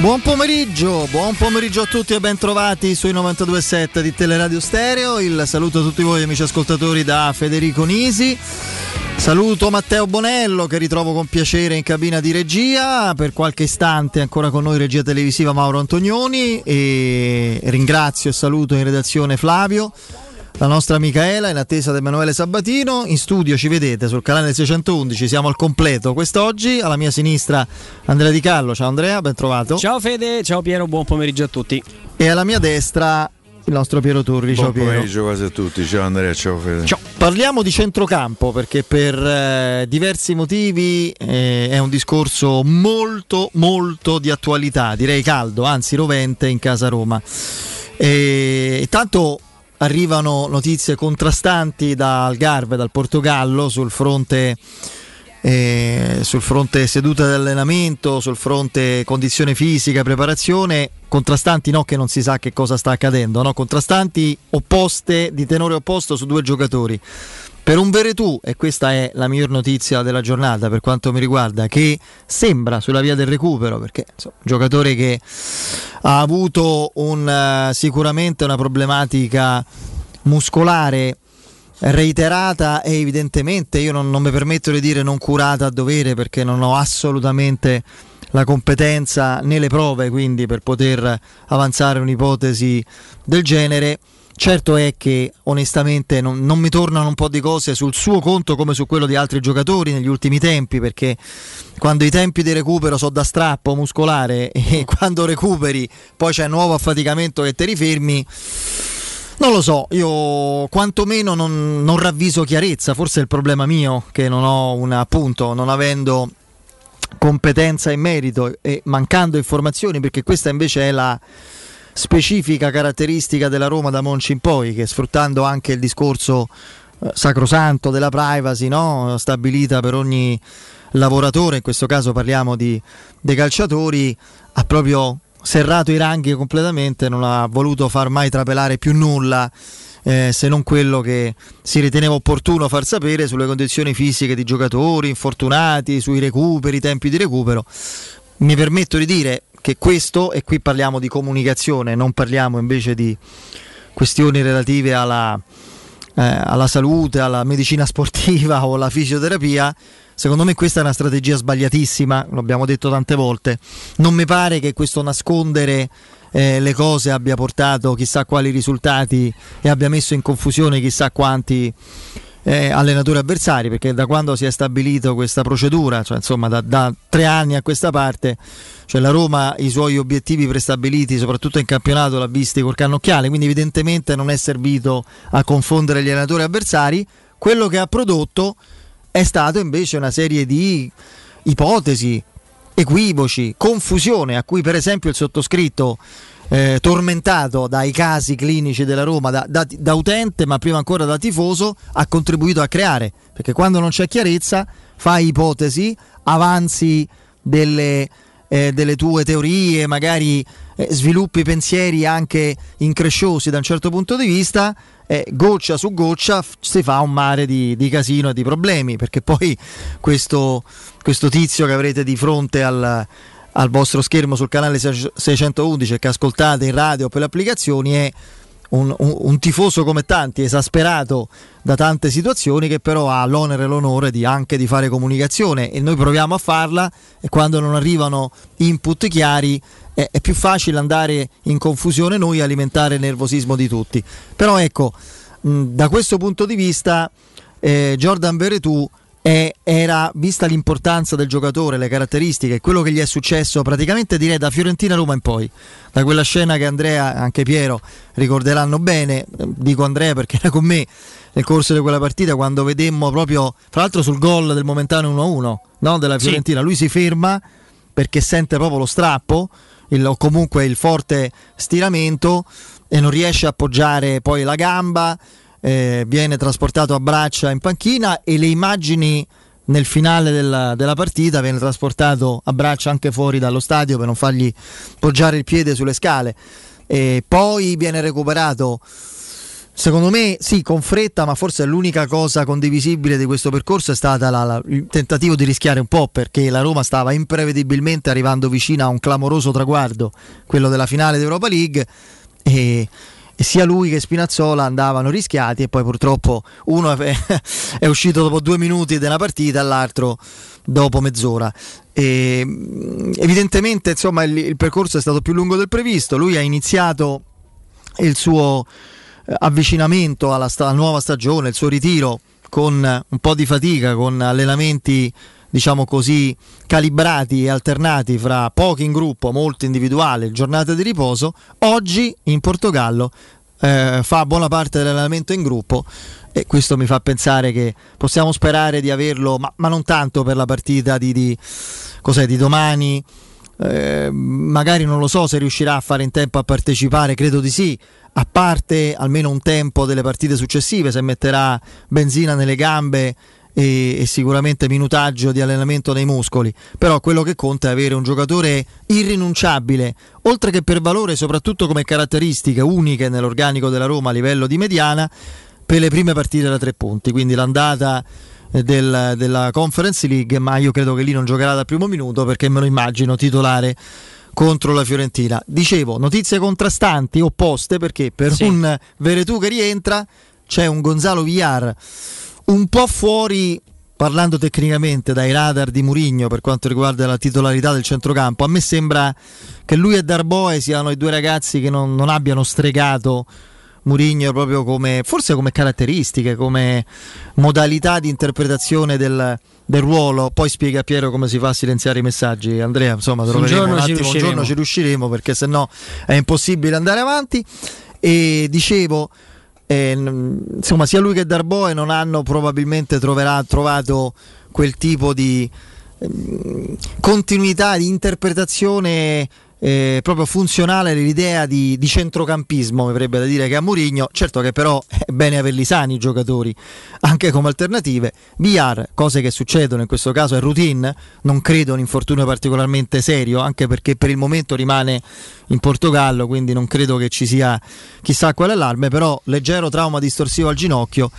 Buon pomeriggio a tutti e bentrovati sui 92.7 di Teleradio Stereo. Il saluto a tutti voi amici ascoltatori da Federico Nisi. Saluto Matteo Bonello, che ritrovo con piacere in cabina di regia, per qualche istante ancora con noi regia televisiva Mauro Antonioni, e ringrazio e saluto in redazione Flavio, la nostra Micaela in attesa di Emanuele Sabatino. In studio ci vedete sul canale 611, siamo al completo quest'oggi. Alla mia sinistra Andrea Di Carlo, ciao Andrea, ben trovato. Ciao Fede, ciao Piero, buon pomeriggio a tutti. E alla mia destra il nostro Piero Turri, ciao Piero. Buon pomeriggio quasi a tutti, ciao Andrea, ciao Fede. Ciao. Parliamo di centrocampo perché per diversi motivi è un discorso molto molto di attualità, direi caldo, anzi rovente in casa Roma. E tanto arrivano notizie contrastanti da Algarve, dal Portogallo, sul fronte seduta di allenamento, sul fronte condizione fisica, preparazione. Contrastanti no, che non si sa che cosa sta accadendo, no? Contrastanti opposte, di tenore opposto su due giocatori. Per un Veretù, e questa è la miglior notizia della giornata per quanto mi riguarda, che sembra sulla via del recupero, perché insomma, un giocatore che ha avuto sicuramente una problematica muscolare reiterata e evidentemente io non mi permetto di dire non curata a dovere, perché non ho assolutamente la competenza né le prove quindi per poter avanzare un'ipotesi del genere. Certo è che onestamente non mi tornano un po' di cose sul suo conto come su quello di altri giocatori negli ultimi tempi, perché quando i tempi di recupero sono da strappo muscolare e quando recuperi poi c'è nuovo affaticamento che te rifermi, non lo so, io quantomeno non ravviso chiarezza. Forse è il problema mio che non ho non avendo competenza in merito e mancando informazioni, perché questa invece è la specifica caratteristica della Roma da Monchi in poi, che sfruttando anche il discorso sacrosanto della privacy, no? Stabilita per ogni lavoratore, in questo caso parliamo dei calciatori, ha proprio serrato i ranghi completamente, non ha voluto far mai trapelare più nulla se non quello che si riteneva opportuno far sapere sulle condizioni fisiche di giocatori infortunati, sui recuperi, tempi di recupero. Mi permetto di dire che questo, e qui parliamo di comunicazione, non parliamo invece di questioni relative alla salute, alla medicina sportiva o alla fisioterapia. Secondo me questa è una strategia sbagliatissima, l'abbiamo detto tante volte. Non mi pare che questo nascondere le cose abbia portato chissà quali risultati e abbia messo in confusione chissà quanti allenatori avversari, perché da quando si è stabilito questa procedura, cioè insomma da 3 anni a questa parte, cioè la Roma i suoi obiettivi prestabiliti, soprattutto in campionato, l'ha visti col cannocchiale, quindi evidentemente non è servito a confondere gli allenatori avversari. Quello che ha prodotto è stato invece una serie di ipotesi, equivoci, confusione, a cui per esempio il sottoscritto, tormentato dai casi clinici della Roma, da utente ma prima ancora da tifoso, ha contribuito a creare, perché quando non c'è chiarezza fai ipotesi, avanzi delle tue teorie, magari sviluppi pensieri anche incresciosi da un certo punto di vista, goccia su goccia si fa un mare di casino e di problemi, perché poi questo tizio che avrete di fronte al vostro schermo sul canale 611 che ascoltate in radio per le applicazioni è un tifoso come tanti, esasperato da tante situazioni, che però ha l'onere e l'onore anche di fare comunicazione, e noi proviamo a farla, e quando non arrivano input chiari è più facile andare in confusione noi e alimentare il nervosismo di tutti. Però ecco, da questo punto di vista Jordan Veretù era, vista l'importanza del giocatore, le caratteristiche, quello che gli è successo praticamente direi da Fiorentina-Roma in poi, da quella scena che Andrea, anche Piero ricorderanno bene, dico Andrea perché era con me nel corso di quella partita, quando vedemmo proprio, tra l'altro sul gol del momentaneo 1-1, no? Della Fiorentina, sì. Lui si ferma perché sente proprio lo strappo o comunque il forte stiramento e non riesce a appoggiare poi la gamba. Viene trasportato a braccia in panchina, e le immagini nel finale della partita, viene trasportato a braccia anche fuori dallo stadio per non fargli poggiare il piede sulle scale, e poi viene recuperato Secondo me sì, con fretta, ma forse l'unica cosa condivisibile di questo percorso è stata il tentativo di rischiare un po', perché la Roma stava imprevedibilmente arrivando vicina a un clamoroso traguardo, quello della finale d'Europa League, e sia lui che Spinazzola andavano rischiati, e poi purtroppo uno è uscito dopo 2 minuti della partita, l'altro dopo mezz'ora. E evidentemente insomma il percorso è stato più lungo del previsto. Lui ha iniziato il suo avvicinamento alla nuova stagione, il suo ritiro, con un po' di fatica, con allenamenti diciamo così calibrati e alternati fra pochi in gruppo, molti individuali, giornate di riposo. Oggi in Portogallo fa buona parte dell'allenamento in gruppo, e questo mi fa pensare che possiamo sperare di averlo, ma non tanto per la partita di domani. Magari non lo so se riuscirà a fare in tempo a partecipare, credo di sì, a parte almeno un tempo delle partite successive, se metterà benzina nelle gambe e sicuramente minutaggio di allenamento nei muscoli. Però quello che conta è avere un giocatore irrinunciabile, oltre che per valore soprattutto come caratteristiche uniche nell'organico della Roma a livello di mediana, per le prime partite da 3 punti, quindi l'andata della Conference League. Ma io credo che lì non giocherà dal primo minuto, perché me lo immagino titolare contro la Fiorentina. Dicevo, notizie contrastanti, opposte, perché per un Veretù che rientra c'è un Gonzalo Villar un po' fuori, parlando tecnicamente, dai radar di Mourinho per quanto riguarda la titolarità del centrocampo. A me sembra che lui e Darboe siano i due ragazzi che non abbiano stregato Mourinho proprio come caratteristiche, come modalità di interpretazione del ruolo. Poi spiega Piero come si fa a silenziare i messaggi, Andrea, insomma te lo vedremo un attimo, un giorno ci riusciremo, perché sennò è impossibile andare avanti. E dicevo, insomma sia lui che Darboe non hanno probabilmente trovato quel tipo di continuità di interpretazione proprio funzionale l'idea di centrocampismo, mi verrebbe da dire, che a Mourinho. Certo che però è bene averli sani i giocatori anche come alternative. Villar, cose che succedono, in questo caso è routine, non credo un infortunio particolarmente serio, anche perché per il momento rimane in Portogallo, quindi non credo che ci sia chissà quale allarme, però leggero trauma distorsivo al ginocchio.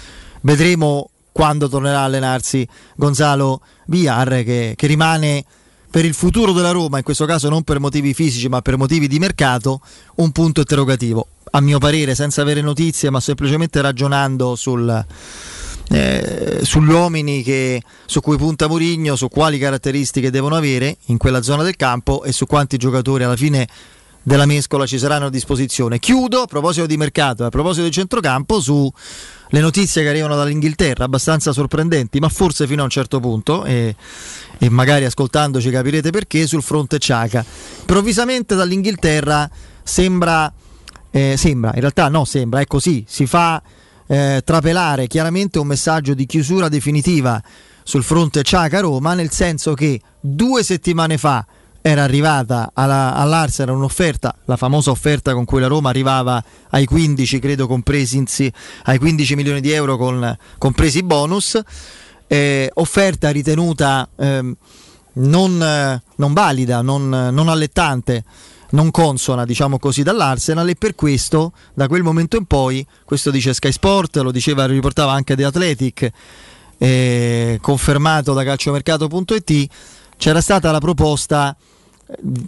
Vedremo quando tornerà a allenarsi Gonzalo Villar, che rimane per il futuro della Roma, in questo caso non per motivi fisici ma per motivi di mercato, un punto interrogativo, a mio parere, senza avere notizie, ma semplicemente ragionando sugli uomini su cui punta Mourinho, su quali caratteristiche devono avere in quella zona del campo e su quanti giocatori alla fine della mescola ci saranno a disposizione. Chiudo a proposito di mercato, a proposito di centrocampo, su le notizie che arrivano dall'Inghilterra, abbastanza sorprendenti, ma forse fino a un certo punto, e magari ascoltandoci capirete perché, sul fronte Ciaca. Improvvisamente dall'Inghilterra sembra, è così, si fa trapelare chiaramente un messaggio di chiusura definitiva sul fronte Ciaca-Roma, nel senso che 2 settimane fa era arrivata all'Arsenal un'offerta, la famosa offerta con cui la Roma arrivava ai 15, credo compresi, ai 15 milioni di euro compresi i bonus, offerta ritenuta non valida, non allettante, non consona, diciamo così, dall'Arsenal. E per questo, da quel momento in poi, questo dice Sky Sport, lo riportava anche The Athletic, confermato da calciomercato.it, c'era stata la proposta,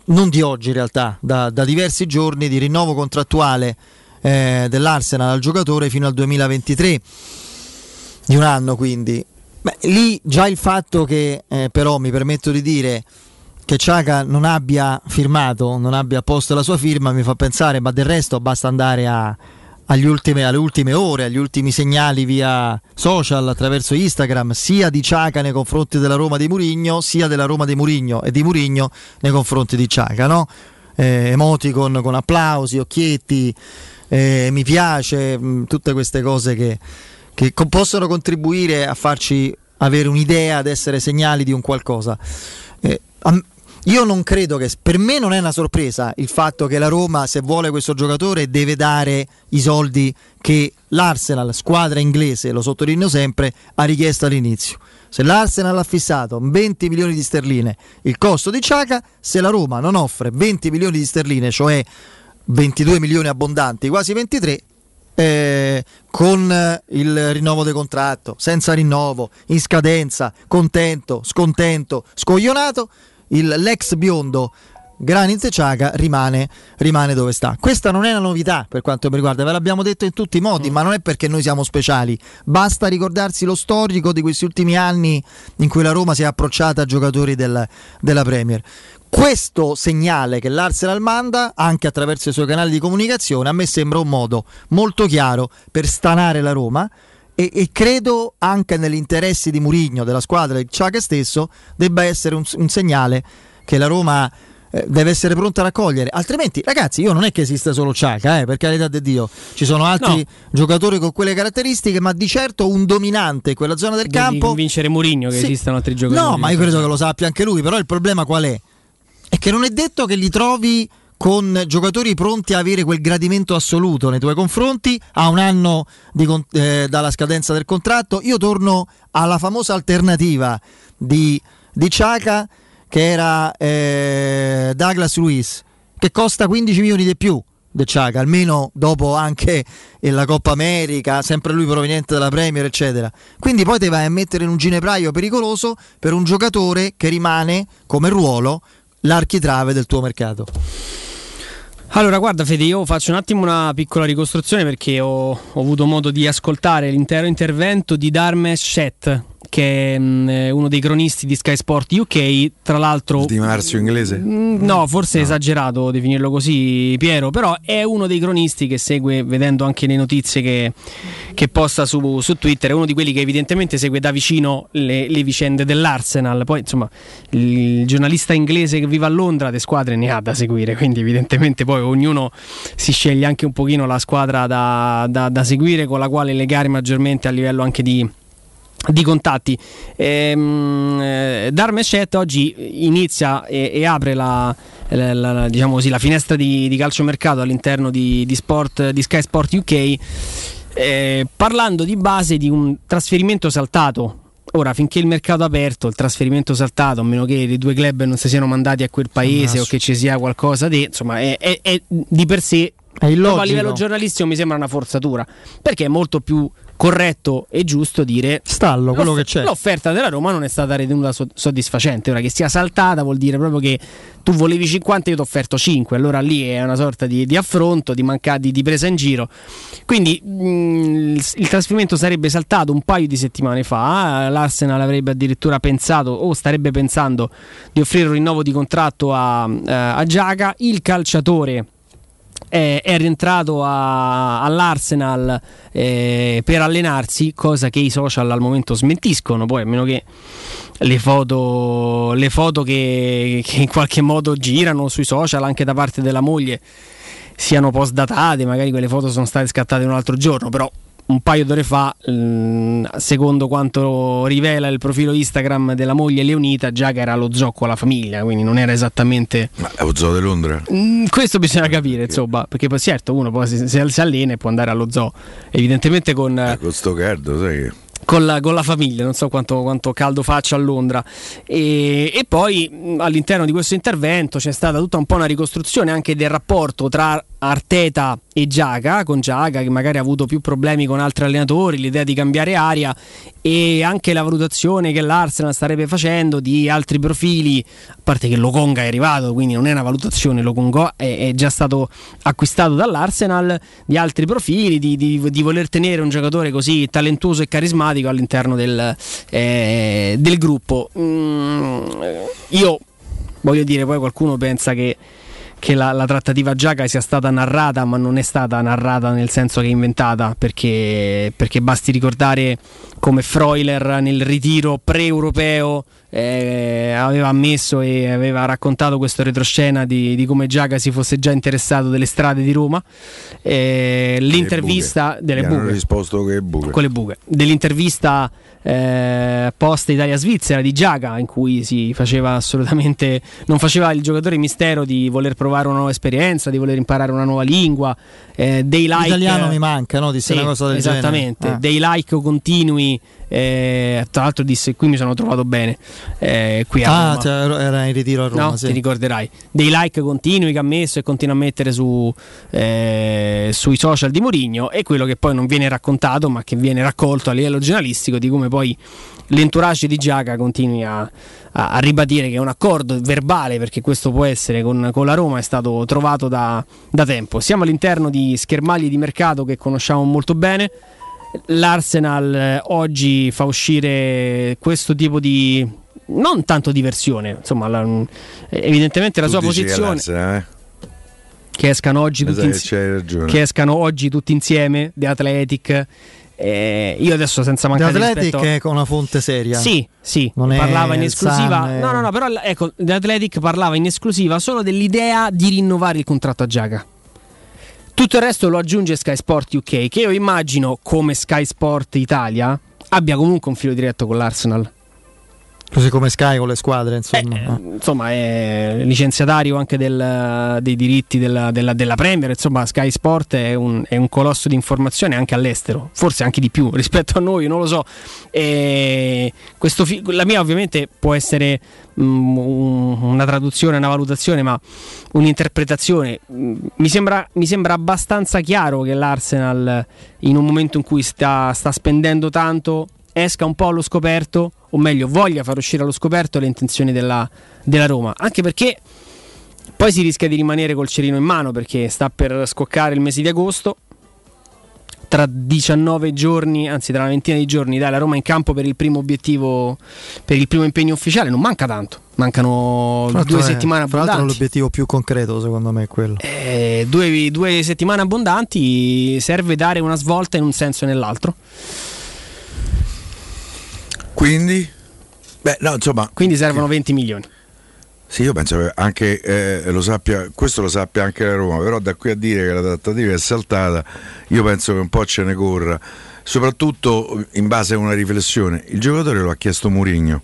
non di oggi in realtà, da diversi giorni, di rinnovo contrattuale dell'Arsenal al giocatore fino al 2023, di un anno quindi. Lì già il fatto che però mi permetto di dire che Ciaca non abbia firmato, non abbia posto la sua firma, mi fa pensare, ma del resto basta andare alle ultime ore, agli ultimi segnali via social, attraverso Instagram, sia di Ciaca nei confronti della Roma di Mourinho, sia della Roma di Mourinho e di Mourinho nei confronti di Ciaca, no? Emoticon con applausi, occhietti, mi piace, tutte queste cose che possono contribuire a farci avere un'idea, ad essere segnali di un qualcosa. Io non credo che, per me non è una sorpresa il fatto che la Roma, se vuole questo giocatore, deve dare i soldi che l'Arsenal, squadra inglese, lo sottolineo sempre, ha richiesto all'inizio. Se l'Arsenal ha fissato 20 milioni di sterline il costo di Ciaca, se la Roma non offre 20 milioni di sterline, cioè 22 milioni abbondanti, quasi 23, con il rinnovo del contratto, senza rinnovo, in scadenza, contento, scontento, scoglionato, l'ex biondo Granit Ciaca rimane dove sta. Questa non è una novità per quanto mi riguarda, ve l'abbiamo detto in tutti i modi, ma non è perché noi siamo speciali, basta ricordarsi lo storico di questi ultimi anni in cui la Roma si è approcciata a giocatori della Premier. Questo segnale che l'Arsenal manda anche attraverso i suoi canali di comunicazione a me sembra un modo molto chiaro per stanare la Roma e credo anche negli interessi di Mourinho, della squadra e di Ciaca stesso debba essere un segnale che la Roma deve essere pronta a raccogliere, altrimenti ragazzi io non è che esista solo Ciaca, per carità di Dio, ci sono altri giocatori con quelle caratteristiche, ma di certo un dominante in quella zona del campo. Devi convincere Mourinho che esistano altri giocatori. No, ma io credo che lo sappia anche lui, però il problema qual è? È che non è detto che li trovi con giocatori pronti a avere quel gradimento assoluto nei tuoi confronti a un anno dalla scadenza del contratto. Io torno alla famosa alternativa di Ciaca, che era Douglas Luiz, che costa 15 milioni di più di Ciaca, almeno dopo anche la Coppa America, sempre lui proveniente dalla Premier eccetera. Quindi poi te vai a mettere in un ginepraio pericoloso per un giocatore che rimane come ruolo l'architrave del tuo mercato. Allora guarda Fede, io faccio un attimo una piccola ricostruzione perché ho avuto modo di ascoltare l'intero intervento di Dharmesh Sheth, che è uno dei cronisti di Sky Sport UK, tra l'altro. Di Marzio inglese? No, forse è esagerato definirlo così, Piero, però è uno dei cronisti che segue, vedendo anche le notizie che posta su Twitter, è uno di quelli che evidentemente segue da vicino le vicende dell'Arsenal. Poi insomma il giornalista inglese che vive a Londra le squadre ne ha da seguire, quindi evidentemente poi ognuno si sceglie anche un pochino la squadra da seguire, con la quale legare maggiormente a livello anche di contatti. Dharmesh Sheth oggi inizia e apre la diciamo così, la finestra di calciomercato all'interno di Sky Sport UK, parlando di base di un trasferimento saltato. Ora, finché il mercato è aperto, il trasferimento saltato, a meno che i due club non si siano mandati a quel paese o che ci sia qualcosa di, insomma, è di per sé, a livello giornalistico mi sembra una forzatura, perché è molto più corretto e giusto dire stallo quello che c'è. L'offerta della Roma non è stata ritenuta soddisfacente. Ora, che sia saltata vuol dire proprio che tu volevi 50 e io ti ho offerto 5, allora lì è una sorta di affronto, di presa in giro. Quindi il trasferimento sarebbe saltato un paio di settimane fa, l'Arsenal avrebbe addirittura pensato o starebbe pensando di offrire un rinnovo di contratto a Ciaca. Il calciatore è rientrato all'Arsenal per allenarsi, cosa che i social al momento smentiscono, poi a meno che le foto che in qualche modo girano sui social anche da parte della moglie siano postdatate, magari quelle foto sono state scattate un altro giorno, però un paio d'ore fa, secondo quanto rivela il profilo Instagram della moglie Leonita, Ciaca era allo zoo con la famiglia, quindi non era esattamente... Ma è lo zoo di Londra? Questo bisogna capire, insomma, perché poi certo uno poi si allena e può andare allo zoo, evidentemente con sto cardo, sai che... Con la famiglia, non so quanto caldo faccia a Londra. E poi all'interno di questo intervento c'è stata tutta un po' una ricostruzione anche del rapporto tra Arteta e Ciaca, con Ciaca che magari ha avuto più problemi con altri allenatori, l'idea di cambiare aria e anche la valutazione che l'Arsenal starebbe facendo di altri profili, a parte che Lokonga è arrivato, quindi non è una valutazione, Lokonga è già stato acquistato dall'Arsenal, di altri profili, di voler tenere un giocatore così talentuoso e carismatico all'interno del gruppo. Io voglio dire, poi qualcuno pensa che la trattativa Ciaca sia stata narrata, ma non è stata narrata nel senso che è inventata, perché basti ricordare come Freuler nel ritiro pre-europeo aveva ammesso e aveva raccontato questo retroscena di come Ciaca si fosse già interessato delle strade di Roma, l'intervista delle buche, hanno risposto che buche. Con le buche dell'intervista post Italia-Svizzera di Ciaca, in cui si faceva assolutamente, non faceva il giocatore mistero di voler provare una nuova esperienza, di voler imparare una nuova lingua, dei like, l'italiano mi manca, no? Disse una cosa del genere. Esattamente, dei like o continui, tra l'altro disse, qui mi sono trovato bene, qui a Roma. Cioè, era in ritiro a Roma, no? Sì. Ti ricorderai dei like continui che ha messo e continua a mettere su, sui social di Mourinho, e quello che poi non viene raccontato ma che viene raccolto a livello giornalistico, di come poi l'entourage di Ciaca continui a ribadire che un accordo verbale, perché questo può essere, con la Roma è stato trovato da tempo. Siamo all'interno di schermaglie di mercato che conosciamo molto bene. L'Arsenal oggi fa uscire questo tipo di, non tanto di versione, insomma, evidentemente la sua posizione, che escano oggi tutti insieme, The Athletic. Io adesso, senza mancare di rispetto, The Athletic è una fonte seria. Sì, non parlava in esclusiva. No, però ecco, The Athletic parlava in esclusiva solo dell'idea di rinnovare il contratto a Giaga. Tutto il resto lo aggiunge Sky Sport UK, che io immagino, come Sky Sport Italia, abbia comunque un filo diretto con l'Arsenal. Così come Sky con le squadre, insomma. Insomma, è licenziatario anche dei diritti della Premier. Insomma, Sky Sport è un colosso di informazione anche all'estero, forse anche di più rispetto a noi, non lo so. La mia ovviamente può essere una traduzione, una valutazione, ma un'interpretazione. Mi sembra abbastanza chiaro che l'Arsenal, in un momento in cui sta spendendo tanto, esca un po' allo scoperto, o meglio voglia far uscire allo scoperto le intenzioni della Roma, anche perché poi si rischia di rimanere col cerino in mano, perché sta per scoccare il mese di agosto. Tra 19 giorni, anzi tra una ventina di giorni, dai, la Roma in campo per il primo obiettivo, per il primo impegno ufficiale. Non manca tanto, mancano due settimane abbondanti. Tra l'altro l'obiettivo più concreto secondo me è quello. Due settimane abbondanti, serve dare una svolta in un senso e nell'altro. Quindi? Quindi servono 20 milioni. Sì, io penso che anche questo lo sappia anche la Roma, però da qui a dire che la trattativa è saltata, io penso che un po' ce ne corra, soprattutto in base a una riflessione. Il giocatore lo ha chiesto Mourinho.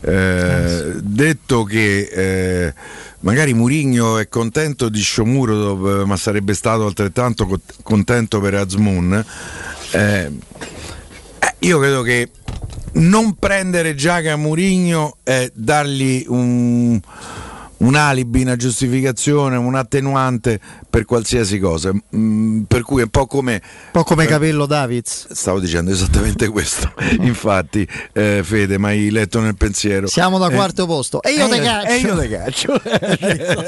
Detto che magari Mourinho è contento di Shomurodov, ma sarebbe stato altrettanto contento per Azmoun. Io credo che non prendere Giaga a Mourinho è dargli un alibi, una giustificazione, un attenuante per qualsiasi cosa, per cui è un po' come Capello Davids. Stavo dicendo esattamente questo. Infatti, Fede, mi hai letto nel pensiero. Siamo da quarto posto e io te caccio. E io te caccio.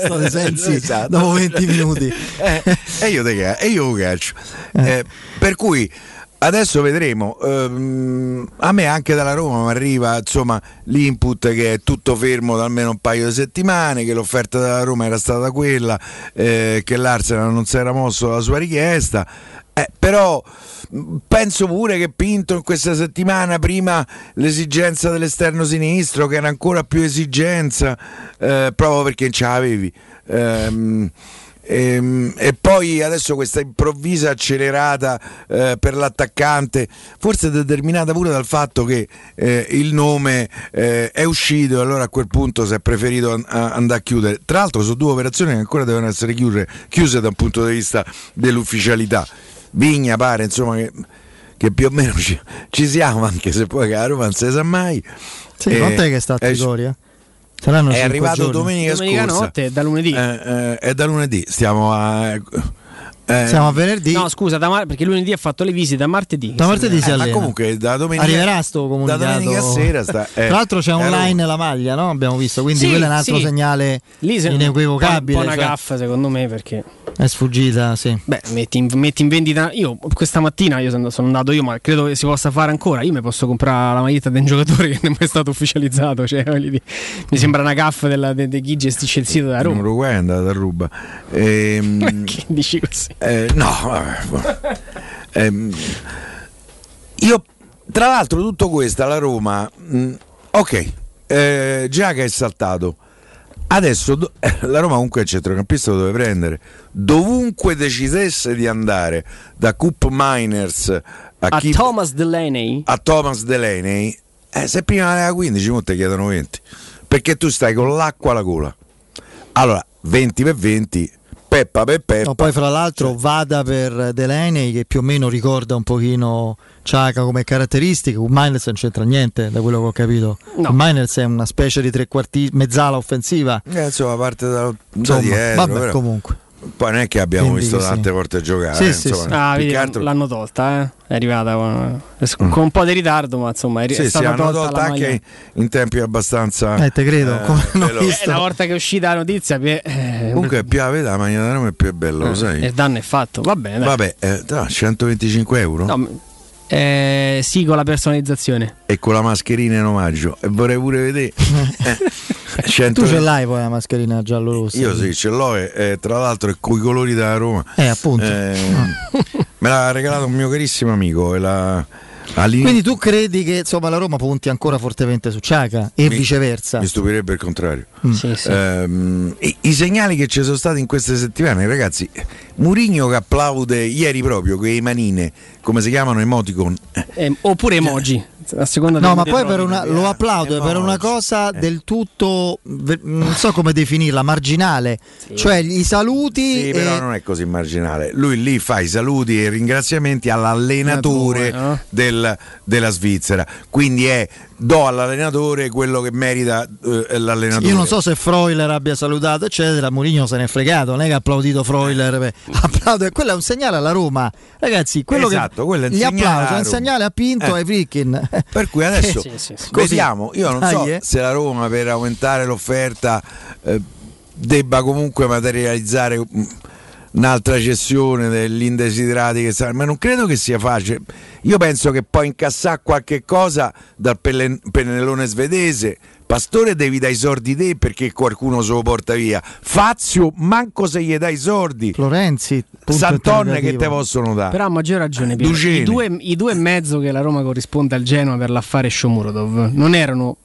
Sono sensi, esatto. Dopo 20 minuti. E io te caccio. E io caccio. Per cui adesso vedremo. A me anche dalla Roma arriva, insomma, l'input che è tutto fermo da almeno un paio di settimane, che l'offerta della Roma era stata quella, che l'Arsenal non si era mosso dalla sua richiesta. Però penso pure che Pinto in questa settimana, prima l'esigenza dell'esterno sinistro, che era ancora più esigenza, proprio perché non ce l'avevi. E poi adesso questa improvvisa accelerata per l'attaccante, forse determinata pure dal fatto che il nome è uscito, e allora a quel punto si è preferito andare a chiudere. Tra l'altro sono due operazioni che ancora devono essere chiuse da un punto di vista dell'ufficialità. Vigna pare, insomma, che più o meno ci siamo, anche se poi la Roma non si sa mai. Sì, quant'è che sta a Trigoria? È arrivato domenica scorsa notte, da lunedì. È da lunedì, siamo a venerdì. No, scusa, perché lunedì ha fatto le visite, da martedì si allena. Ma comunque da domenica arriverà sto comunicato. Da domenica sera tra l'altro c'è online la maglia, no? Abbiamo visto, quindi sì, quello è un altro segnale inequivocabile. Un po' una gaffa, secondo me, perché è sfuggita, sì. Beh, metti in vendita. Io questa mattina sono andato io, ma credo che si possa fare ancora. Io mi posso comprare la maglietta di un giocatore che non è mai stato ufficializzato. Cioè, mi sembra una gaffa di chi gestisce il sito da Roma. Uruguay è andata da ruba. Che dici così? Io, tra l'altro, tutto questo alla Roma. Giaga è saltato. Adesso la Roma comunque il centrocampista lo deve prendere, dovunque decidesse di andare, da Cup Miners a Thomas Delaney, se prima ne aveva 15 mo te chiedono 20, perché tu stai con l'acqua alla gola. Allora 20 per 20, Peppa per Peppa. No, poi fra l'altro vada per Delaney, che più o meno ricorda un pochino Ciaca come caratteristiche. Miners non c'entra niente, da quello che ho capito. No. Miners è una specie di trequartista, mezzala offensiva. Insomma, parte da dietro. Vabbè, però. Comunque. Poi non è che abbiamo visto tante volte giocare. Sì. L'hanno tolta, È arrivata con un po' di ritardo, ma insomma è stata tolta. L'hanno tolta anche in tempi abbastanza. Te credo. Una volta che è uscita la notizia. Comunque piave da Magna Roma è più bello, lo sai. Il danno è fatto. Va bene. Vabbè, 125 euro. No, sì, con la personalizzazione e con la mascherina in omaggio, e vorrei pure vedere. Tu ce l'hai poi la mascherina giallo-rossa? Io sì, ce l'ho, tra l'altro è coi colori della Roma, appunto. Me l'ha regalato un mio carissimo amico Quindi tu credi che la Roma punti ancora fortemente su Ciaca e viceversa? Mi stupirebbe il contrario. Sì. I segnali che ci sono stati in queste settimane, ragazzi. Mourinho che applaude ieri proprio quei manine, come si chiamano, emoticon oppure emoji. A seconda no, ma poi lo applaudo per una cosa del tutto, non so come definirla, marginale. Sì. Cioè i saluti. Sì, però non è così marginale. Lui lì fa i saluti e ringraziamenti all'allenatore della Svizzera. Quindi do all'allenatore quello che merita l'allenatore. Io non so se Freuler abbia salutato, eccetera. Mourinho se n'è fregato, non è che ha applaudito Freuler. Quello è un segnale alla Roma, ragazzi. Quello è un segnale, a Pinto e ai Frickin. Per cui adesso vediamo. Io non so se la Roma, per aumentare l'offerta, debba comunque materializzare un'altra cessione degli indesiderati che ma non credo che sia facile. Io penso che poi incassare qualche cosa dal pennellone svedese. Pastore devi dai sordi te, perché qualcuno se lo porta via. Fazio manco se gli dai i sordi. Florenzi, Santonne che te possono dare. Però a maggior ragione i due e mezzo che la Roma corrisponde al Genoa per l'affare Shomurodov non erano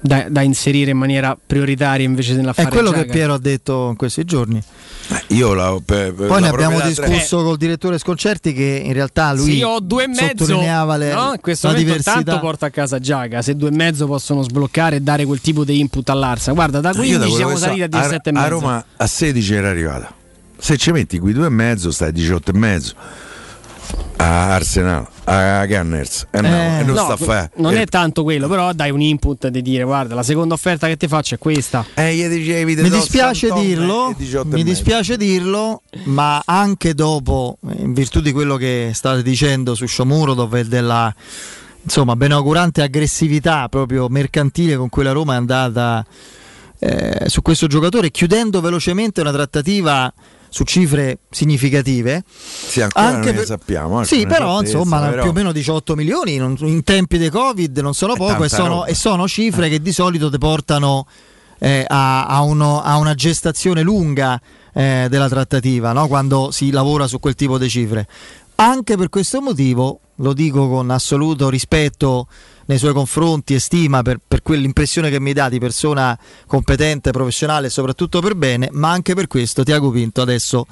da inserire in maniera prioritaria invece dell'affare. È quello Ciaca. Che Piero ha detto in questi giorni. Poi ne abbiamo discusso col direttore Sconcerti, che in realtà lui sottolineava in questo momento diversità. Tanto porta a casa Ciaca, se due e mezzo possono sbloccare e dare quel tipo di input all'Arsa. Guarda, da 15 siamo saliti a 17 e mezzo. A Roma a 16 era arrivata. Se ci metti qui due e mezzo stai a 18 e mezzo. A Arsenal, a Gunners, non è tanto quello, però dai un input di dire: guarda, la seconda offerta che ti faccio è questa. Mi dispiace dirlo, ma anche dopo, in virtù di quello che state dicendo su Shomurodov e della benaugurante aggressività proprio mercantile con cui la Roma è andata su questo giocatore, chiudendo velocemente una trattativa su cifre significative, sappiamo. Sì, però però più o meno 18 milioni in tempi di Covid non sono poco, e sono cifre che di solito ti portano a una gestazione lunga della trattativa, no? Quando si lavora su quel tipo di cifre. Anche per questo motivo, lo dico con assoluto rispetto nei suoi confronti e stima per quell'impressione che mi dà di persona competente, professionale e soprattutto per bene, ma anche per questo Tiago Pinto adesso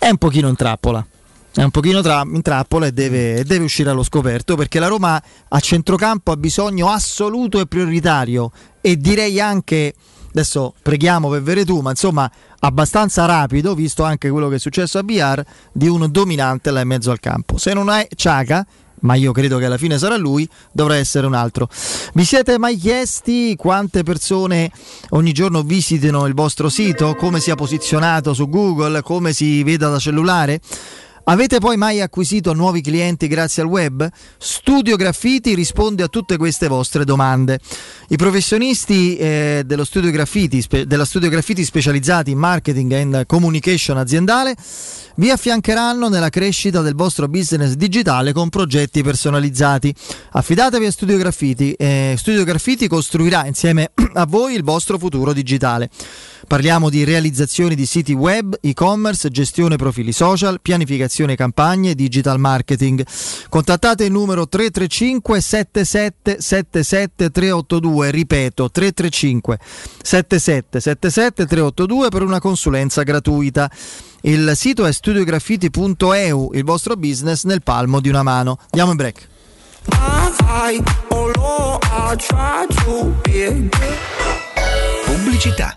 è un pochino in trappola. È un pochino in trappola e deve uscire allo scoperto, perché la Roma a centrocampo ha bisogno assoluto e prioritario, e direi anche, adesso preghiamo per Veretù, ma abbastanza rapido, visto anche quello che è successo a Villar, di un dominante là in mezzo al campo. Se non è Ciaca, ma io credo che alla fine sarà lui, dovrà essere un altro. Vi siete mai chiesti quante persone ogni giorno visitino il vostro sito, come sia posizionato su Google, come si veda da cellulare? Avete poi mai acquisito nuovi clienti grazie al web? Studio Graffiti risponde a tutte queste vostre domande. I professionisti della Studio Graffiti, specializzati in marketing and communication aziendale, vi affiancheranno nella crescita del vostro business digitale con progetti personalizzati. Affidatevi a Studio Graffiti. Studio Graffiti costruirà insieme a voi il vostro futuro digitale. Parliamo di realizzazione di siti web, e-commerce, gestione profili social, pianificazione campagne, digital marketing. Contattate il numero 335 77 77 382, ripeto 335 77 77 382 per una consulenza gratuita. Il sito è studiograffiti.eu, il vostro business nel palmo di una mano. Andiamo in break. Pubblicità.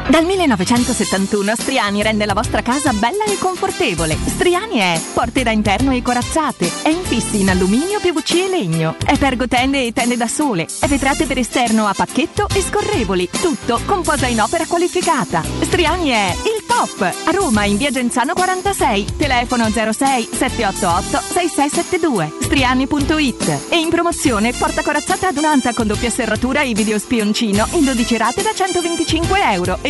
Dal 1971 Striani rende la vostra casa bella e confortevole. Striani è porte da interno e corazzate, è infissi in alluminio, PVC e legno, è pergotende e tende da sole, è vetrate per esterno a pacchetto e scorrevoli, tutto con posa in opera qualificata. Striani è il top! A Roma in via Genzano 46, telefono 06 788 6672, striani.it. E in promozione porta corazzata ad un'anta con doppia serratura e video spioncino in 12 rate da €125. E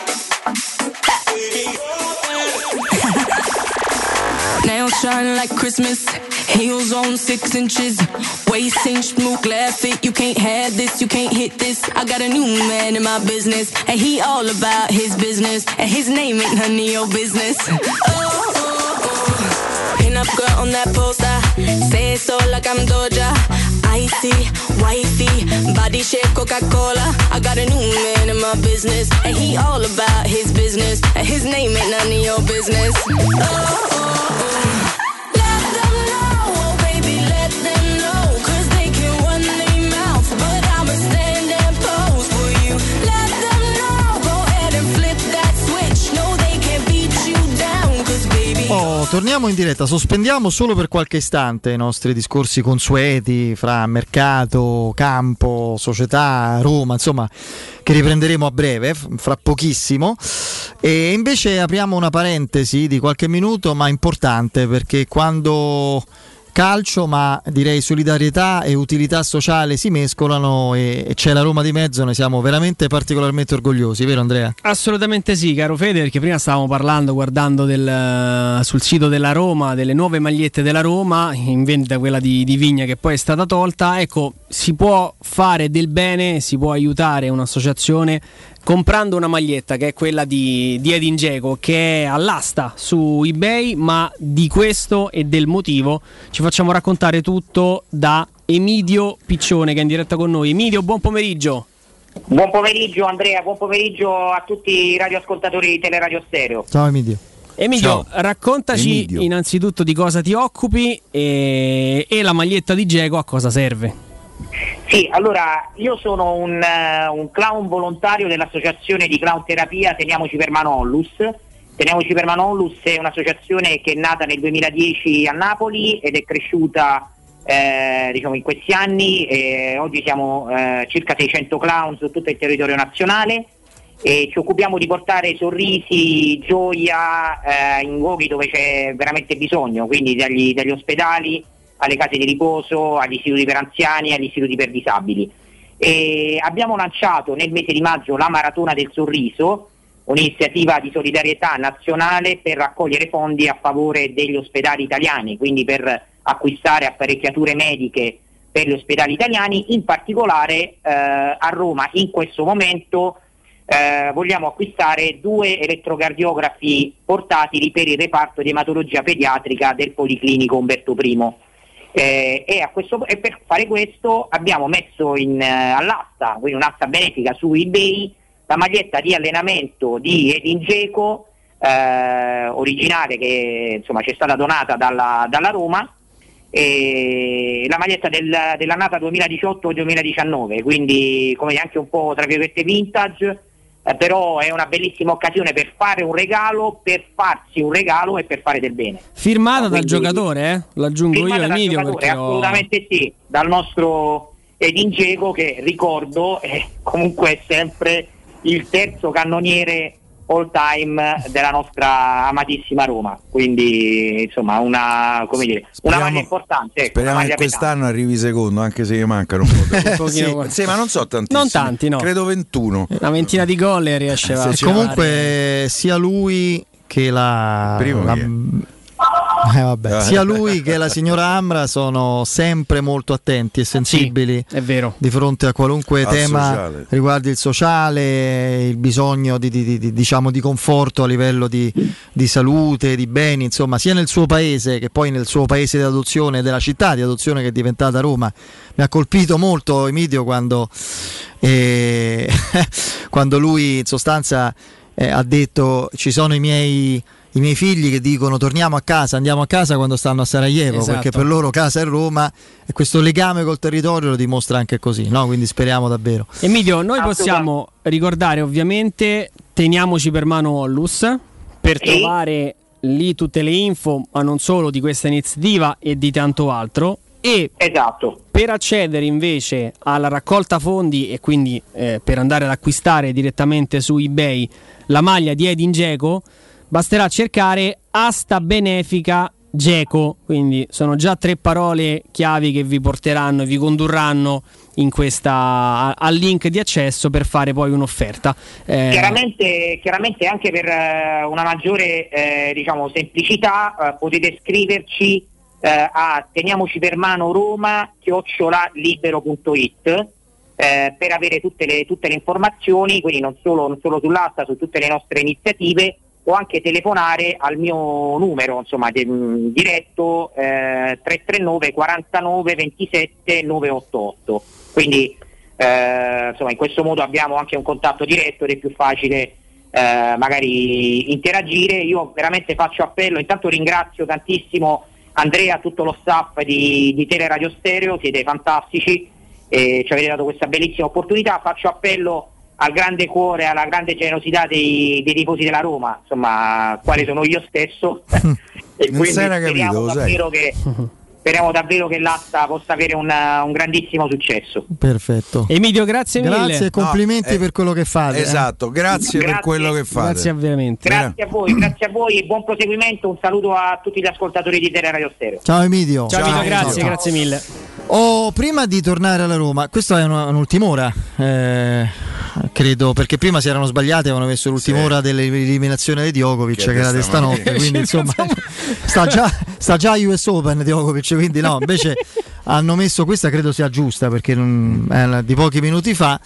Now shine like Christmas, heels on 6 inches, waist inch, smoke, laugh fit. You can't have this, you can't hit this. I got a new man in my business, and he all about his business, and his name ain't none of your business. Oh, oh, oh. up girl on that poster. Say so like I'm Doja. Icy, wifey, body shape Coca-Cola. I got a new man in my business, and he all about his business, and his name ain't none of your business. Oh, oh, oh. Oh, torniamo in diretta, sospendiamo solo per qualche istante i nostri discorsi consueti fra mercato, campo, società, Roma, insomma, che riprenderemo a breve, fra pochissimo, e invece apriamo una parentesi di qualche minuto, ma importante, perché quando calcio, ma direi solidarietà e utilità sociale si mescolano e c'è la Roma di mezzo, ne siamo veramente particolarmente orgogliosi, vero Andrea? Assolutamente sì, caro Fede, perché prima stavamo parlando, guardando sul sito della Roma, delle nuove magliette della Roma, in vendita quella di Vigna che poi è stata tolta. Ecco, si può fare del bene, si può aiutare un'associazione comprando una maglietta che è quella di Edin Dzeko, che è all'asta su eBay, ma di questo e del motivo ci facciamo raccontare tutto da Emidio Piccione, che è in diretta con noi. Emidio, buon pomeriggio. Buon pomeriggio Andrea, buon pomeriggio a tutti i radioascoltatori di Teleradio Stereo. Ciao Emidio. Emilio, ciao. Raccontaci Emidio, innanzitutto di cosa ti occupi e la maglietta di Dzeko a cosa serve. Sì, allora io sono un clown volontario dell'associazione di clown terapia Teniamoci per mano Onlus. Teniamoci per mano Onlus è un'associazione che è nata nel 2010 a Napoli ed è cresciuta in questi anni, oggi siamo circa 600 clown su tutto il territorio nazionale e ci occupiamo di portare sorrisi, gioia in luoghi dove c'è veramente bisogno, quindi dagli ospedali alle case di riposo, agli istituti per anziani, agli istituti per disabili. E abbiamo lanciato nel mese di maggio la Maratona del Sorriso, un'iniziativa di solidarietà nazionale per raccogliere fondi a favore degli ospedali italiani, quindi per acquistare apparecchiature mediche per gli ospedali italiani. In particolare a Roma in questo momento vogliamo acquistare 2 elettrocardiografi portatili per il reparto di ematologia pediatrica del Policlinico Umberto I. E per fare questo abbiamo messo all'asta, quindi un'asta benefica su eBay, la maglietta di allenamento di Edin Dzeko originale, che insomma ci è stata donata dalla Roma, e la maglietta dell'annata 2018-2019, quindi come anche un po' tra virgolette vintage, però è una bellissima occasione per fare un regalo, per farsi un regalo e per fare del bene. Firmata quindi, dal giocatore, l'aggiungo io, Emilio, perché assolutamente sì, dal nostro Edin Dzeko, che ricordo è comunque sempre il terzo cannoniere all time della nostra amatissima Roma, quindi insomma una maglia importante. Speriamo che quest'anno arrivi secondo, anche se mancano un po'. Sì, ma non so tantissimi. Non tanti, no. Credo 21. Una ventina di gol e riesce a comunque sia lui che sia lui che la signora Amra sono sempre molto attenti e sensibili, sì, è vero, di fronte a qualunque tema sociale, riguardi il sociale, il bisogno di conforto a livello di salute, di beni, insomma, sia nel suo paese che poi nel suo paese di adozione, della città di adozione che è diventata Roma. Mi ha colpito molto Emidio quando lui in sostanza ha detto: ci sono i miei figli che dicono torniamo a casa, andiamo a casa, quando stanno a Sarajevo, esatto, perché per loro casa è Roma, e questo legame col territorio lo dimostra anche così, no? Quindi speriamo davvero. Emilio, noi possiamo ricordare ovviamente Teniamoci per mano Onlus per trovare lì tutte le info, ma non solo, di questa iniziativa e di tanto altro. E esatto, per accedere invece alla raccolta fondi e quindi per andare ad acquistare direttamente su eBay la maglia di Edin Dzeko, basterà cercare asta benefica Dzeko, quindi sono già 3 parole chiavi che vi porteranno e vi condurranno in questa al link di accesso per fare poi un'offerta. Chiaramente anche per una maggiore semplicità potete scriverci a teniamoci per mano Roma@libero.it per avere tutte le informazioni, quindi non solo sull'asta, su tutte le nostre iniziative, o anche telefonare al mio numero, insomma, diretto 339 49 27 988. Quindi insomma, in questo modo abbiamo anche un contatto diretto ed è più facile magari interagire. Io veramente faccio appello, intanto ringrazio tantissimo Andrea, tutto lo staff di Teleradio Stereo, siete fantastici, ci avete dato questa bellissima opportunità. Faccio appello al grande cuore, alla grande generosità dei tifosi della Roma, insomma, quale sono io stesso. E quindi speriamo davvero che l'asta possa avere un grandissimo successo. Perfetto. Emilio, grazie mille. Grazie e complimenti per quello che fate. Esatto, grazie per quello che fate. Grazie ovviamente. Grazie a voi e buon proseguimento. Un saluto a tutti gli ascoltatori di Teleradio Stereo. Ciao Emilio. Ciao, grazie mille. Oh, prima di tornare alla Roma, questa è un'ultima ora, credo, perché prima si erano sbagliati, avevano messo l'ultima ora dell'eliminazione di Djokovic, che era di stanotte, quindi insomma sta già US Open Djokovic, quindi no, invece hanno messo questa, credo sia giusta, perché di pochi minuti fa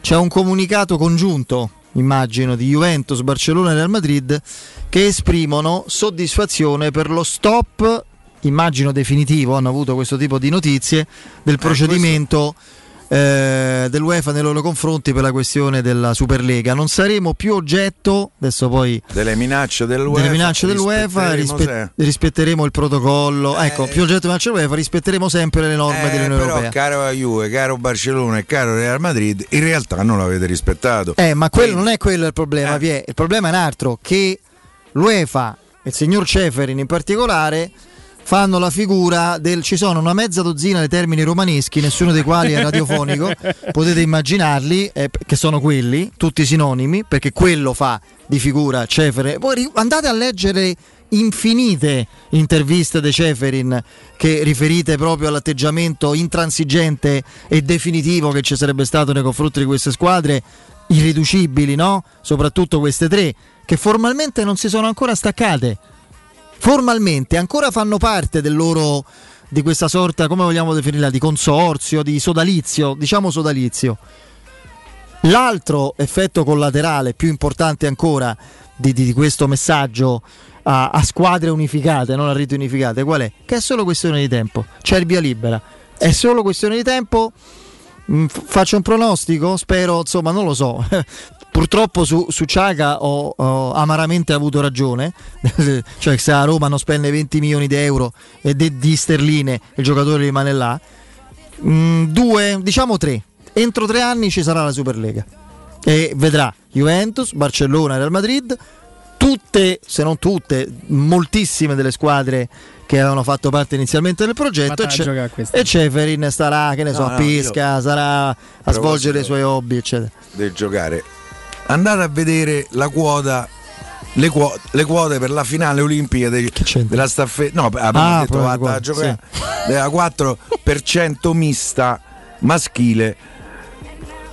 c'è un comunicato congiunto, immagino, di Juventus, Barcellona e Real Madrid, che esprimono soddisfazione per lo stop, immagino definitivo, hanno avuto questo tipo di notizie, del procedimento dell'UEFA nei loro confronti per la questione della Superlega. Non saremo più oggetto, adesso poi, delle minacce dell'UEFA, rispetteremo il protocollo, ecco, più oggetto minacce dell'UEFA, rispetteremo sempre le norme dell'Unione Europea. Caro Juve, caro Barcellona e caro Real Madrid, in realtà non l'avete rispettato. Ma quello non è quello il problema, il problema è un altro, che l'UEFA e il signor Ceferin in particolare fanno la figura del, ci sono una mezza dozzina di termini romaneschi, nessuno dei quali è radiofonico, potete immaginarli, che sono quelli, tutti sinonimi, perché quello fa di figura Ceferin. Voi andate a leggere infinite interviste di Ceferin che riferite proprio all'atteggiamento intransigente e definitivo che ci sarebbe stato nei confronti di queste squadre irriducibili, no? Soprattutto queste tre, che formalmente non si sono ancora staccate. Formalmente ancora fanno parte del loro, di questa sorta, come vogliamo definirla, di consorzio, di sodalizio, diciamo sodalizio. L'altro effetto collaterale, più importante ancora di questo messaggio a squadre unificate, non a reti unificate, qual è? Che è solo questione di tempo, c'è il via libera, è solo questione di tempo. Faccio un pronostico, spero, insomma, non lo so. Purtroppo su Ciaca ho amaramente avuto ragione, cioè se a Roma non spende 20 milioni di euro e di sterline il giocatore rimane là. 3, entro 3 anni ci sarà la Superlega e vedrà Juventus, Barcellona, Real Madrid, tutte, se non tutte, moltissime delle squadre che avevano fatto parte inizialmente del progetto, e Ceferin starà, che ne so, a pesca, sarà a svolgere i suoi hobby, eccetera. Del giocare. Andate a vedere la quota, le quote per la finale olimpica della staffetta, no, abbiamo detto vada a giocare, della 4% mista maschile.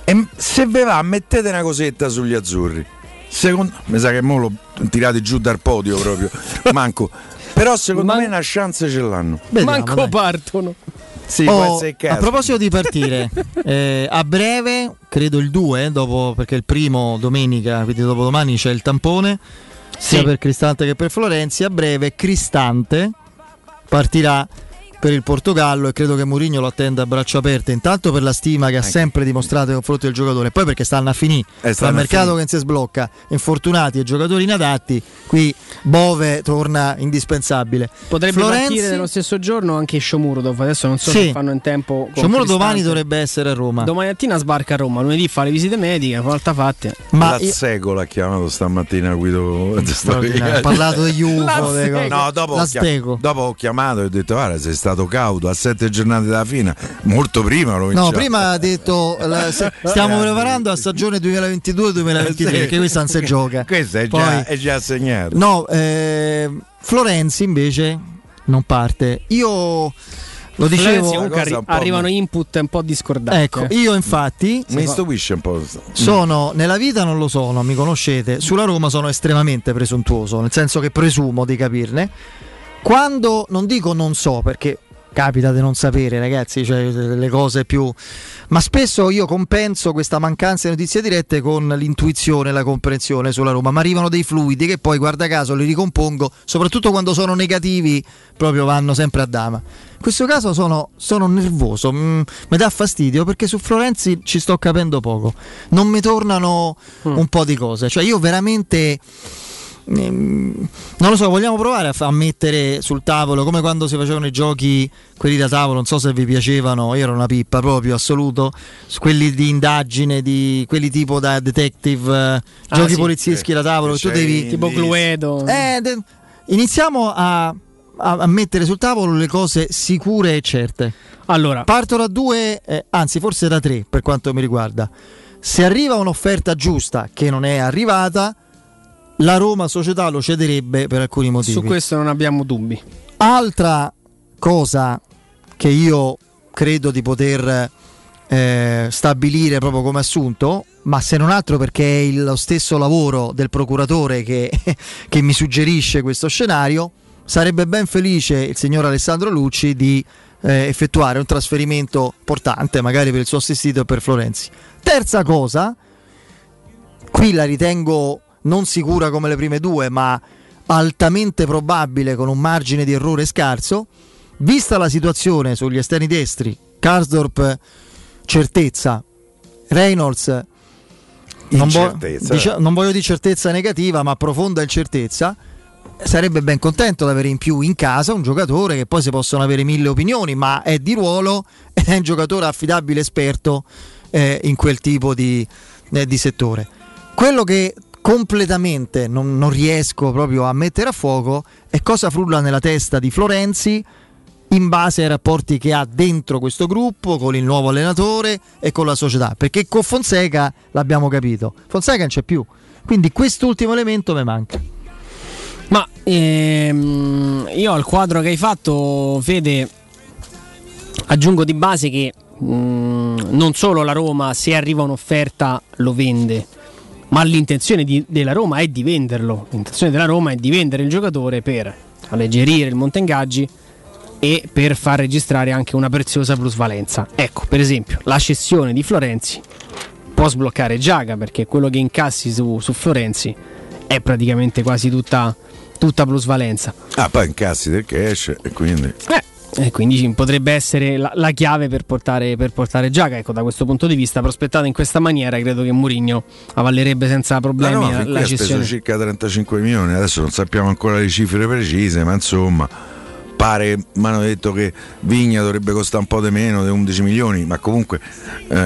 E se ve va, mettete una cosetta sugli azzurri. Secondo me sa che mo lo tirate giù dal podio proprio, manco. Però secondo me una chance ce l'hanno. Vediamo, manco dai. Partono. Sì, a proposito di partire, a breve, credo il 2, dopo, perché il primo domenica, quindi dopodomani c'è il tampone, sia per Cristante che per Florenzi. A breve Cristante partirà per il Portogallo e credo che Mourinho lo attenda a braccia aperte, intanto per la stima che ha sempre dimostrato nei confronti del giocatore, poi perché stanno a finire, tra il mercato che non si sblocca, infortunati e giocatori inadatti, qui Bove torna indispensabile. Potrebbe partire nello stesso giorno anche Shomurodov, adesso non so se fanno in tempo. Shomurodov domani dovrebbe essere a Roma, domani mattina sbarca a Roma, lunedì fa le visite mediche, una volta fatte. Ma Segola ha chiamato stamattina Guido, ha parlato di Juvo, no, dopo ho chiamato e ho detto guarda, sei stato cauto a 7 giornate dalla fine, molto prima lo vinciamo. No, prima ha detto stiamo preparando la stagione 2022-2023, perché questa non si gioca, questa è già assegnata. No, Florenzi invece non parte. Io lo dicevo, arrivano input un po' discordanti. Ecco, io infatti mi stupisce un po'. Sono nella vita, non lo sono, mi conoscete, sulla Roma sono estremamente presuntuoso, nel senso che presumo di capirne. Quando non dico non so, perché capita di non sapere, ragazzi, cioè le cose più... Ma spesso io compenso questa mancanza di notizie dirette con l'intuizione e la comprensione sulla Roma, ma arrivano dei fluidi che poi, guarda caso, li ricompongo, soprattutto quando sono negativi, proprio vanno sempre a dama. In questo caso sono nervoso, mi dà fastidio perché su Florenzi ci sto capendo poco, non mi tornano un po' di cose, cioè io veramente... non lo so, vogliamo provare a mettere sul tavolo, come quando si facevano i giochi quelli da tavolo, non so se vi piacevano, io ero una pippa proprio assoluto, quelli di indagine, di quelli tipo da detective, giochi polizieschi da tavolo, tu devi tipo Cluedo. Iniziamo a mettere sul tavolo le cose sicure e certe. Allora, parto da due, anzi forse da tre per quanto mi riguarda. Se arriva un'offerta giusta, che non è arrivata, la Roma società lo cederebbe per alcuni motivi. Su questo non abbiamo dubbi. Altra cosa che io credo di poter stabilire proprio come assunto, ma se non altro perché è lo stesso lavoro del procuratore che mi suggerisce questo scenario, sarebbe ben felice il signor Alessandro Lucci di effettuare un trasferimento importante, magari per il suo assistito e per Florenzi. Terza cosa, qui la ritengo... non sicura come le prime due, ma altamente probabile, con un margine di errore scarso, vista la situazione sugli esterni destri, Karsdorp certezza, Reynolds non voglio di certezza negativa, ma profonda incertezza. Sarebbe ben contento di avere in più in casa un giocatore che poi si possono avere mille opinioni, ma è di ruolo ed è un giocatore affidabile, esperto in quel tipo di settore. Quello che completamente non riesco proprio a mettere a fuoco e cosa frulla nella testa di Florenzi in base ai rapporti che ha dentro questo gruppo, con il nuovo allenatore e con la società, perché con Fonseca l'abbiamo capito, Fonseca non c'è più, quindi quest'ultimo elemento mi manca. Ma io al quadro che hai fatto, Fede, aggiungo di base che non solo la Roma, se arriva un'offerta, lo vende, ma l'intenzione della Roma è di venderlo. L'intenzione della Roma è di vendere il giocatore per alleggerire il monte ingaggi e per far registrare anche una preziosa plusvalenza. Ecco, per esempio, la cessione di Florenzi può sbloccare Ciaca, perché quello che incassi su Florenzi è praticamente quasi tutta plusvalenza. Poi incassi del cash e quindi... E quindi potrebbe essere la chiave per portare Giaca. Ecco, da questo punto di vista, prospettato in questa maniera, credo che Mourinho avallerebbe senza problemi la cessione. Ha speso circa 35 milioni, adesso non sappiamo ancora le cifre precise, ma insomma pare, mi hanno detto che Vigna dovrebbe costare un po' di meno di 11 milioni, ma comunque 10,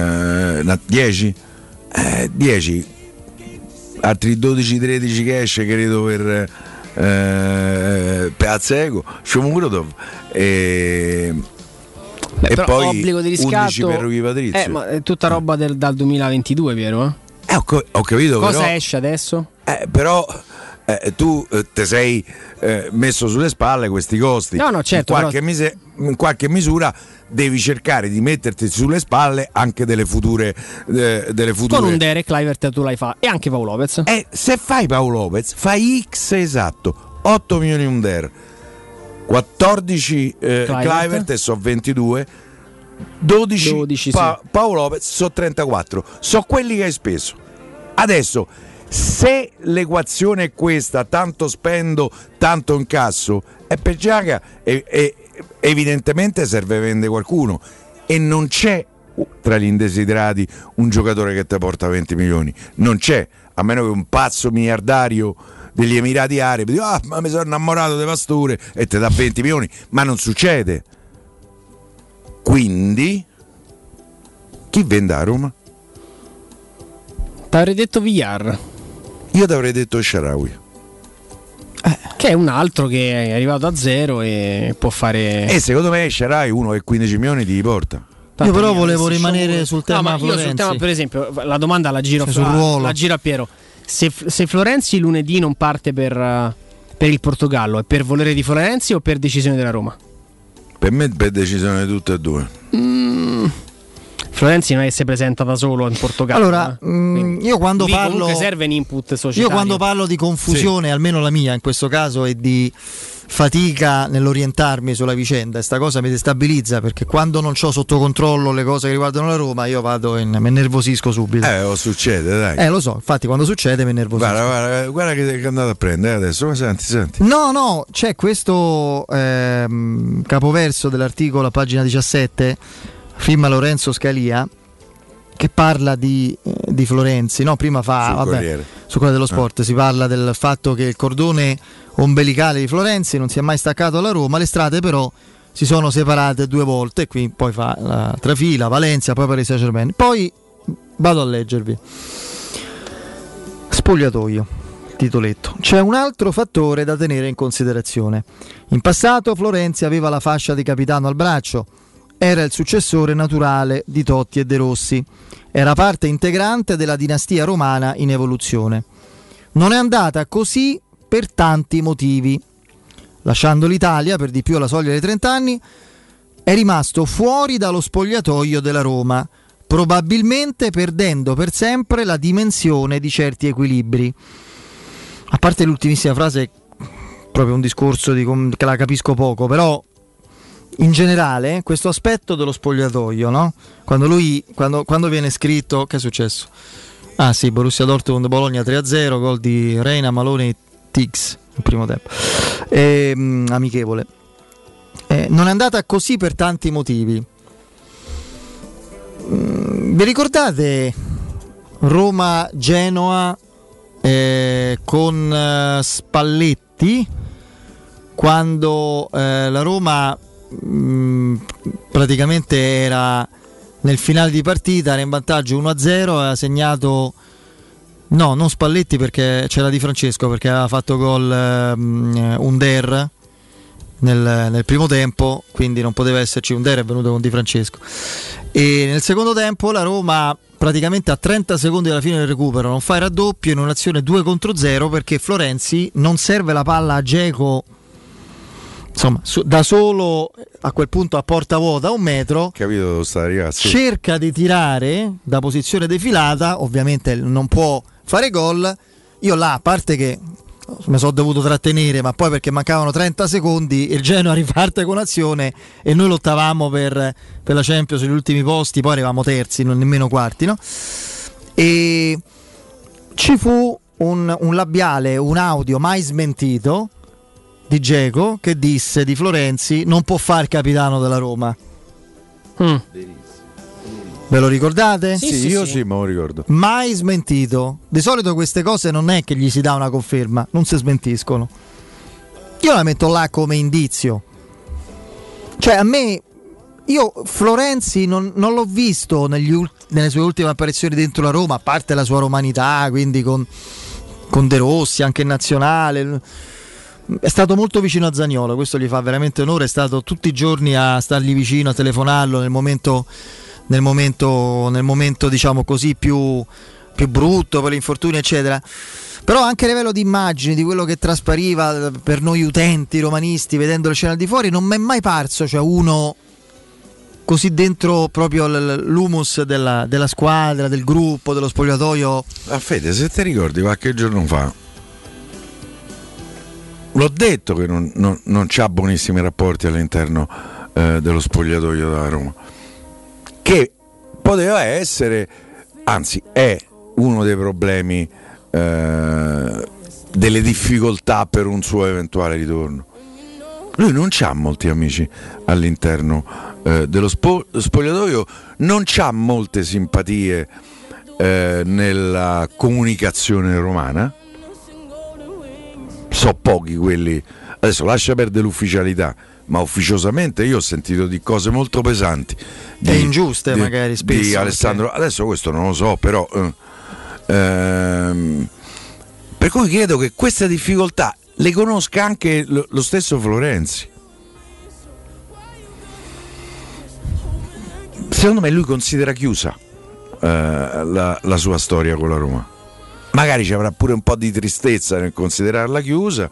altri 12-13 cash credo per... Piazzeco, Shomurodov e poi obbligo di riscatto 11 per Rui Patrizio, ma è tutta roba dal 2022, vero? Ho capito cosa però, esce adesso? Tu te sei messo sulle spalle questi costi, no, certo, in qualche misura devi cercare di metterti sulle spalle anche delle future. Con un Derek Clivert tu l'hai fatto, e anche Paolo Lopez, se fai Paolo Lopez fai X esatto, 8 milioni un Der, 14 Clivert e so 22, 12 Paolo Lopez, so 34, so quelli che hai speso. Adesso, se l'equazione è questa, tanto spendo, tanto incasso, è per Giaga e evidentemente serve vende qualcuno, e non c'è tra gli indesiderati un giocatore che te porta 20 milioni, non c'è, a meno che un pazzo miliardario degli Emirati Arabi dica ma mi sono innamorato di Pastore e te dà 20 milioni, ma non succede. Quindi chi vende a Roma? T'avrei detto Villar. Io ti avrei detto Sharawi, che è un altro che è arrivato a zero e può fare. E secondo me Sharawi uno che 15 milioni ti porta. Io però volevo rimanere sul tema. No, ma io sul tema, per esempio, la domanda la giro a Piero. Se Florenzi lunedì non parte per il Portogallo, è per volere di Florenzi o per decisione della Roma? Per me per decisione di tutte e due. Florenzi non è che si presenta da solo in Portogallo. Allora, io quando parlo serve un input societario. Io quando parlo di confusione, almeno la mia in questo caso, è di fatica nell'orientarmi sulla vicenda, e sta cosa mi destabilizza, perché quando non ho sotto controllo le cose che riguardano la Roma io vado in, mi nervosisco subito. O succede, dai. Lo so, infatti quando succede mi nervosisco. Guarda che è andato a prendere adesso, senti. No, c'è questo capoverso dell'articolo a pagina 17, firma Lorenzo Scalia, che parla di Florenzi, no? Prima fa su quella dello sport si parla del fatto che il cordone ombelicale di Florenzi non si è mai staccato alla Roma, le strade però si sono separate 2 volte, e qui poi fa la trafila, Valencia, poi Paris Saint-Germain. Poi vado a leggervi spogliatoio, titoletto: c'è un altro fattore da tenere in considerazione. In passato Florenzi aveva la fascia di capitano al braccio, era il successore naturale di Totti e De Rossi, era parte integrante della dinastia romana in evoluzione. Non è andata così per tanti motivi. Lasciando l'Italia, per di più alla soglia dei 30 anni, è rimasto fuori dallo spogliatoio della Roma, probabilmente perdendo per sempre la dimensione di certi equilibri. A parte l'ultimissima frase, proprio un discorso che la capisco poco, però in generale questo aspetto dello spogliatoio, no? Quando viene scritto, che è successo? Ah sì, Borussia Dortmund Bologna 3-0, gol di Reina, Malone e Tix il primo tempo, amichevole. Non è andata così per tanti motivi. Vi ricordate Roma-Genoa con Spalletti, quando la Roma praticamente era nel finale di partita, era in vantaggio 1-0, ha segnato non Spalletti, perché c'era Di Francesco, perché aveva fatto gol Under nel primo tempo, quindi non poteva esserci Under, è venuto con Di Francesco, e nel secondo tempo la Roma praticamente a 30 secondi dalla fine del recupero non fa il raddoppio in un'azione 2-0, perché Florenzi non serve la palla a Dzeko, insomma, da solo a quel punto a porta vuota 1 metro, capito dove sta arrivando, sì. Cerca di tirare da posizione defilata, ovviamente non può fare gol. Io là, a parte che mi sono dovuto trattenere, ma poi perché mancavano 30 secondi il Genoa riparte con azione e noi lottavamo per la Champions, gli ultimi posti, poi eravamo terzi, non nemmeno quarti, no? E ci fu un labiale, un audio mai smentito di Dzeko che disse di Florenzi: non può fare il capitano della Roma. Ve lo ricordate? Sì, me lo ricordo. Mai smentito. Di solito queste cose non è che gli si dà una conferma, non si smentiscono. Io la metto là come indizio. Cioè, a me, io Florenzi non l'ho visto nelle sue ultime apparizioni dentro la Roma, a parte la sua romanità, quindi con De Rossi, anche in nazionale. È stato molto vicino a Zaniolo, questo gli fa veramente onore, è stato tutti i giorni a stargli vicino, a telefonarlo nel momento diciamo così più brutto, per l'infortunio eccetera. Però anche a livello di immagini, di quello che traspariva per noi utenti romanisti vedendo la scena di fuori, non mi è mai parso, cioè, uno così dentro proprio l'humus della squadra, del gruppo, dello spogliatoio. Fede, se ti ricordi qualche giorno fa l'ho detto che non c'ha buonissimi rapporti all'interno dello spogliatoio della Roma, che poteva essere, anzi è uno dei problemi, delle difficoltà per un suo eventuale ritorno. Lui non c'ha molti amici all'interno dello spogliatoio, non c'ha molte simpatie nella comunicazione romana. So pochi quelli, adesso lascia perdere l'ufficialità, ma ufficiosamente io ho sentito di cose molto pesanti e ingiuste magari spesso di Alessandro, perché adesso questo non lo so, però per cui credo che queste difficoltà le conosca anche lo stesso Florenzi. Secondo me lui considera chiusa la sua storia con la Roma. Magari ci avrà pure un po' di tristezza nel considerarla chiusa,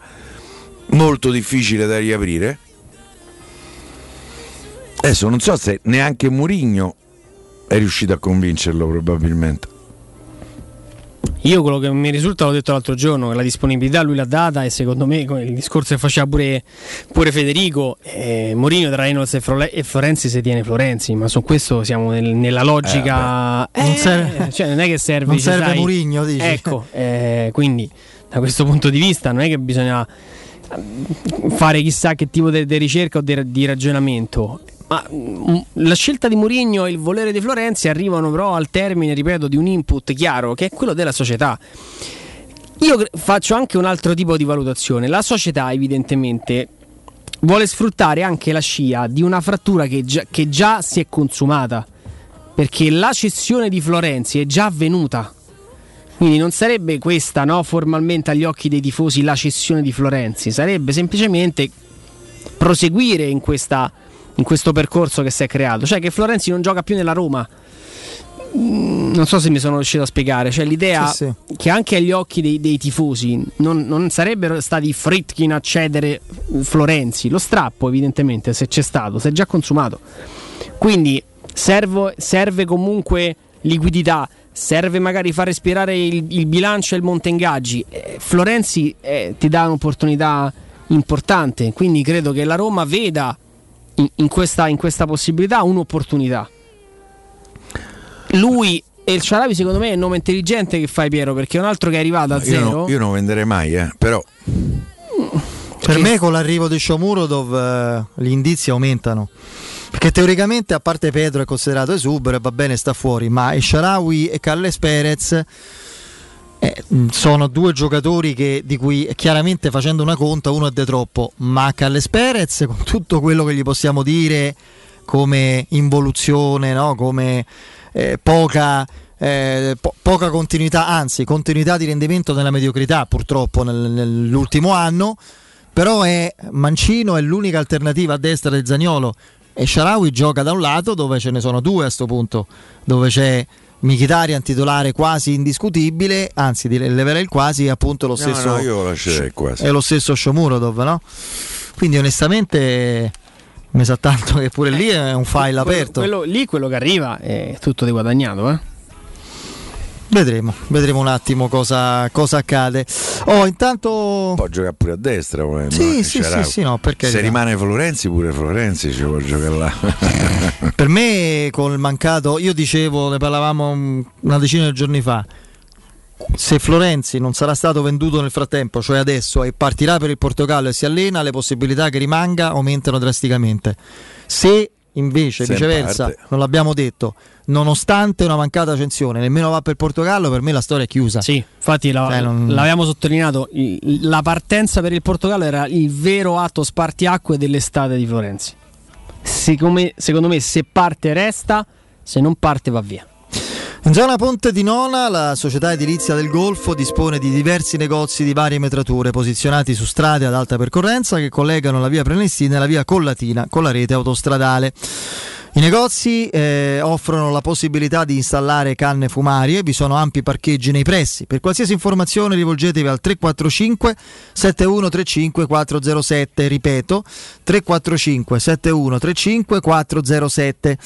molto difficile da riaprire. Adesso non so se neanche Mourinho è riuscito a convincerlo, probabilmente. Io quello che mi risulta, l'ho detto l'altro giorno, che la disponibilità lui l'ha data, e secondo me il discorso che faceva pure Federico, Mourinho tra Reynolds e Florenzi se tiene Florenzi, ma su questo siamo nella logica, non è che serve, non serve Mourinho, dici. Ecco, quindi da questo punto di vista non è che bisogna fare chissà che tipo di ricerca o di ragionamento. Ma la scelta di Mourinho e il volere di Florenzi arrivano però al termine, ripeto, di un input chiaro che è quello della società. Io faccio anche un altro tipo di valutazione. La società evidentemente vuole sfruttare anche la scia di una frattura che già si è consumata, perché la cessione di Florenzi è già avvenuta. Quindi non sarebbe questa, no, formalmente agli occhi dei tifosi la cessione di Florenzi, sarebbe semplicemente proseguire in questo percorso che si è creato, cioè che Florenzi non gioca più nella Roma. Non so se mi sono riuscito a spiegare, cioè l'idea sì. Che anche agli occhi dei tifosi non sarebbero stati Fritkin a cedere Florenzi. Lo strappo evidentemente, se c'è stato, si è già consumato, quindi serve comunque liquidità, serve magari far respirare il bilancio e il monte ingaggi. Florenzi ti dà un'opportunità importante, quindi credo che la Roma veda in questa possibilità un'opportunità. Lui e il Ciarabi secondo me è il nome intelligente che fai, Piero, perché è un altro che è arrivato a zero. Io non venderei mai, però per me con l'arrivo di Shomurodov gli indizi aumentano, perché teoricamente, a parte Pedro è considerato esubero e va bene, sta fuori, ma il Shaarawy e Carles Perez sono due giocatori di cui chiaramente, facendo una conta, uno è de troppo, ma Carles Perez, con tutto quello che gli possiamo dire come involuzione, no? Come poca continuità, anzi continuità di rendimento nella mediocrità purtroppo nell'ultimo anno, però Mancino è l'unica alternativa a destra del Zaniolo, e Shaarawy gioca da un lato dove ce ne sono due a sto punto, dove c'è Mkhitaryan titolare quasi indiscutibile, anzi leverei il quasi, appunto lo stesso, no, io lascerei quasi. È lo stesso Shomurodov, no? Quindi onestamente mi sa tanto che pure lì è un file aperto. Quello che arriva è tutto di guadagnato, eh? Vedremo un attimo cosa accade. Intanto può giocare pure a destra, no, perché se rimane Florenzi, pure Florenzi ci può giocare là. Per me col mancato, io dicevo, ne parlavamo una decina di giorni fa, se Florenzi non sarà stato venduto nel frattempo, cioè adesso, e partirà per il Portogallo e si allena, le possibilità che rimanga aumentano drasticamente. Se invece, viceversa, non l'abbiamo detto, nonostante una mancata cessione nemmeno va per Portogallo, per me la storia è chiusa. Sì, infatti l'avevamo sottolineato, la partenza per il Portogallo era il vero atto spartiacque dell'estate di Florenzi. Secondo me se parte resta, se non parte va via. In zona Ponte di Nona, la società edilizia del Golfo dispone di diversi negozi di varie metrature posizionati su strade ad alta percorrenza che collegano la via Prenestina e la via Collatina con la rete autostradale. I negozi offrono la possibilità di installare canne fumarie, vi sono ampi parcheggi nei pressi. Per qualsiasi informazione rivolgetevi al 345 7135 407, ripeto 345 7135 407.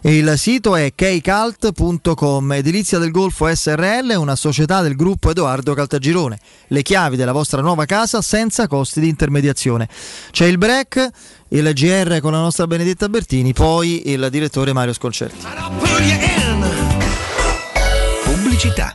E il sito è keycult.com. Edilizia del Golfo SRL è una società del gruppo Edoardo Caltagirone. Le chiavi della vostra nuova casa senza costi di intermediazione. C'è il break, il GR con la nostra Benedetta Bertini, poi il direttore Mario Sconcerti. Pubblicità.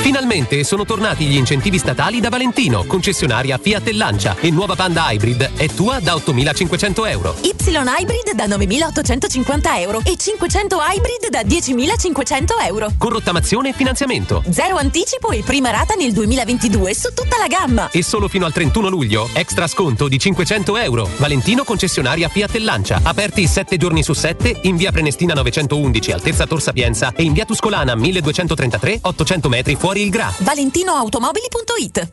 Finalmente sono tornati gli incentivi statali da Valentino, concessionaria Fiat e Lancia, e nuova Panda Hybrid è tua da 8.500 euro. Y Hybrid da 9.850 euro e 500 Hybrid da 10.500 euro. Con rottamazione e finanziamento. Zero anticipo e prima rata nel 2022 su tutta la gamma. E solo fino al 31 luglio, extra sconto di 500 euro. Valentino, concessionaria Fiat e Lancia, aperti 7 giorni su 7 in via Prenestina 911 altezza Tor Sapienza e in via Tuscolana 1233 800 metri fuori il Gra. ValentinoAutomobili.it.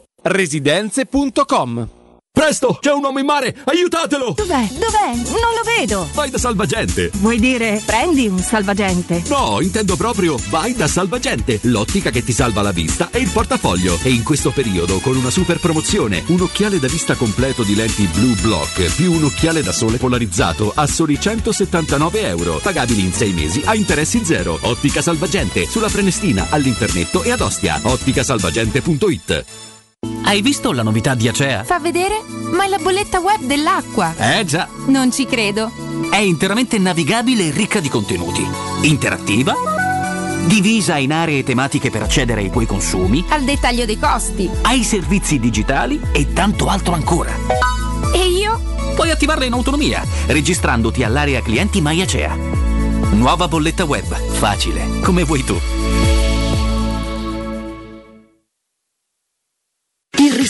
residenze.com. Presto, c'è un uomo in mare, aiutatelo! Dov'è? Dov'è? Non lo vedo! Vai da Salvagente! Vuoi dire, prendi un salvagente? No, intendo proprio, vai da Salvagente, l'ottica che ti salva la vista e il portafoglio. E in questo periodo, con una super promozione, un occhiale da vista completo di lenti Blue Block, più un occhiale da sole polarizzato a soli 179 euro, pagabili in 6 mesi a interessi zero. Ottica Salvagente, sulla Prenestina, all'Internetto e ad Ostia. Otticasalvagente.it. Hai visto la novità di Acea? Fa vedere? Ma è la bolletta web dell'acqua! Eh già! Non ci credo! È interamente navigabile e ricca di contenuti. Interattiva, divisa in aree tematiche per accedere ai tuoi consumi, al dettaglio dei costi, ai servizi digitali e tanto altro ancora. E io? Puoi attivarla in autonomia, registrandoti all'area clienti My Acea. Nuova bolletta web, facile, come vuoi tu. Il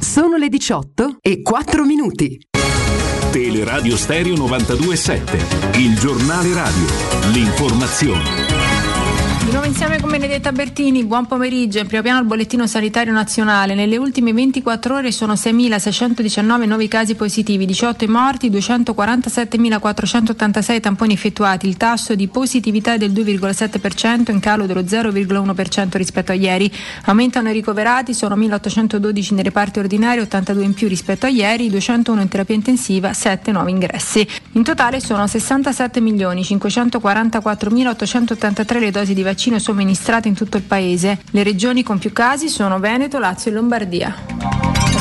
Sono le 18 e 4 minuti. Teleradio Stereo 92.7, il giornale radio, l'informazione. Di nuovo insieme con Benedetta Bertini, buon pomeriggio. In primo piano il bollettino sanitario nazionale. Nelle ultime 24 ore sono 6.619 nuovi casi positivi, 18 morti, 247.486 tamponi effettuati. Il tasso di positività è del 2,7%, in calo dello 0,1% rispetto a ieri. Aumentano i ricoverati, sono 1.812 nei reparti ordinari, 82 in più rispetto a ieri, 201 in terapia intensiva, 7 nuovi ingressi. In totale sono 67.544.883 le dosi di vaccino somministrate in tutto il paese. Le regioni con più casi sono Veneto, Lazio e Lombardia.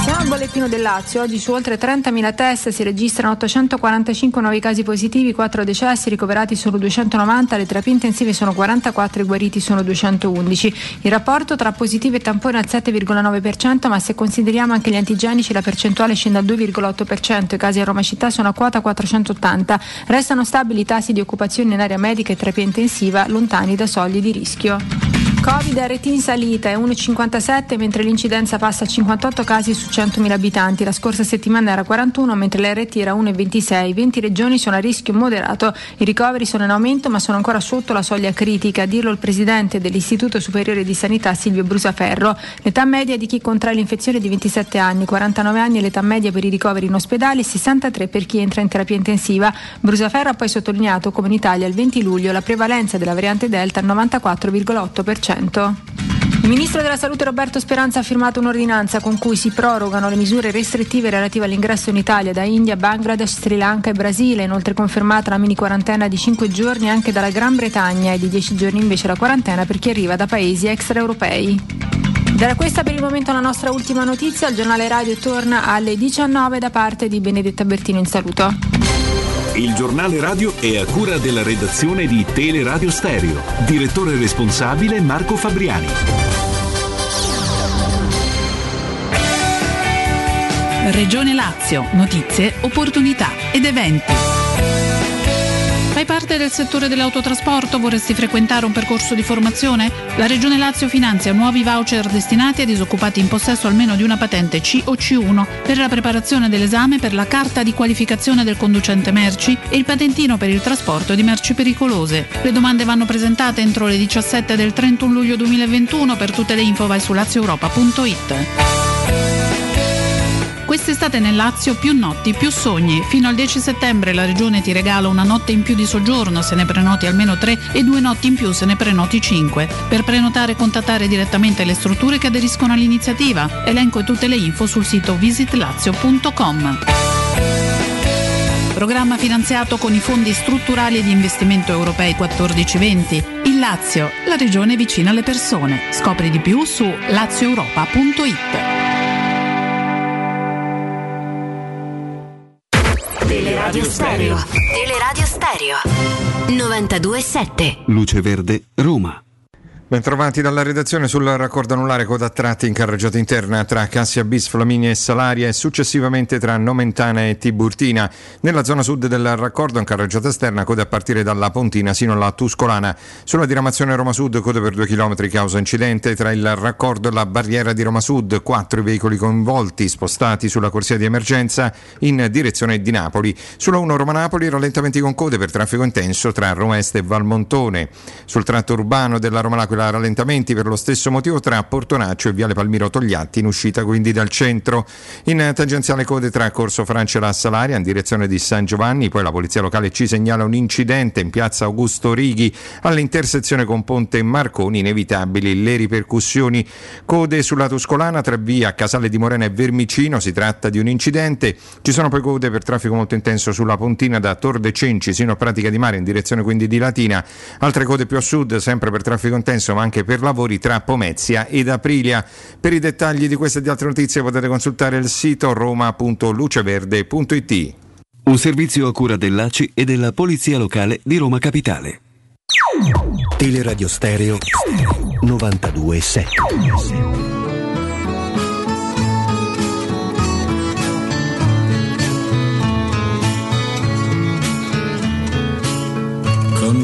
Siamo al bollettino del Lazio. Oggi su oltre 30.000 test si registrano 845 nuovi casi positivi, 4 decessi, ricoverati solo 290, le terapie intensive sono 44 e guariti sono 211. Il rapporto tra positivi e tamponi è al 7,9%, ma se consideriamo anche gli antigenici la percentuale scende al 2,8%. I casi a Roma città sono a quota 480. Restano stabili i tassi di occupazione in area medica e terapia intensiva, lontani da soglie di rischio. Covid a Retin salita è 1,57 mentre l'incidenza passa a 58 casi su 100.000 abitanti. La scorsa settimana era 41 mentre la RT era 1,26. 20 regioni sono a rischio moderato. I ricoveri sono in aumento ma sono ancora sotto la soglia critica. A dirlo il presidente dell'Istituto Superiore di Sanità Silvio Brusaferro. L'età media di chi contrae l'infezione è di 27 anni, 49 anni è l'età media per i ricoveri in ospedale e 63 per chi entra in terapia intensiva. Brusaferro ha poi sottolineato come in Italia il 20 luglio la prevalenza della variante Delta è 94,8%. Il ministro della Salute Roberto Speranza ha firmato un'ordinanza con cui si prorogano le misure restrittive relative all'ingresso in Italia da India, Bangladesh, Sri Lanka e Brasile. Inoltre confermata la mini quarantena di 5 giorni anche dalla Gran Bretagna e di 10 giorni invece la quarantena per chi arriva da paesi extraeuropei. Da questa per il momento la nostra ultima notizia. Il giornale radio torna alle 19 da parte di Benedetta Bertino. In saluto. Il giornale radio è a cura della redazione di Teleradio Stereo. Direttore responsabile Marco Fabriani. Regione Lazio, notizie, opportunità ed eventi. Fai parte del settore dell'autotrasporto? Vorresti frequentare un percorso di formazione? La Regione Lazio finanzia nuovi voucher destinati a disoccupati in possesso almeno di una patente C o C1 per la preparazione dell'esame per la carta di qualificazione del conducente merci e il patentino per il trasporto di merci pericolose. Le domande vanno presentate entro le 17 del 31 luglio 2021. Per tutte le info vai su lazioeuropa.it. Quest'estate nel Lazio più notti, più sogni. Fino al 10 settembre la Regione ti regala una notte in più di soggiorno se ne prenoti almeno 3 e 2 notti in più se ne prenoti 5. Per prenotare e contattare direttamente le strutture che aderiscono all'iniziativa. Elenco e tutte le info sul sito visitlazio.com. Programma finanziato con i fondi strutturali di investimento europei 14-20. Il Lazio, la regione vicina alle persone. Scopri di più su lazioeuropa.it. Teleradio Stereo. Teleradio Stereo 92.7. Luce Verde, Roma. Bentrovati dalla redazione. Sul raccordo anulare coda a tratti in carreggiata interna tra Cassia Bis, Flaminia e Salaria e successivamente tra Nomentana e Tiburtina. Nella zona sud del raccordo in carreggiata esterna coda a partire dalla Pontina sino alla Tuscolana. Sulla diramazione Roma Sud coda per 2 chilometri causa incidente tra il raccordo e la barriera di Roma Sud. 4 veicoli coinvolti spostati sulla corsia di emergenza in direzione di Napoli. Sulla 1 Roma-Napoli rallentamenti con code per traffico intenso tra Roma Est e Valmontone. Sul tratto urbano della Roma-L'Aquila rallentamenti per lo stesso motivo tra Portonaccio e Viale Palmiro Togliatti in uscita quindi dal centro. In tangenziale code tra Corso Francia e la Salaria in direzione di San Giovanni, poi la polizia locale ci segnala un incidente in piazza Augusto Righi all'intersezione con Ponte Marconi, inevitabili le ripercussioni. Code sulla Tuscolana tra via Casale di Morena e Vermicino, si tratta di un incidente. Ci sono poi code per traffico molto intenso sulla Pontina da Tor de Cenci sino a Pratica di Mare in direzione quindi di Latina. Altre code più a sud sempre per traffico intenso ma anche per lavori tra Pomezia ed Aprilia. Per i dettagli di queste e di altre notizie potete consultare il sito roma.luceverde.it. Un servizio a cura dell'ACI e della Polizia Locale di Roma Capitale. Teleradio Stereo 92.7. Con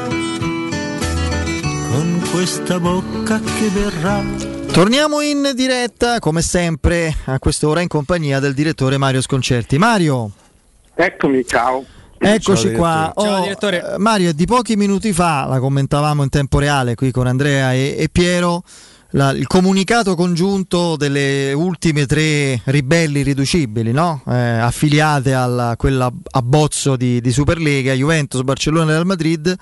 Con questa bocca che verrà. Torniamo in diretta come sempre a quest'ora in compagnia del direttore Mario Sconcerti. Mario, eccomi, ciao. Eccoci, ciao, qua. Ciao, direttore. Mario, di pochi minuti fa la commentavamo in tempo reale qui con Andrea e Piero, il comunicato congiunto delle ultime 3 ribelli riducibili, no? Affiliate a quella abbozzo di Superlega, Juventus, Barcellona e Real Madrid,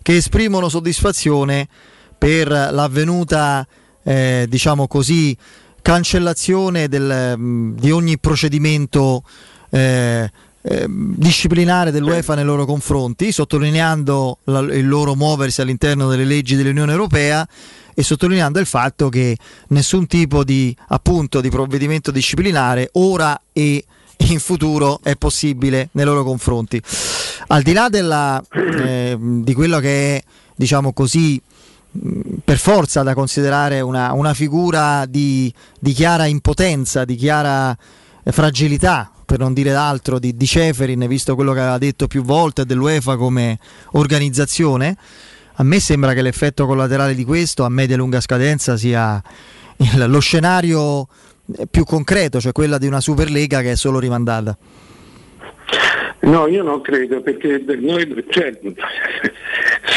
che esprimono soddisfazione per l'avvenuta, diciamo così, cancellazione di ogni procedimento disciplinare dell'UEFA nei loro confronti, sottolineando il loro muoversi all'interno delle leggi dell'Unione Europea e sottolineando il fatto che nessun tipo di, appunto, di provvedimento disciplinare ora e in futuro è possibile nei loro confronti. Al di là della, di quello che è, diciamo così, per forza da considerare una figura di chiara impotenza, di chiara fragilità, per non dire altro, di Ceferin, visto quello che aveva detto più volte dell'UEFA come organizzazione, a me sembra che l'effetto collaterale di questo a media e lunga scadenza sia lo scenario più concreto, cioè quella di una Superlega che è solo rimandata. No, io non credo, perché noi, cioè,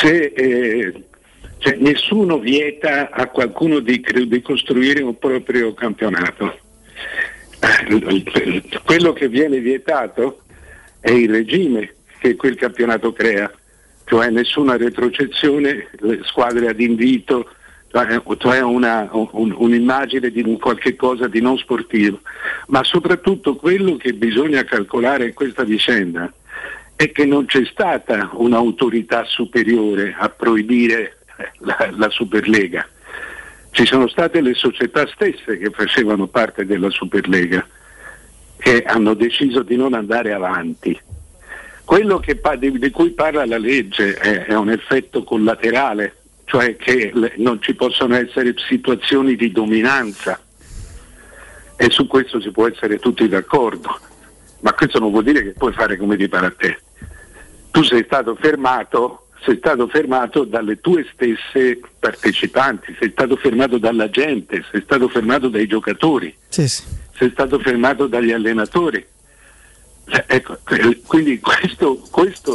se cioè, nessuno vieta a qualcuno di costruire un proprio campionato. Quello che viene vietato è il regime che quel campionato crea, cioè nessuna retrocessione, le squadre ad invito, cioè un'immagine di un qualche cosa di non sportivo. Ma soprattutto quello che bisogna calcolare in questa vicenda è che non c'è stata un'autorità superiore a proibire la Superlega. Ci sono state le società stesse che facevano parte della Superlega che hanno deciso di non andare avanti. Quello che di cui parla la legge è un effetto collaterale, cioè che non ci possono essere situazioni di dominanza, e su questo si può essere tutti d'accordo, ma questo non vuol dire che puoi fare come ti pare a te. Tu sei stato fermato dalle tue stesse partecipanti, sei stato fermato dalla gente, sei stato fermato dai giocatori, sì. Sei stato fermato dagli allenatori, ecco, quindi questo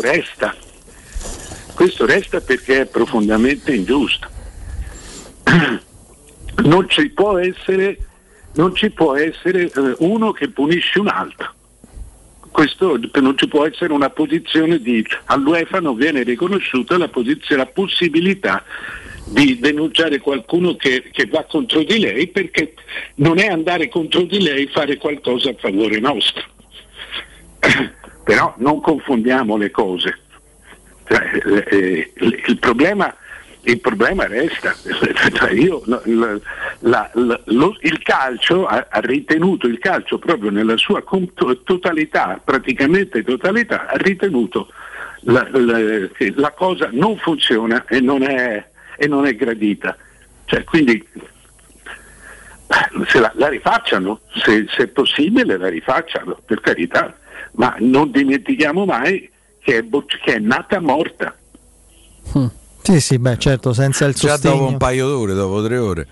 resta. Questo resta perché è profondamente ingiusto. Non ci può essere uno che punisce un altro. Questo, non ci può essere una posizione di, all'UEFA non viene riconosciuta la possibilità di denunciare qualcuno che va contro di lei, perché non è andare contro di lei fare qualcosa a favore nostro. Però non confondiamo le cose. Il problema resta. Il calcio ha ritenuto, il calcio proprio nella sua totalità, praticamente totalità, ha ritenuto che la cosa non funziona e non è gradita. Cioè, quindi se la rifacciano, se è possibile la rifacciano, per carità, ma non dimentichiamo mai che è nata morta. Sì, beh, certo, senza il sostegno. Già dopo un paio d'ore, dopo 3 ore.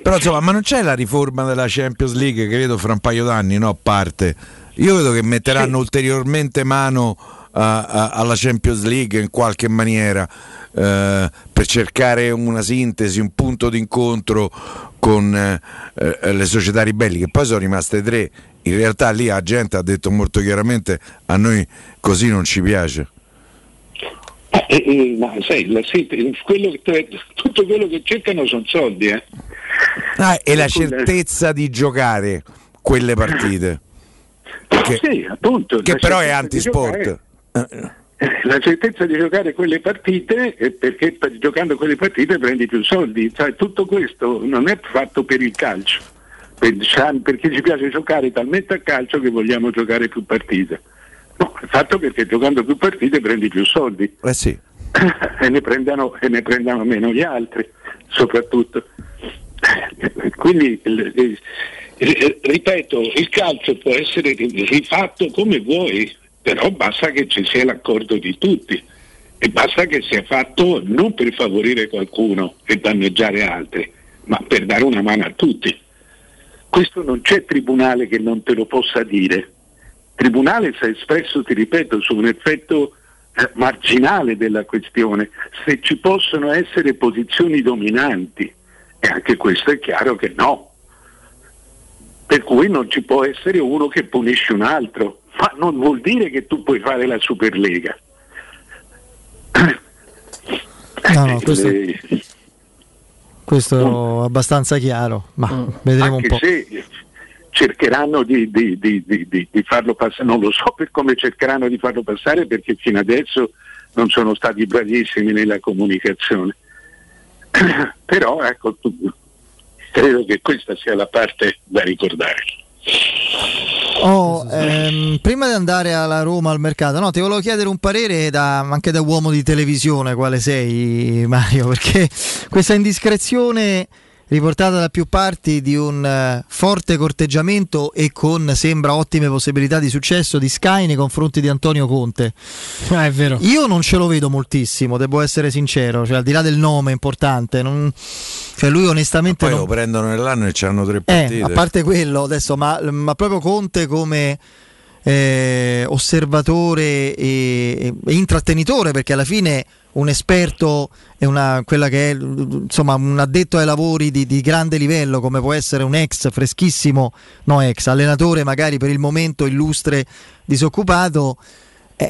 Però insomma, ma non c'è la riforma della Champions League che vedo fra un paio d'anni, no? A parte, io vedo che metteranno ulteriormente mano alla Champions League in qualche maniera per cercare una sintesi, un punto d'incontro con le società ribelli, che poi sono rimaste 3. In realtà lì la gente ha detto molto chiaramente: a noi così non ci piace. Ma sai, tutto quello che cercano sono soldi. E la certezza di giocare quelle partite. Perché, sì, appunto, che però è antisport. La certezza di giocare quelle partite, perché giocando quelle partite prendi più soldi. Cioè, tutto questo non è fatto per il calcio. Perché ci piace giocare talmente a calcio che vogliamo giocare più partite. No, è fatto perché giocando più partite prendi più soldi. Sì. E ne prendono meno gli altri, soprattutto. Quindi, ripeto, il calcio può essere rifatto come vuoi, però basta che ci sia l'accordo di tutti e basta che sia fatto non per favorire qualcuno e danneggiare altri, ma per dare una mano a tutti. Questo non c'è tribunale che non te lo possa dire. Il tribunale si è espresso, ti ripeto, su un effetto marginale della questione. Se ci possono essere posizioni dominanti, e anche questo è chiaro che no. Per cui non ci può essere uno che punisce un altro, ma non vuol dire che tu puoi fare la Superlega. No, questo... Questo è abbastanza chiaro, ma vedremo anche un po'. Se cercheranno di farlo passare, non lo so per come cercheranno di farlo passare, perché fino adesso non sono stati bravissimi nella comunicazione. Però ecco, credo che questa sia la parte da ricordare. Prima di andare alla Roma, al mercato, no, ti volevo chiedere un parere anche da uomo di televisione, quale sei, Mario, perché questa indiscrezione riportata da più parti di un forte corteggiamento e con, sembra, ottime possibilità di successo di Sky nei confronti di Antonio Conte. È vero. Io non ce lo vedo moltissimo, devo essere sincero, cioè al di là del nome importante, non... cioè lui onestamente... Ma poi non... lo prendono nell'anno e c'hanno 3 partite. A parte quello adesso, ma proprio Conte come... osservatore e intrattenitore, perché alla fine un esperto è quella che è, insomma, un addetto ai lavori di grande livello, come può essere un ex freschissimo, no, ex allenatore magari per il momento illustre, disoccupato,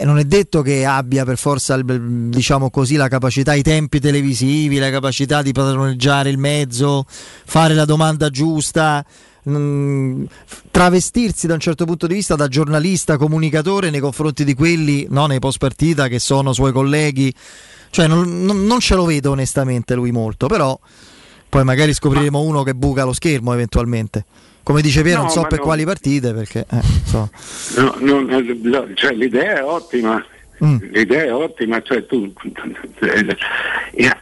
non è detto che abbia per forza, diciamo così, la capacità, i tempi televisivi, la capacità di padroneggiare il mezzo, fare la domanda giusta, travestirsi da un certo punto di vista da giornalista, comunicatore nei confronti di quelli, no, nei post partita, che sono suoi colleghi. Cioè non ce lo vedo onestamente lui molto, però poi magari scopriremo uno che buca lo schermo eventualmente, come dice Piero, no, non so per quali partite, perché cioè, l'idea è ottima. L'idea è ottima, cioè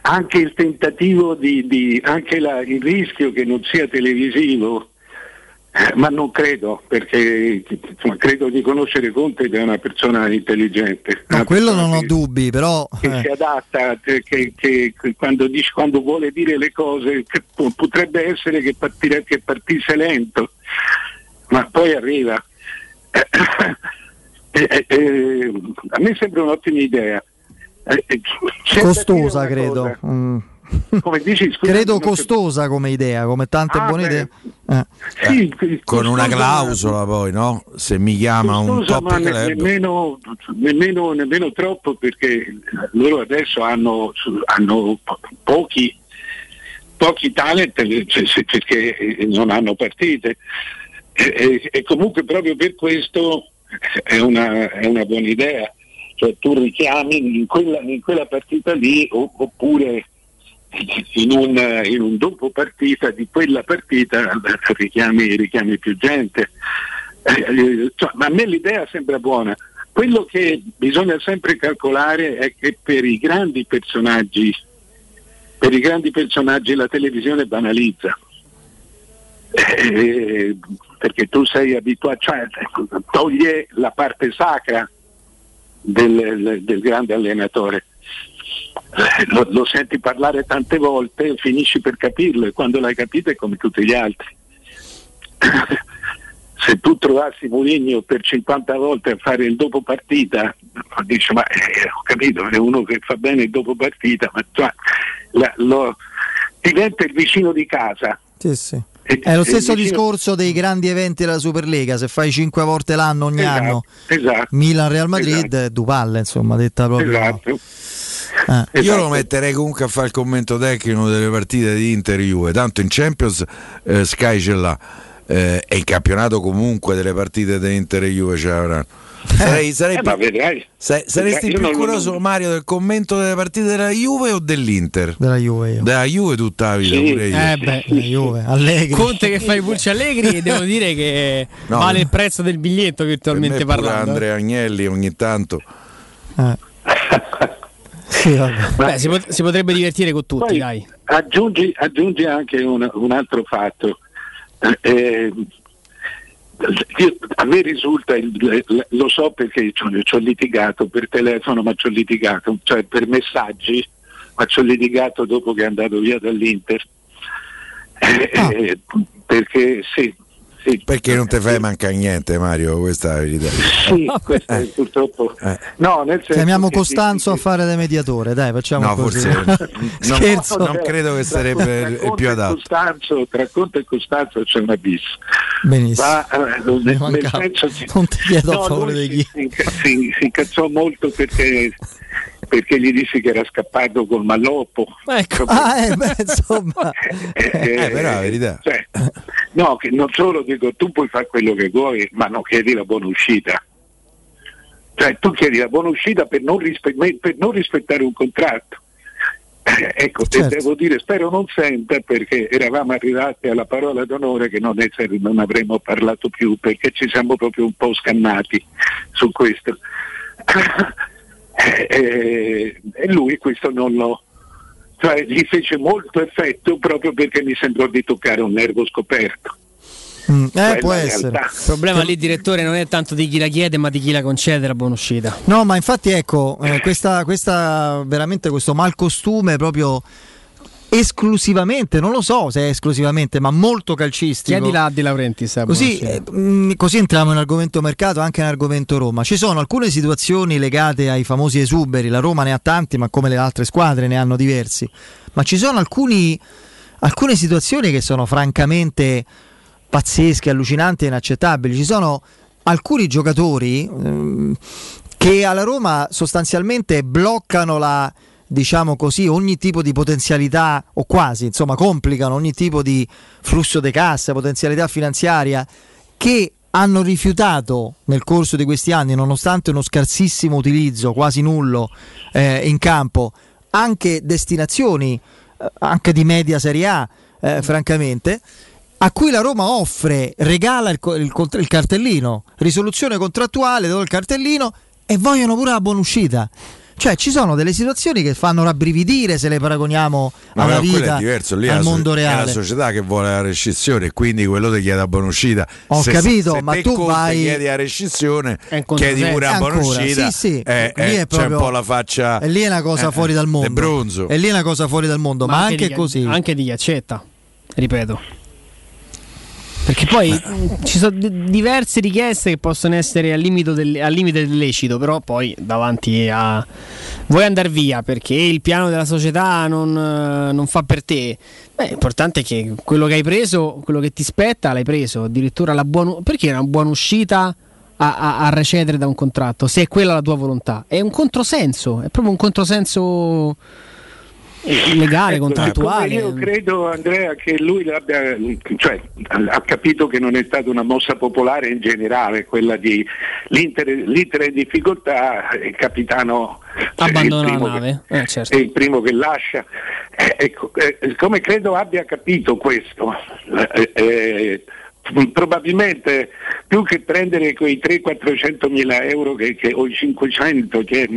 anche il tentativo il rischio che non sia televisivo. Ma non credo, perché insomma, credo di conoscere Conte, che è una persona intelligente. No, quello non ho dubbi, però... Che si adatta, che quando vuole dire le cose, che potrebbe essere che partisse lento, ma poi arriva. A me sembra un'ottima idea. Costosa, credo. Come dici, scusa, credo costosa come idea, come tante buone idee. Sì, con una clausola, poi, no? Se mi chiama costosa, un top club. Nemmeno troppo, perché loro adesso hanno pochi talent, perché non hanno partite, e comunque proprio per questo è una buona idea. Cioè tu richiami in quella partita lì, oppure in un dopo partita di quella partita richiami più gente, cioè, ma a me l'idea sembra buona. Quello che bisogna sempre calcolare è che per i grandi personaggi la televisione banalizza, perché tu sei abituato, cioè toglie la parte sacra del grande allenatore. Lo senti parlare tante volte, finisci per capirlo, e quando l'hai capito è come tutti gli altri. Se tu trovassi Mourinho per 50 volte a fare il dopo partita, dici, ma ho capito, è uno che fa bene il dopo partita, ma cioè, diventa il vicino di casa. Sì, sì. È lo stesso discorso dei grandi eventi della Superlega, se fai 5 volte l'anno ogni anno, esatto, Milan-Real Madrid, esatto, Dupalle, insomma, detta proprio. Esatto. No. Esatto. Io lo metterei comunque a fare il commento tecnico delle partite di Inter-Juve, tanto in Champions Sky ce l'ha, e in campionato comunque delle partite di Inter-Juve ce l'avranno. Saresti più curioso, Mario, del commento delle partite della Juve o dell'Inter? Della Juve, io. Della Juve tutta la vita, sì. Pure io. La Juve, Allegri. Conte che fa i pulci Allegri, e devo dire che no, vale il prezzo del biglietto virtualmente parlando. Andrea Agnelli ogni tanto. Sì, beh, si potrebbe divertire con tutti. Poi, dai. Aggiungi anche un altro fatto. A me risulta, lo so perché ci ho litigato per telefono, ma ci ho litigato, cioè per messaggi, ma ci ho litigato dopo che è andato via dall'Inter, perché sì. Perché non te fai mancare niente, Mario, questa è l'idea. Sì, questo è purtroppo. No, nel senso, chiamiamo Costanzo a fare da mediatore, dai, facciamo così. Forse scherzo. Non credo che sarebbe il più adatto. Costanzo, tra Conte e Costanzo c'è una bis. Benissimo. Ma nel senso che, non ti chiedo a favore di chi. Si incazzò molto perché gli dissi che era scappato col malloppo. Ecco. Insomma. Però la verità. Cioè, no, che non solo dico, tu puoi fare quello che vuoi, ma non chiedi la buona uscita. Cioè tu chiedi la buona uscita per non rispettare un contratto. Ecco, certo. E devo dire, spero non senta, perché eravamo arrivati alla parola d'onore che non avremmo parlato più, perché ci siamo proprio un po' scannati su questo. E lui questo non lo... cioè gli fece molto effetto proprio perché mi sembrò di toccare un nervo scoperto. Può essere. Il problema lì, direttore, non è tanto di chi la chiede ma di chi la concede la buona uscita. No, ma infatti ecco, questa veramente questo malcostume proprio esclusivamente, non lo so se è esclusivamente, ma molto calcistico. Chiedi là di Laurenti, così entriamo in argomento mercato, anche in argomento Roma. Ci sono alcune situazioni legate ai famosi esuberi, la Roma ne ha tanti, ma come le altre squadre ne hanno diversi, ma ci sono alcune situazioni che sono francamente pazzesche, allucinanti e inaccettabili. Ci sono alcuni giocatori che alla Roma sostanzialmente bloccano ogni tipo di potenzialità, o quasi, insomma, complicano ogni tipo di flusso di cassa, potenzialità finanziaria, che hanno rifiutato nel corso di questi anni, nonostante uno scarsissimo utilizzo, quasi nullo, in campo, anche destinazioni, anche di media Serie A, francamente, a cui la Roma regala il cartellino, risoluzione contrattuale, do il cartellino, e vogliono pure la buona uscita. Cioè ci sono delle situazioni che fanno rabbrividire se le paragoniamo alla vita, lì al mondo reale. È la società che vuole la rescissione, quindi quello ti chiede la buona uscita. Ho capito, ma tu chiedi la rescissione, chiedi pure la buona uscita. Sì. È proprio, c'è un po' la faccia. E lì è una cosa fuori dal mondo. Del bronzo. E lì è una cosa fuori dal mondo, ma anche così. Anche di accetta, ripeto. Perché poi ci sono diverse richieste che possono essere al limite del lecito, però poi davanti a vuoi andare via perché il piano della società non fa per te. L'importante è che quello che hai preso, quello che ti spetta, l'hai preso. Addirittura perché era una buona uscita a recedere da un contratto, se è quella la tua volontà. È un controsenso, è proprio un controsenso legale, contrattuale. Io credo, Andrea, che lui ha capito che non è stata una mossa popolare in generale quella di l'Inter in difficoltà, il capitano abbandona la nave, certo. È il primo che lascia, come credo abbia capito questo, probabilmente più che prendere quei 300-400 mila euro o i 500 che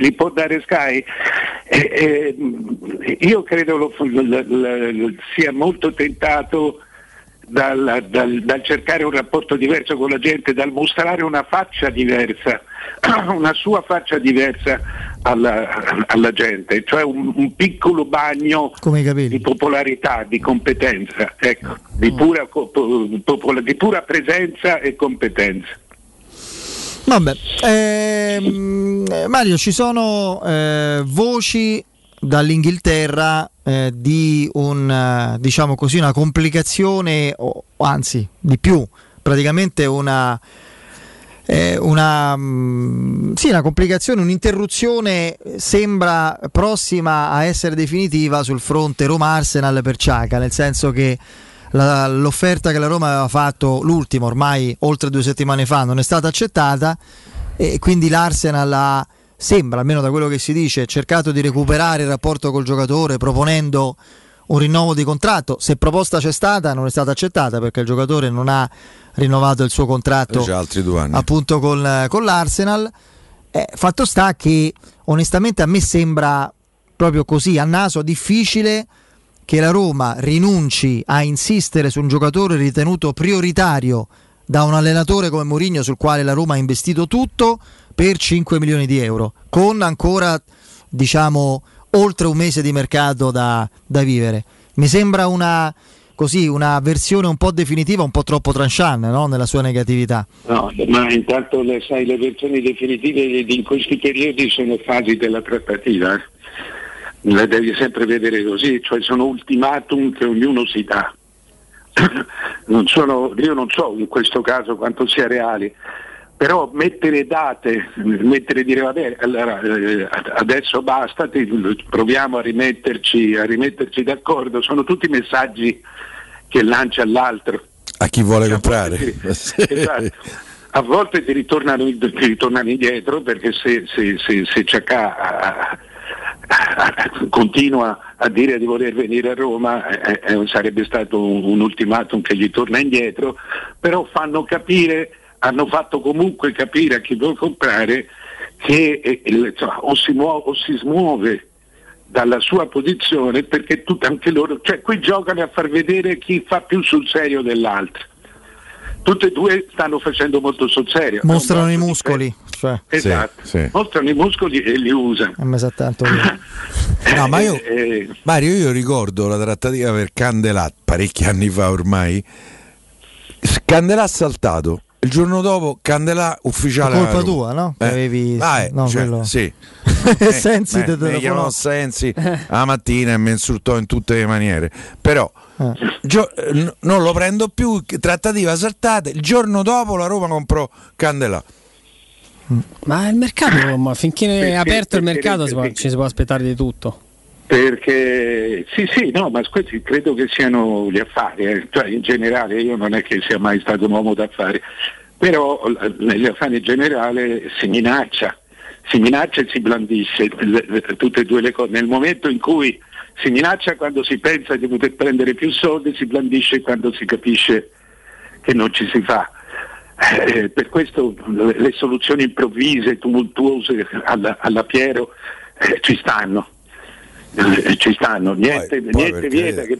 li può dare Sky, io credo sia molto tentato dal cercare un rapporto diverso con la gente, dal mostrare una faccia diversa, una sua faccia diversa alla gente, cioè un piccolo bagno di popolarità, di competenza, ecco, di pura presenza e competenza. Vabbè, Mario, ci sono voci dall'Inghilterra di una complicazione, o anzi di più, praticamente una complicazione, un'interruzione sembra prossima a essere definitiva sul fronte Roma-Arsenal per Ciaca, nel senso che l'offerta che la Roma aveva fatto, l'ultima ormai oltre 2 settimane fa, non è stata accettata, e quindi l'Arsenal sembra, almeno da quello che si dice, cercato di recuperare il rapporto col giocatore proponendo un rinnovo di contratto. Se proposta c'è stata, non è stata accettata perché il giocatore non ha rinnovato il suo contratto già altri 2 anni appunto con l'Arsenal. Fatto sta che onestamente a me sembra proprio così a naso difficile che la Roma rinunci a insistere su un giocatore ritenuto prioritario da un allenatore come Mourinho, sul quale la Roma ha investito tutto, per 5 milioni di euro, con ancora oltre 1 mese di mercato da vivere. Mi sembra una versione un po' definitiva, un po' troppo tranchant, no? Nella sua negatività. No, ma intanto le versioni definitive in questi periodi sono fasi della trattativa. La devi sempre vedere così, cioè sono ultimatum che ognuno si dà. Io non so in questo caso quanto sia reali, però mettere date, dire vabbè, allora, adesso basta, proviamo a rimetterci d'accordo, sono tutti messaggi che lancia all'altro, a chi vuole comprare. Esatto. A volte ti ritornano indietro, perché se Ciaca continua a dire di voler venire a Roma, sarebbe stato un ultimatum che gli torna indietro, però fanno capire, hanno fatto comunque capire a chi vuol comprare che o si muove o si smuove dalla sua posizione, perché anche loro, cioè qui giocano a far vedere chi fa più sul serio dell'altro. Tutte e due stanno facendo molto sul serio. Mostrano i muscoli. Cioè. Esatto, sì. Mostrano i muscoli e li usano. A me sa tanto. No, ma io, Mario, io ricordo la trattativa per Candelat parecchi anni fa ormai. Candelat saltato. Il giorno dopo Candelà ufficiale. Colpa Roma. Tua, no? Avevi no, cioè, quello. Sì. Sensi mi chiamò Sensi la mattina e mi insultò in tutte le maniere. Però non lo prendo più, trattativa saltate. Il giorno dopo la Roma comprò Candelà. Ma il mercato, finché è aperto il mercato ci si può aspettare di tutto. Perché ma questi credo che siano gli affari, cioè in generale io non è che sia mai stato un uomo d'affari, però negli affari in generale si minaccia e si blandisce tutte e due le cose. Nel momento in cui si minaccia quando si pensa di poter prendere più soldi, si blandisce quando si capisce che non ci si fa. Per questo le soluzioni improvvise, tumultuose alla Piero ci stanno. Niente vieta che...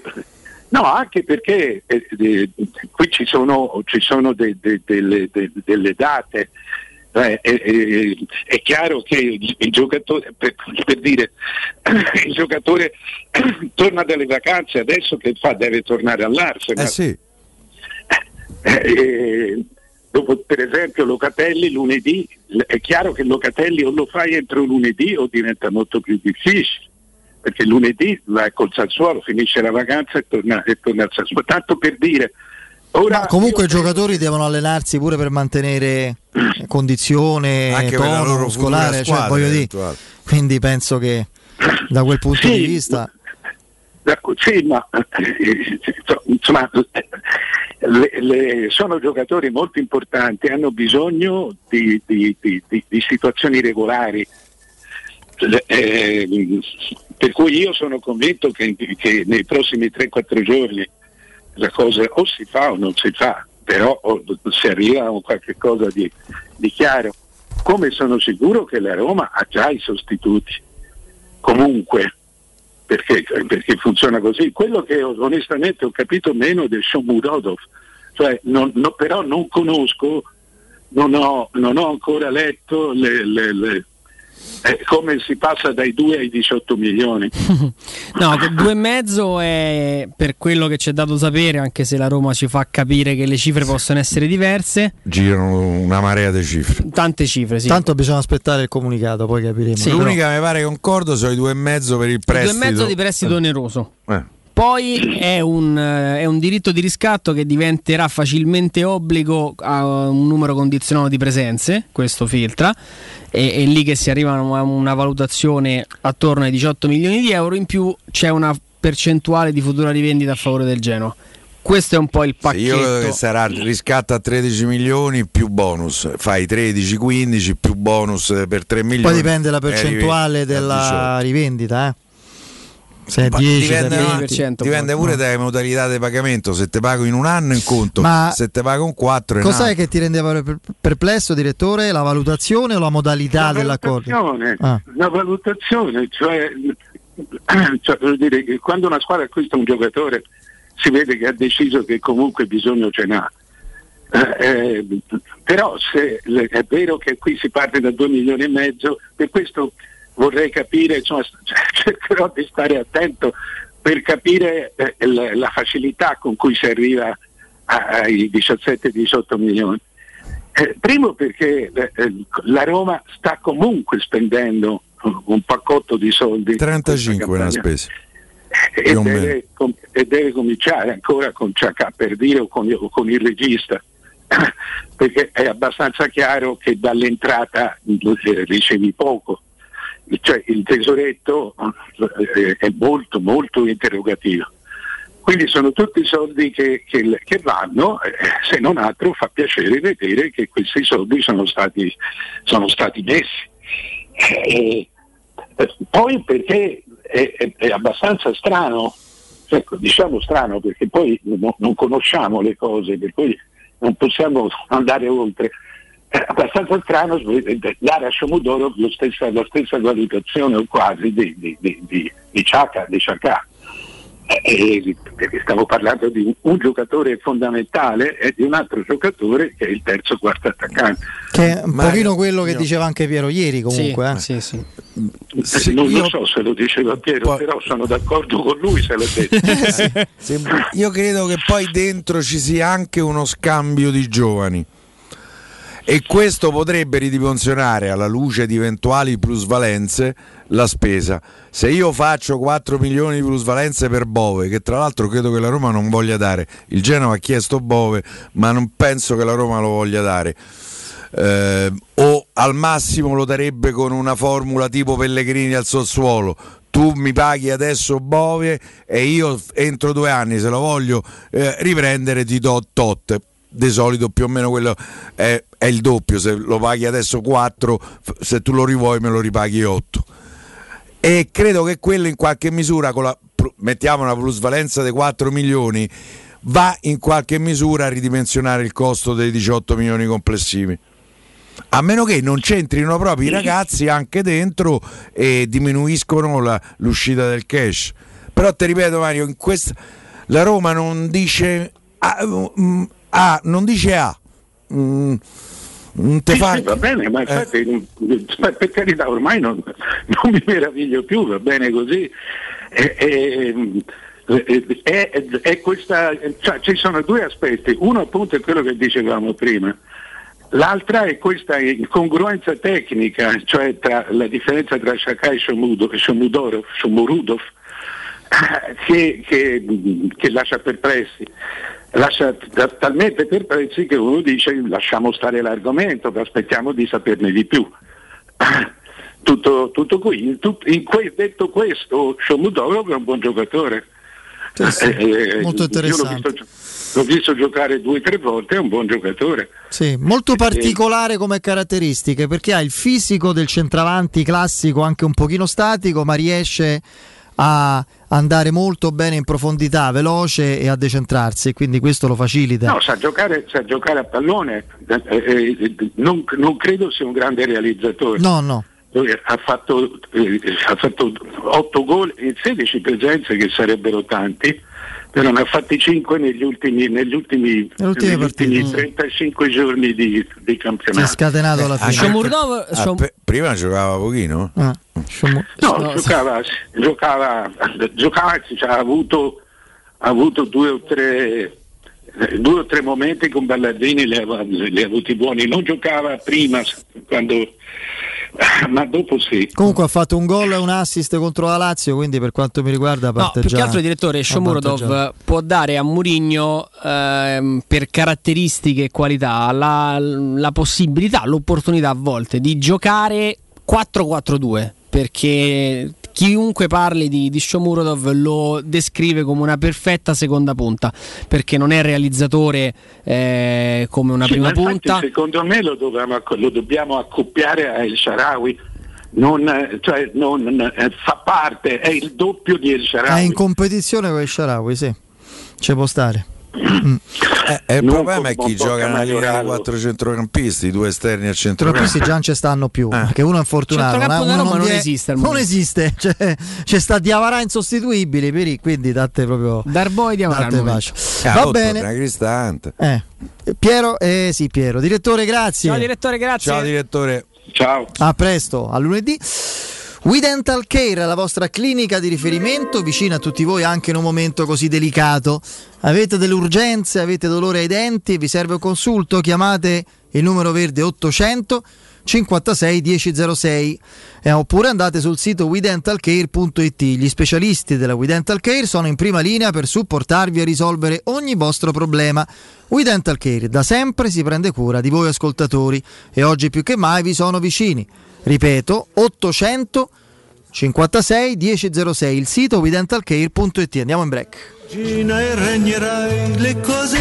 No, anche perché qui ci sono delle date. È chiaro che il giocatore, per dire, il giocatore torna dalle vacanze, adesso che fa? Deve tornare all'Arsenal. Sì. Dopo, per esempio, Locatelli lunedì, è chiaro che Locatelli o lo fai entro lunedì o diventa molto più difficile. Perché lunedì va col Sassuolo, finisce la vacanza e torna al Sassuolo. Tanto per dire. Ora comunque i giocatori devono allenarsi pure per mantenere condizione, anche tono loro muscolare, squadra, voglio dire. Quindi penso che da quel punto di vista. Insomma, sono giocatori molto importanti, hanno bisogno di situazioni regolari. Per cui io sono convinto che nei prossimi 3-4 giorni la cosa o si fa o non si fa, però si arriva a qualche cosa di chiaro, come sono sicuro che la Roma ha già i sostituti comunque, perché funziona così. Quello che onestamente ho capito meno del Shomurodov, cioè però non conosco, non ho ancora letto le come si passa dai 2 ai 18 milioni? No, 2,5 è per quello che ci è dato sapere, anche se la Roma ci fa capire che le cifre possono essere diverse. Girano una marea di cifre. Tante cifre, sì. Tanto bisogna aspettare il comunicato, poi capiremo. Sì, l'unica mi pare concordo sono i 2,5 per il prestito. 2,5 di prestito oneroso. Poi è un diritto di riscatto che diventerà facilmente obbligo a un numero condizionato di presenze, questo filtra, è lì che si arriva a una valutazione attorno ai 18 milioni di euro, in più c'è una percentuale di futura rivendita a favore del Genoa. Questo è un po' il pacchetto. Io credo che sarà riscatta a 13 milioni più bonus, fai 13-15 più bonus per 3 milioni. Poi dipende la percentuale della rivendita, Se 10, dipende pure dalle modalità di pagamento. Se te pago in un anno in conto, ma se te pago in 4 in cos'è anno. Che ti rendeva perplesso, direttore? La valutazione o la modalità dell'accordo? La valutazione, cioè voglio dire che quando una squadra acquista un giocatore si vede che ha deciso che comunque bisogno ce n'ha. Però se è vero che qui si parte da 2,5 milioni, per questo vorrei capire, insomma, cercherò di stare attento per capire la facilità con cui si arriva ai 17-18 milioni. Primo perché la Roma sta comunque spendendo un paccotto di soldi. 35 la spesa. E deve cominciare ancora con Ciaca, per dire, o con il regista. Perché è abbastanza chiaro che dall'entrata ricevi poco. Cioè il tesoretto è molto molto interrogativo, quindi sono tutti soldi che vanno, se non altro fa piacere vedere che questi soldi sono stati messi, Poi perché è abbastanza strano, ecco, diciamo strano, perché poi non conosciamo le cose, per cui non possiamo andare oltre. È abbastanza strano dare a Shomurodov la stessa valutazione o quasi di Ciaca, di Ciaca. Perché stavo parlando di un giocatore fondamentale e di un altro giocatore che è il terzo quarto attaccante, che è un pochino quello che diceva anche Piero ieri comunque. Sì. Non so se lo diceva Piero, però sono d'accordo con lui se l'ha detto. Io credo che poi dentro ci sia anche uno scambio di giovani e questo potrebbe ridimensionare, alla luce di eventuali plusvalenze, la spesa. Se io faccio 4 milioni di plusvalenze per Bove, che tra l'altro credo che la Roma non voglia dare, il Genoa ha chiesto Bove ma non penso che la Roma lo voglia dare, o al massimo lo darebbe con una formula tipo Pellegrini al Sassuolo: tu mi paghi adesso Bove e io entro 2 anni, se lo voglio riprendere, ti do tot. Di solito più o meno quello è il doppio, se lo paghi adesso 4, se tu lo rivuoi me lo ripaghi 8, e credo che quello in qualche misura, con la, mettiamo una plusvalenza di 4 milioni, va in qualche misura a ridimensionare il costo dei 18 milioni complessivi, a meno che non c'entrino proprio i ragazzi anche dentro e diminuiscono l'uscita del cash. Però ti ripeto Mario, in questa la Roma non dice va bene, ma infatti per carità ormai non mi meraviglio più, va bene così. È questa, cioè, ci sono 2 aspetti, uno appunto è quello che dicevamo prima, l'altra è questa incongruenza tecnica, cioè tra la differenza tra Ciaca e Shomurodov che lascia talmente perplessi che uno dice lasciamo stare l'argomento, aspettiamo di saperne di più. Tutto qui. Detto questo, Shomurodov è un buon giocatore, molto interessante. Io l'ho visto giocare 2 o 3 volte, è un buon giocatore. Sì, molto particolare come caratteristiche, perché ha il fisico del centravanti classico, anche un pochino statico, ma riesce a andare molto bene in profondità, veloce e a decentrarsi, quindi questo lo facilita. No, sa giocare a pallone, non credo sia un grande realizzatore. No. Lui ha fatto 8 gol in 16 presenze, che sarebbero tanti, però ne ha fatti 5 negli ultimi 35 giorni di campionato. Si è scatenato alla fine. Prima giocava pochino. Giocava, cioè, ha avuto 2 o 3 momenti con Ballardini, li ha avuti buoni. Non giocava prima, ma dopo sì. Comunque ha fatto un gol e un assist contro la Lazio, quindi per quanto mi riguarda parte più che altro il direttore Shomurodov può dare a Mourinho per caratteristiche e qualità la possibilità, l'opportunità a volte di giocare 4-4-2, perché chiunque parli di Shomurodov lo descrive come una perfetta seconda punta, perché non è realizzatore come una prima punta. Secondo me lo dobbiamo accoppiare a El Shaarawy, non fa parte, è il doppio di El Shaarawy. È in competizione con El Shaarawy, sì, ci può stare. Il problema è chi gioca nella linea di 4 centrocampisti, 2 esterni al centrocampisti già non ci stanno più, perché uno è infortunato, non esiste, cioè, c'è sta Diavara insostituibile, quindi date proprio Darboe Diavara, va bene. Piero, Piero, direttore, grazie. Ciao direttore. Ciao. A presto, a lunedì. We Dental Care è la vostra clinica di riferimento, vicina a tutti voi anche in un momento così delicato. Avete delle urgenze, avete dolore ai denti, vi serve un consulto? Chiamate il numero verde 800 56 1006 oppure andate sul sito WeDentalCare.it. Gli specialisti della We Dental Care sono in prima linea per supportarvi a risolvere ogni vostro problema. We Dental Care da sempre si prende cura di voi ascoltatori e oggi più che mai vi sono vicini. Ripeto, 800 56 1006, il sito WeDentalCare.it. Andiamo in break. Gina e regnerai le cose.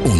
Un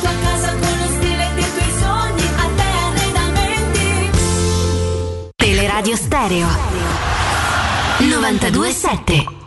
tua casa con lo stile dei tuoi sogni. Teleradio Stereo 92.7.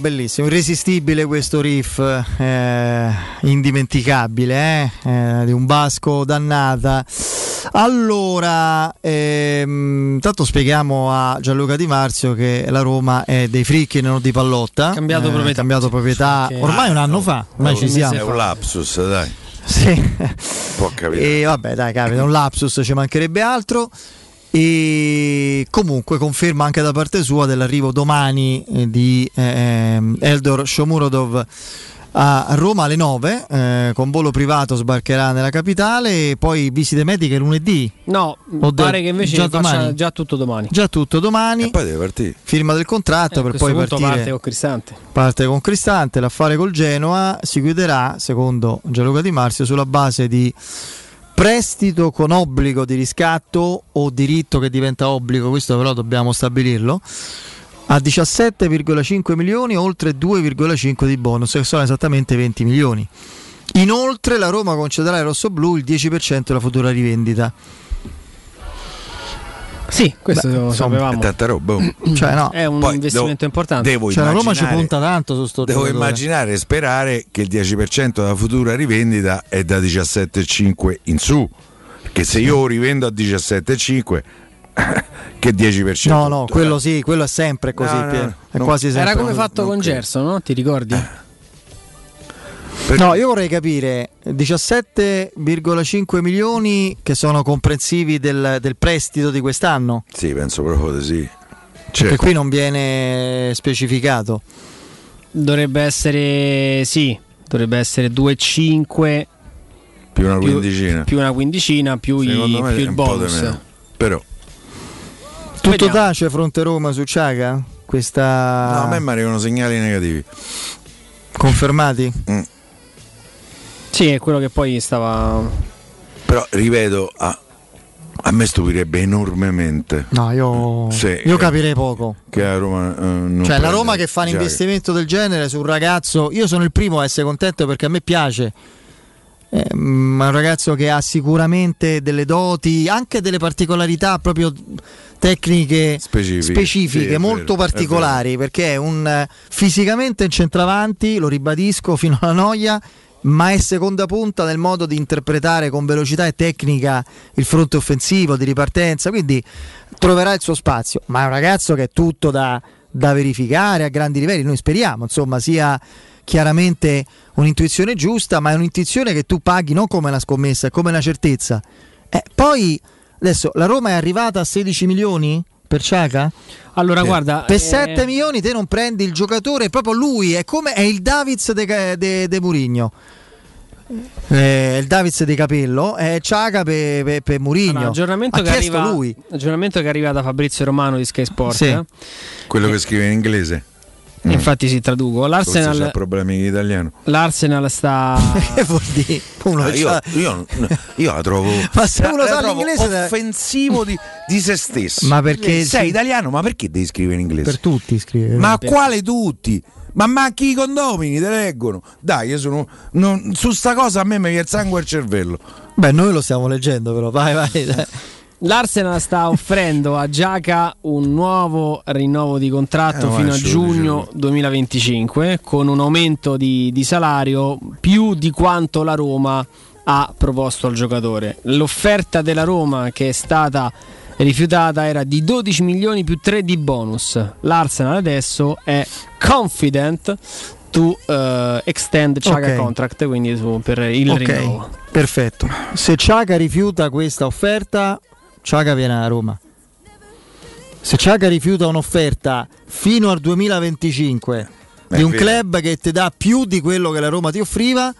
bellissimo, irresistibile questo riff, indimenticabile, di un basco dannata. Allora, intanto spieghiamo a Gianluca Di Marzio che la Roma è dei fricchi, non di pallotta. Cambiato proprietà ormai un anno fa, ormai ci siamo. È un lapsus, dai. Sì. Può capitare. E vabbè, dai, capita, un lapsus, ci mancherebbe altro. E comunque conferma anche da parte sua dell'arrivo domani di Eldor Shomurodov a Roma alle 9, con volo privato sbarcherà nella capitale e poi visite mediche lunedì. No, pare che invece già domani. Già tutto domani. E poi deve partire. Firma del contratto per poi partire. Parte con Cristante, l'affare col Genoa si chiuderà, secondo Gianluca Di Marzio, sulla base di prestito con obbligo di riscatto o diritto che diventa obbligo, questo però dobbiamo stabilirlo, a 17,5 milioni oltre 2,5 di bonus, che sono esattamente 20 milioni. Inoltre la Roma concederà ai rossoblù il 10% della futura rivendita. Sì, questo lo sapevamo. È tanta roba. Cioè, no. È un investimento importante. Cioè, la Roma ci punta tanto su sto giocatore. Devo immaginare e sperare che il 10% della futura rivendita è da 17,5 in su. Perché se io rivendo a 17,5 che 10%. No, quello sì, quello è sempre così. No, quasi sempre. Era come fatto con Gerson, no? Ti ricordi? No, io vorrei capire 17,5 milioni che sono comprensivi del prestito di quest'anno. Sì, penso proprio di sì. Certo. Perché qui non viene specificato. Dovrebbe essere 2,5 più una quindicina più il bonus. Però tutto tace fronte Roma su Ciaca? No, a me mi arrivano segnali negativi. Confermati? Sì, è quello che poi stava. Però ripeto, a me stupirebbe enormemente. No, io capirei poco. Che la Roma, cioè la Roma che fa un investimento del genere su un ragazzo. Io sono il primo a essere contento perché a me piace. Ma un ragazzo che ha sicuramente delle doti, anche delle particolarità proprio tecniche specifiche, sì, molto particolari, perché è un fisicamente in centravanti, lo ribadisco fino alla noia, ma è seconda punta nel modo di interpretare con velocità e tecnica il fronte offensivo di ripartenza, quindi troverà il suo spazio, ma è un ragazzo che è tutto da verificare a grandi livelli. Noi speriamo, insomma, sia chiaramente un'intuizione giusta, ma è un'intuizione che tu paghi non come una scommessa, come una certezza. Poi adesso la Roma è arrivata a 16 milioni per Ciaca? Allora guarda, per 7 milioni te non prendi il giocatore, proprio lui è il Davids de Mourinho. Il Davids di Capello è Ciaca per Mourinho. Allora, aggiornamento che arriva da Fabrizio Romano di Sky Sport, sì. Quello che scrive in inglese. Infatti si traduco. L'Arsenal c'ha problemi in italiano. L'Arsenal sta che vuol dire? Io la trovo, ma se uno sa l'inglese offensivo di se stesso. Ma perché sei italiano? Ma perché devi scrivere in inglese? Per tutti scrivere. Ma quale tutti? Ma anche i condomini te leggono. Dai, io su sta cosa a me mi viene il sangue al cervello. Beh, noi lo stiamo leggendo però. Vai dai. L'Arsenal sta offrendo a Ciaca un nuovo rinnovo di contratto fino a giugno 2025 con un aumento di salario più di quanto la Roma ha proposto al giocatore. L'offerta della Roma che è stata rifiutata era di 12 milioni più 3 di bonus. L'Arsenal adesso è confident to extend Ciaca contract, quindi per il rinnovo. Perfetto. Se Ciaca rifiuta questa offerta, Ciaca viene a Roma. Se Ciaca rifiuta un'offerta fino al 2025 di un club che ti dà più di quello che la Roma ti offriva,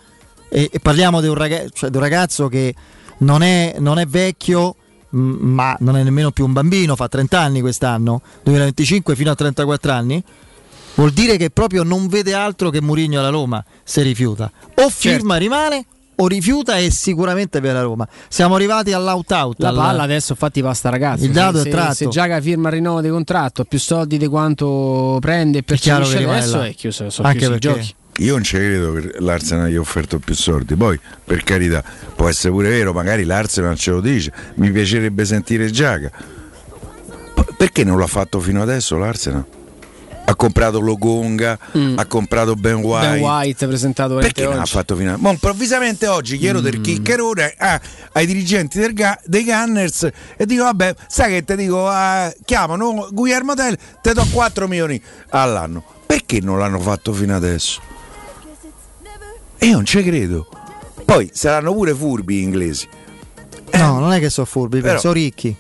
e parliamo di un ragazzo che non è vecchio, ma non è nemmeno più un bambino, fa 30 anni quest'anno, 2025 fino a 34 anni, vuol dire che proprio non vede altro che Mourinho alla Roma se rifiuta. O firma, rimane, o rifiuta e sicuramente per la Roma. Siamo arrivati all'out-out. La palla adesso infatti va sta ragazzi. Il dado è tratto. Se Ciaca firma il rinnovo di contratto, più soldi di quanto prende, per adesso è chiuso, anche perché giochi. Io non ci credo che l'Arsenal gli ha offerto più soldi. Poi, per carità, può essere pure vero, magari l'Arsenal ce lo dice. Mi piacerebbe sentire Ciaca. Perché non l'ha fatto fino adesso l'Arsenal? ha comprato Lokonga, ha comprato Ben White presentato perché non ha fatto finale. Ma improvvisamente oggi chiedo del chiccherone ai dirigenti dei Gunners e dico vabbè, sai che te dico, chiamano Guillermo Tell, te do 4 milioni all'anno. Perché non l'hanno fatto fino adesso? Io non ci credo. Poi saranno pure furbi gli inglesi. No, non è che sono furbi, però sono ricchi.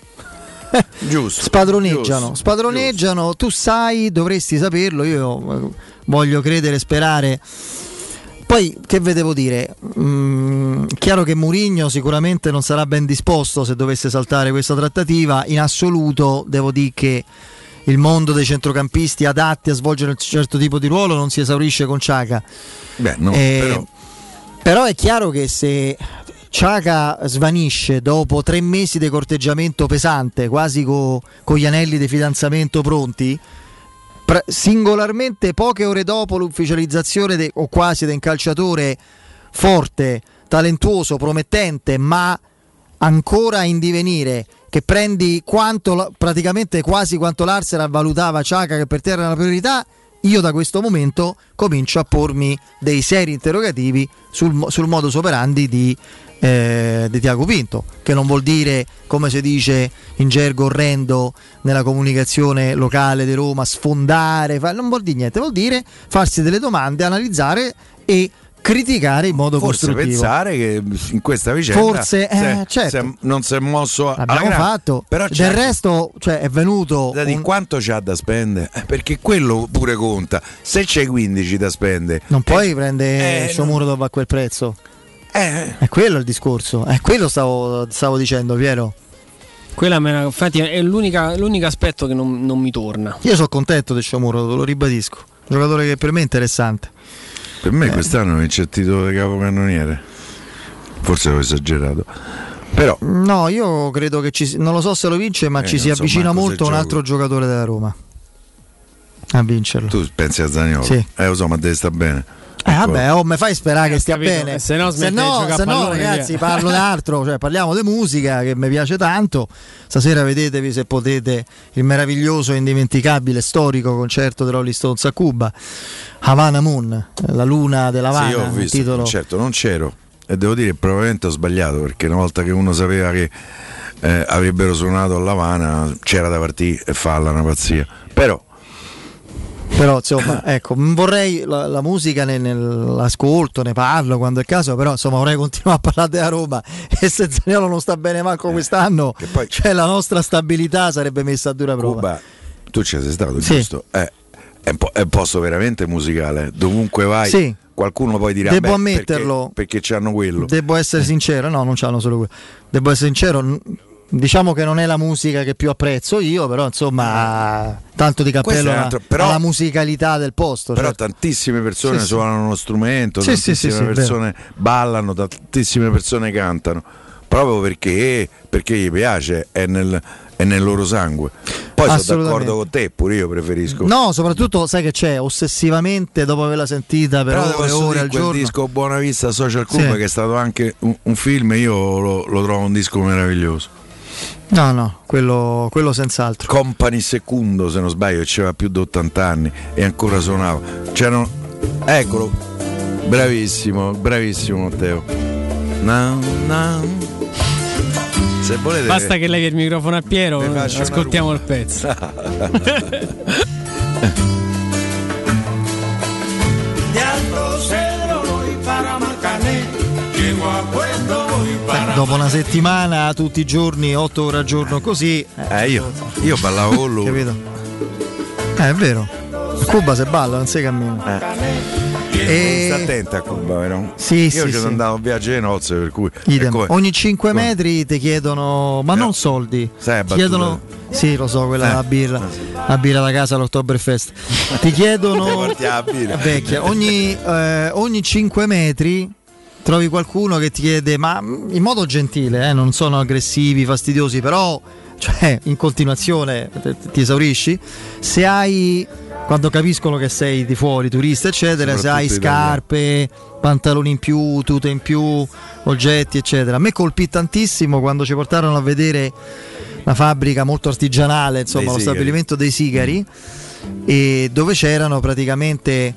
Giusto. Spadroneggiano, giusto. Tu sai, dovresti saperlo, io voglio credere, sperare. Poi che vi devo dire? Chiaro che Mourinho sicuramente non sarà ben disposto se dovesse saltare questa trattativa. In assoluto devo dire che il mondo dei centrocampisti adatti a svolgere un certo tipo di ruolo non si esaurisce con Ciaca. Beh, no, però è chiaro che se Ciaca svanisce dopo 3 mesi di corteggiamento pesante, quasi con gli anelli di fidanzamento pronti, singolarmente poche ore dopo l'ufficializzazione o quasi del calciatore forte, talentuoso, promettente, ma ancora in divenire, che prendi praticamente quasi quanto l'Arsenal valutava Ciaca, che per terra era la priorità. Io da questo momento comincio a pormi dei seri interrogativi sul modus operandi di Tiago Pinto, che non vuol dire, come si dice in gergo orrendo nella comunicazione locale di Roma, sfondare, non vuol dire niente, vuol dire farsi delle domande, analizzare e criticare in modo costruttivo. Forse pensare che in questa vicenda non si è mosso alla fatto. Però del resto è venuto quanto c'ha da spendere? Perché quello pure conta. Se c'è 15 da spendere non puoi prendere Shomurodov a quel prezzo. È quello il discorso. È quello stavo dicendo, Piero. Quella infatti è l'unico aspetto che non mi torna. Io sono contento di Shomurodov, lo ribadisco. Un giocatore che per me è interessante. Per me quest'anno vince il titolo di capocannoniere. Forse ho esagerato. Però no, io credo che non lo so se lo vince, ma ci si avvicina molto un altro giocatore della Roma a vincerlo. Tu pensi a Zaniolo? Sì. Lo so, ma deve sta bene. Vabbè, mi fai sperare che stia bene. Se no ragazzi, parlo d'altro, parliamo di musica che mi piace tanto. Stasera vedetevi, se potete, il meraviglioso, indimenticabile, storico concerto dei Rolling Stones a Cuba, Havana Moon, la luna dell'Havana. Sì, io ho visto il titolo. Certo, non c'ero e devo dire probabilmente ho sbagliato, perché una volta che uno sapeva che avrebbero suonato all'Havana c'era da partire e farla una pazzia. Però insomma, ecco, vorrei la musica nell'ascolto, ne parlo quando è il caso, però insomma vorrei continuare a parlare della Roma, e se Zaniolo non sta bene manco quest'anno, poi, la nostra stabilità sarebbe messa a dura prova. Cuba, tu ci sei stato, sì, giusto? È un posto veramente musicale, dovunque vai. Sì. Qualcuno poi dirà devo ammetterlo, perché c'hanno quello. Devo essere sincero, no, non c'hanno solo quello. Devo essere sincero, diciamo che non è la musica che più apprezzo io, però insomma tanto di cappello alla musicalità del posto. Però certo, tantissime persone suonano uno strumento, tantissime persone ballano, tantissime persone cantano, proprio perché gli piace, è nel loro sangue. Poi sono d'accordo con te, pure io preferisco. No, soprattutto sai che c'è ossessivamente, dopo averla sentita per ore al giorno. Il disco Buona Vista Social Club, che è stato anche un film, io lo trovo un disco meraviglioso. No, quello senz'altro. Company Secondo, se non sbaglio, c'era più di 80 anni e ancora suonava. C'erano, eccolo, bravissimo Matteo. No. Se volete, basta che levi il microfono a Piero, ascoltiamo il pezzo. Dopo una settimana, tutti i giorni, 8 ore al giorno così. Io ballavo con lui. Capito? È vero. A Cuba si balla, non si cammina. Sta attenta a Cuba, vero? Sì, io ci sono andato a viaggio di nozze, per cui ogni 5 metri ti chiedono, ma non soldi. Ti chiedono, sì, lo so, quella la birra. La birra da casa all'Oktoberfest. Ti chiedono vecchia, ogni 5 metri trovi qualcuno che ti chiede, ma in modo gentile, non sono aggressivi, fastidiosi, però in continuazione ti esaurisci. Se hai, quando capiscono che sei di fuori, turista eccetera, se hai scarpe, pantaloni in più, tute in più, oggetti eccetera. A me colpì tantissimo quando ci portarono a vedere una fabbrica molto artigianale, insomma, lo stabilimento dei sigari. e dove c'erano praticamente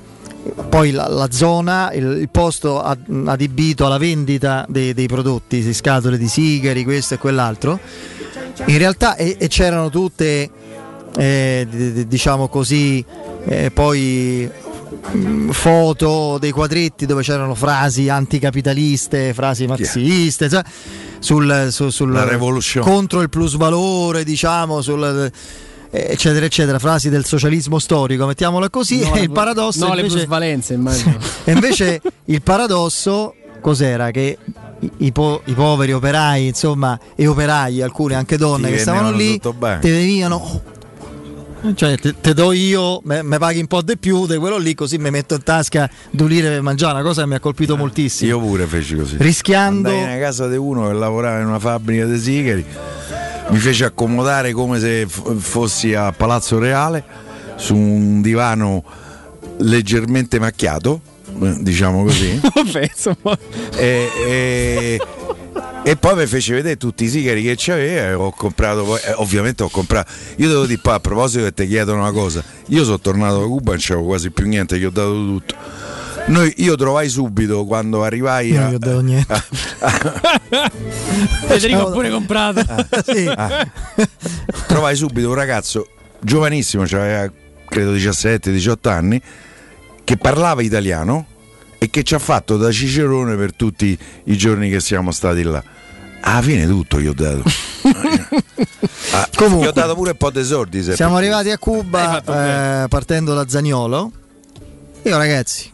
poi la zona, il posto adibito alla vendita dei prodotti, scatole di sigari, questo e quell'altro, in realtà, e c'erano tutte diciamo così, poi foto dei quadretti dove c'erano frasi anticapitaliste, frasi marxiste, cioè, sul contro il plusvalore, diciamo, sul eccetera eccetera, frasi del socialismo storico, mettiamola così. No, e il paradosso, no, invece, le plusvalenze, immagino. E invece il paradosso cos'era? Che i poveri operai, insomma, e operai, alcune anche donne che stavano lì, te venivano, cioè te do io, me paghi un po' di più di quello lì, così mi metto in tasca 2 lire per mangiare. Una cosa che mi ha colpito moltissimo. Io pure feci così, rischiando. Andai in casa di uno che lavorava in una fabbrica di sigari, mi fece accomodare come se fossi a Palazzo Reale su un divano leggermente macchiato, diciamo così. E poi mi fece vedere tutti i sigari che c'aveva, e ho comprato poi, ovviamente ho comprato. Io devo dire, a proposito che ti chiedono una cosa, io sono tornato da Cuba e non c'avevo quasi più niente, gli ho dato tutto. Io trovai subito quando arrivai a... Non gli ho dato niente. Federico pure comprato. Sì. Trovai subito un ragazzo giovanissimo, c'aveva credo 17-18 anni, che parlava italiano e che ci ha fatto da cicerone per tutti i giorni che siamo stati là. Alla fine tutto gli ho dato. Comunque, gli ho dato pure un po' di sordi. Siamo arrivati a Cuba partendo da Zaniolo. Io, ragazzi,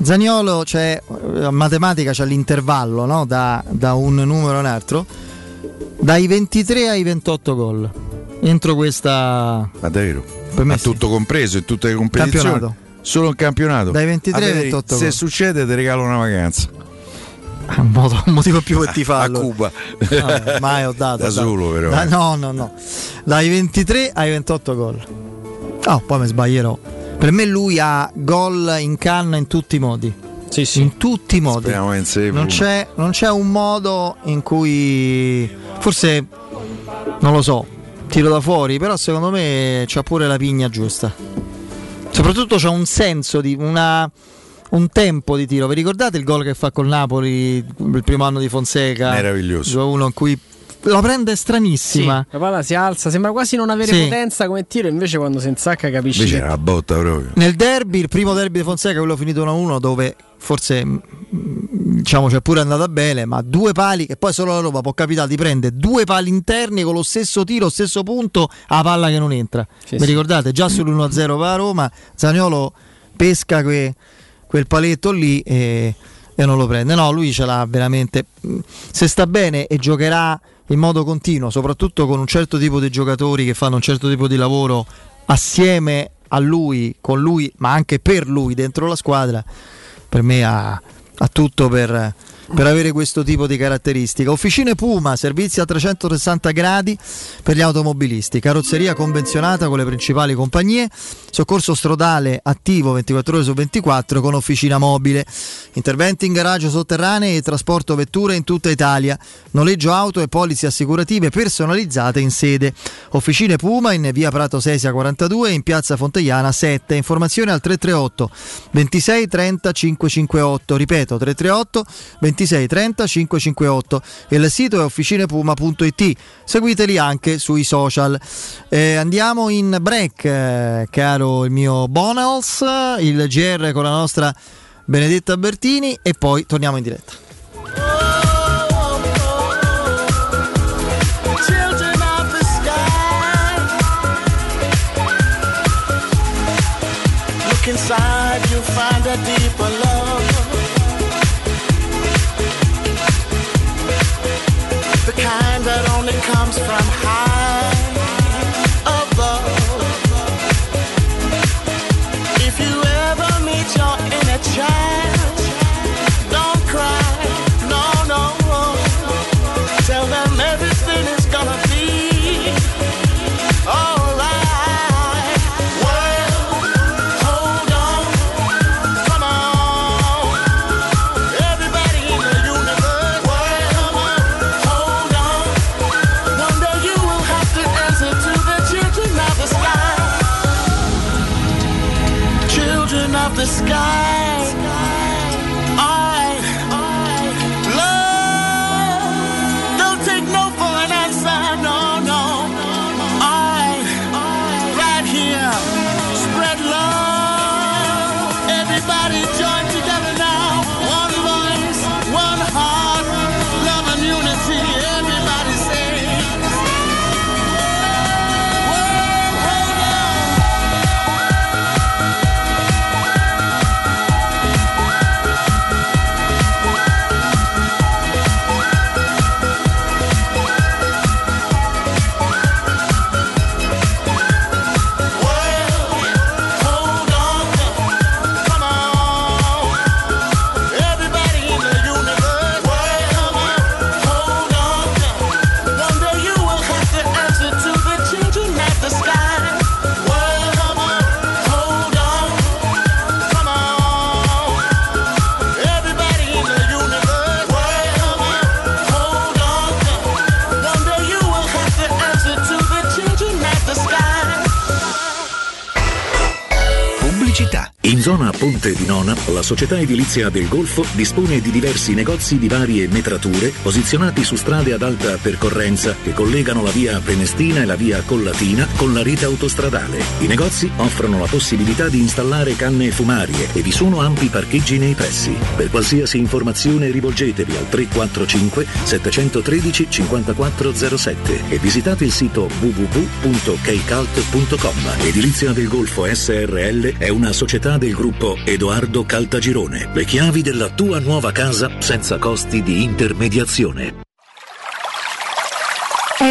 Zaniolo, c'è a matematica, c'è l'intervallo, no? da un numero a un altro, dai 23 ai 28 gol entro questa. Ma davvero? Per me, tutto compreso, in tutte le competizioni. Campionato. Solo il campionato, dai 23 ai 28 se gol. Succede ti regalo una vacanza, un motivo più per tifarlo a Cuba. No, mai ho dato da solo, però no dai 23 ai 28 gol. Poi mi sbaglierò, per me lui ha gol in canna in tutti i modi. Sì. In tutti i modi, non c'è un modo in cui, forse non lo so, tiro da fuori, però secondo me c'ha pure la pigna giusta. Soprattutto c'è un senso di un tempo di tiro. Vi ricordate il gol che fa col Napoli il primo anno di Fonseca? Meraviglioso. 2-1 in cui la prende stranissima. Sì, la palla si alza, sembra quasi non avere potenza come tiro, invece quando si insacca capisci. Invece era una botta proprio. Nel derby, il primo derby di Fonseca, quello finito 1-1, dove forse diciamo c'è pure andata bene, ma 2 pali che poi solo la Roma può capitare di prendere, 2 pali interni con lo stesso tiro, stesso punto, a palla che non entra. Vi ricordate? Già sull'1-0 va a Roma, Zaniolo pesca quel paletto lì e non lo prende. No, lui ce l'ha veramente, se sta bene e giocherà in modo continuo, soprattutto con un certo tipo di giocatori che fanno un certo tipo di lavoro assieme a lui, con lui, ma anche per lui dentro la squadra. Per me ha tutto per avere questo tipo di caratteristica. Officine Puma, servizi a 360 gradi per gli automobilisti, carrozzeria convenzionata con le principali compagnie, soccorso stradale attivo 24 ore su 24 con officina mobile, interventi in garage sotterranee e trasporto vetture in tutta Italia, noleggio auto e polizze assicurative personalizzate in sede. Officine Puma in via Prato Sesia 42 e in piazza Fonteiana 7. Informazioni al 338 26 30 558, ripeto 338 26 30 558, e il sito è officinepuma.it. seguiteli anche sui social. Andiamo in break, caro il mio Bonals, il GR con la nostra Benedetta Bertini, e poi torniamo in diretta. Comes from high above. If you ever meet your inner child, don't cry, no. Tell them everything is gonna be alright. Well, hold on, come on, everybody in the universe. Well, hold on. One day you will have to answer to the children of the sky. In zona Ponte di Nona, la Società Edilizia del Golfo dispone di diversi negozi di varie metrature posizionati su strade ad alta percorrenza che collegano la via Prenestina e la via Collatina con la rete autostradale. I negozi offrono la possibilità di installare canne fumarie e vi sono ampi parcheggi nei pressi. Per qualsiasi informazione rivolgetevi al 345 713 5407 e visitate il sito www.keycult.com. Edilizia del Golfo SRL è una società del gruppo Edoardo Caltagirone. Le chiavi della tua nuova casa senza costi di intermediazione. È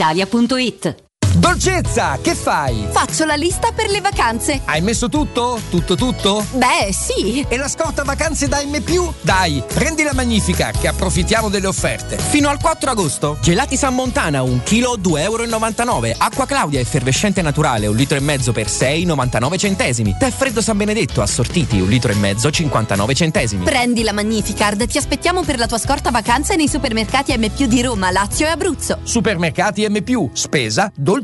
Italia.it. Dolcezza, che fai? Faccio la lista per le vacanze. Hai messo tutto? Tutto? Beh, sì. E la scorta vacanze da M+? Dai, prendi la Magnifica, che approfittiamo delle offerte. Fino al 4 agosto. Gelati San Montana, 1 kg, €2,99. Acqua Claudia, effervescente naturale, 1,5 litri per €6,99. Tè freddo San Benedetto, assortiti, 1,5 litri, €59. Prendi la Magnificard, ti aspettiamo per la tua scorta vacanze nei supermercati M+ di Roma, Lazio e Abruzzo. Supermercati M+, spesa, dolce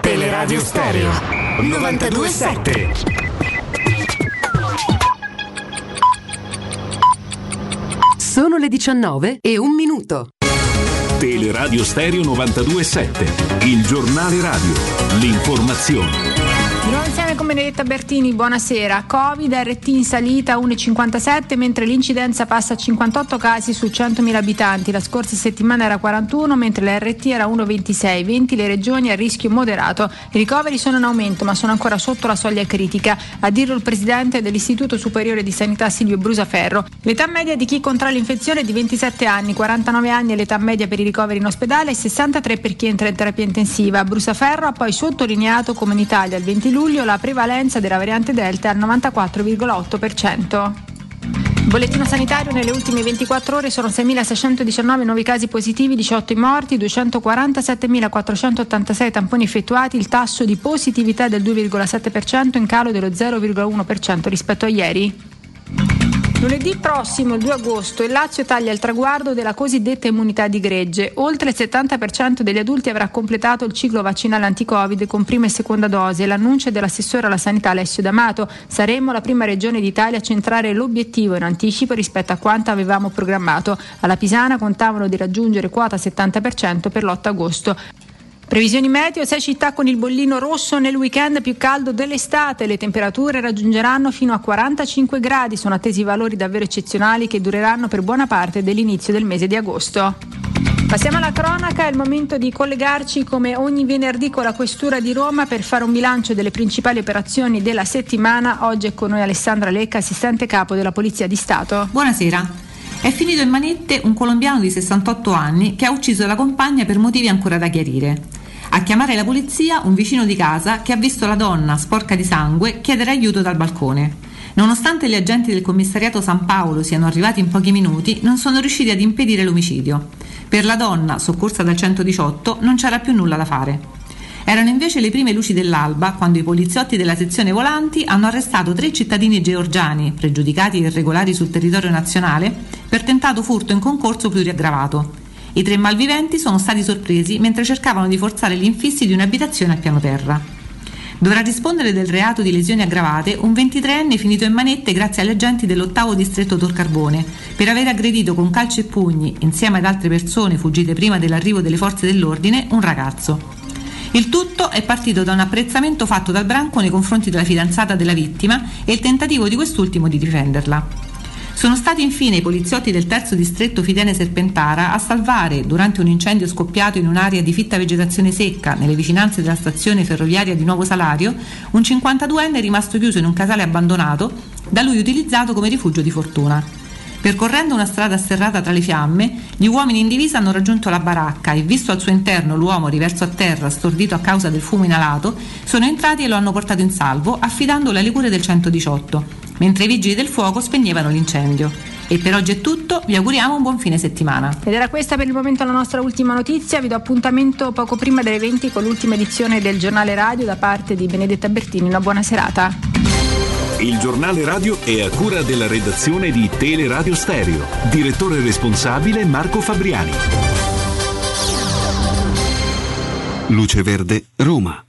Teleradio Stereo 92.7. Sono le 19:01. Teleradio Stereo 92.7, il giornale radio, l'informazione. Buon insieme con Benedetta Bertini, buonasera. Covid, RT in salita 1,57, mentre l'incidenza passa a 58 casi su 100.000 abitanti. La scorsa settimana era 41, mentre la RT era 1,26. 20 le regioni a rischio moderato. I ricoveri sono in aumento, ma sono ancora sotto la soglia critica. A dirlo il presidente dell'Istituto Superiore di Sanità Silvio Brusaferro. L'età media di chi contrae l'infezione è di 27 anni, 49 anni è l'età media per i ricoveri in ospedale e 63 per chi entra in terapia intensiva. Brusaferro ha poi sottolineato come in Italia il 20 luglio la prevalenza della variante Delta è al 94,8%. Bollettino sanitario: nelle ultime 24 ore sono 6.619 nuovi casi positivi, 18 morti, 247.486 tamponi effettuati, il tasso di positività è del 2,7%, in calo dello 0,1% rispetto a ieri. Lunedì prossimo, il 2 agosto, il Lazio taglia il traguardo della cosiddetta immunità di gregge. Oltre il 70% degli adulti avrà completato il ciclo vaccinale anti-Covid con prima e seconda dose. L'annuncio è dell'assessore alla sanità Alessio D'Amato. Saremmo la prima regione d'Italia a centrare l'obiettivo in anticipo rispetto a quanto avevamo programmato. Alla Pisana contavano di raggiungere quota 70% per l'8 agosto. Previsioni meteo: 6 città con il bollino rosso nel weekend più caldo dell'estate. Le temperature raggiungeranno fino a 45 gradi. Sono attesi valori davvero eccezionali che dureranno per buona parte dell'inizio del mese di agosto. Passiamo alla cronaca. È il momento di collegarci come ogni venerdì con la Questura di Roma per fare un bilancio delle principali operazioni della settimana. Oggi è con noi Alessandra Lecca, assistente capo della Polizia di Stato. Buonasera. È finito in manette un colombiano di 68 anni che ha ucciso la compagna per motivi ancora da chiarire. A chiamare la polizia un vicino di casa che ha visto la donna, sporca di sangue, chiedere aiuto dal balcone. Nonostante gli agenti del commissariato San Paolo siano arrivati in pochi minuti, non sono riusciti ad impedire l'omicidio. Per la donna, soccorsa dal 118, non c'era più nulla da fare. Erano invece le prime luci dell'alba quando i poliziotti della sezione volanti hanno arrestato 3 cittadini georgiani, pregiudicati e irregolari sul territorio nazionale, per tentato furto in concorso pluriaggravato. I 3 malviventi sono stati sorpresi mentre cercavano di forzare gli infissi di un'abitazione a piano terra. Dovrà rispondere del reato di lesioni aggravate un 23enne finito in manette grazie agli agenti dell'8° distretto Tor Carbone per aver aggredito con calci e pugni, insieme ad altre persone fuggite prima dell'arrivo delle forze dell'ordine, un ragazzo. Il tutto è partito da un apprezzamento fatto dal branco nei confronti della fidanzata della vittima e il tentativo di quest'ultimo di difenderla. Sono stati infine i poliziotti del 3° distretto Fidene Serpentara a salvare, durante un incendio scoppiato in un'area di fitta vegetazione secca nelle vicinanze della stazione ferroviaria di Nuovo Salario, un 52enne rimasto chiuso in un casale abbandonato, da lui utilizzato come rifugio di fortuna. Percorrendo una strada serrata tra le fiamme, gli uomini in divisa hanno raggiunto la baracca e, visto al suo interno l'uomo riverso a terra stordito a causa del fumo inalato, sono entrati e lo hanno portato in salvo, affidandolo alle cure del 118. Mentre i vigili del fuoco spegnevano l'incendio. E per oggi è tutto, vi auguriamo un buon fine settimana. Ed era questa per il momento la nostra ultima notizia. Vi do appuntamento poco prima delle 20 con l'ultima edizione del giornale radio da parte di Benedetta Bertini. Una buona serata. Il giornale radio è a cura della redazione di Teleradio Stereo. Direttore responsabile Marco Fabriani. Luce Verde, Roma.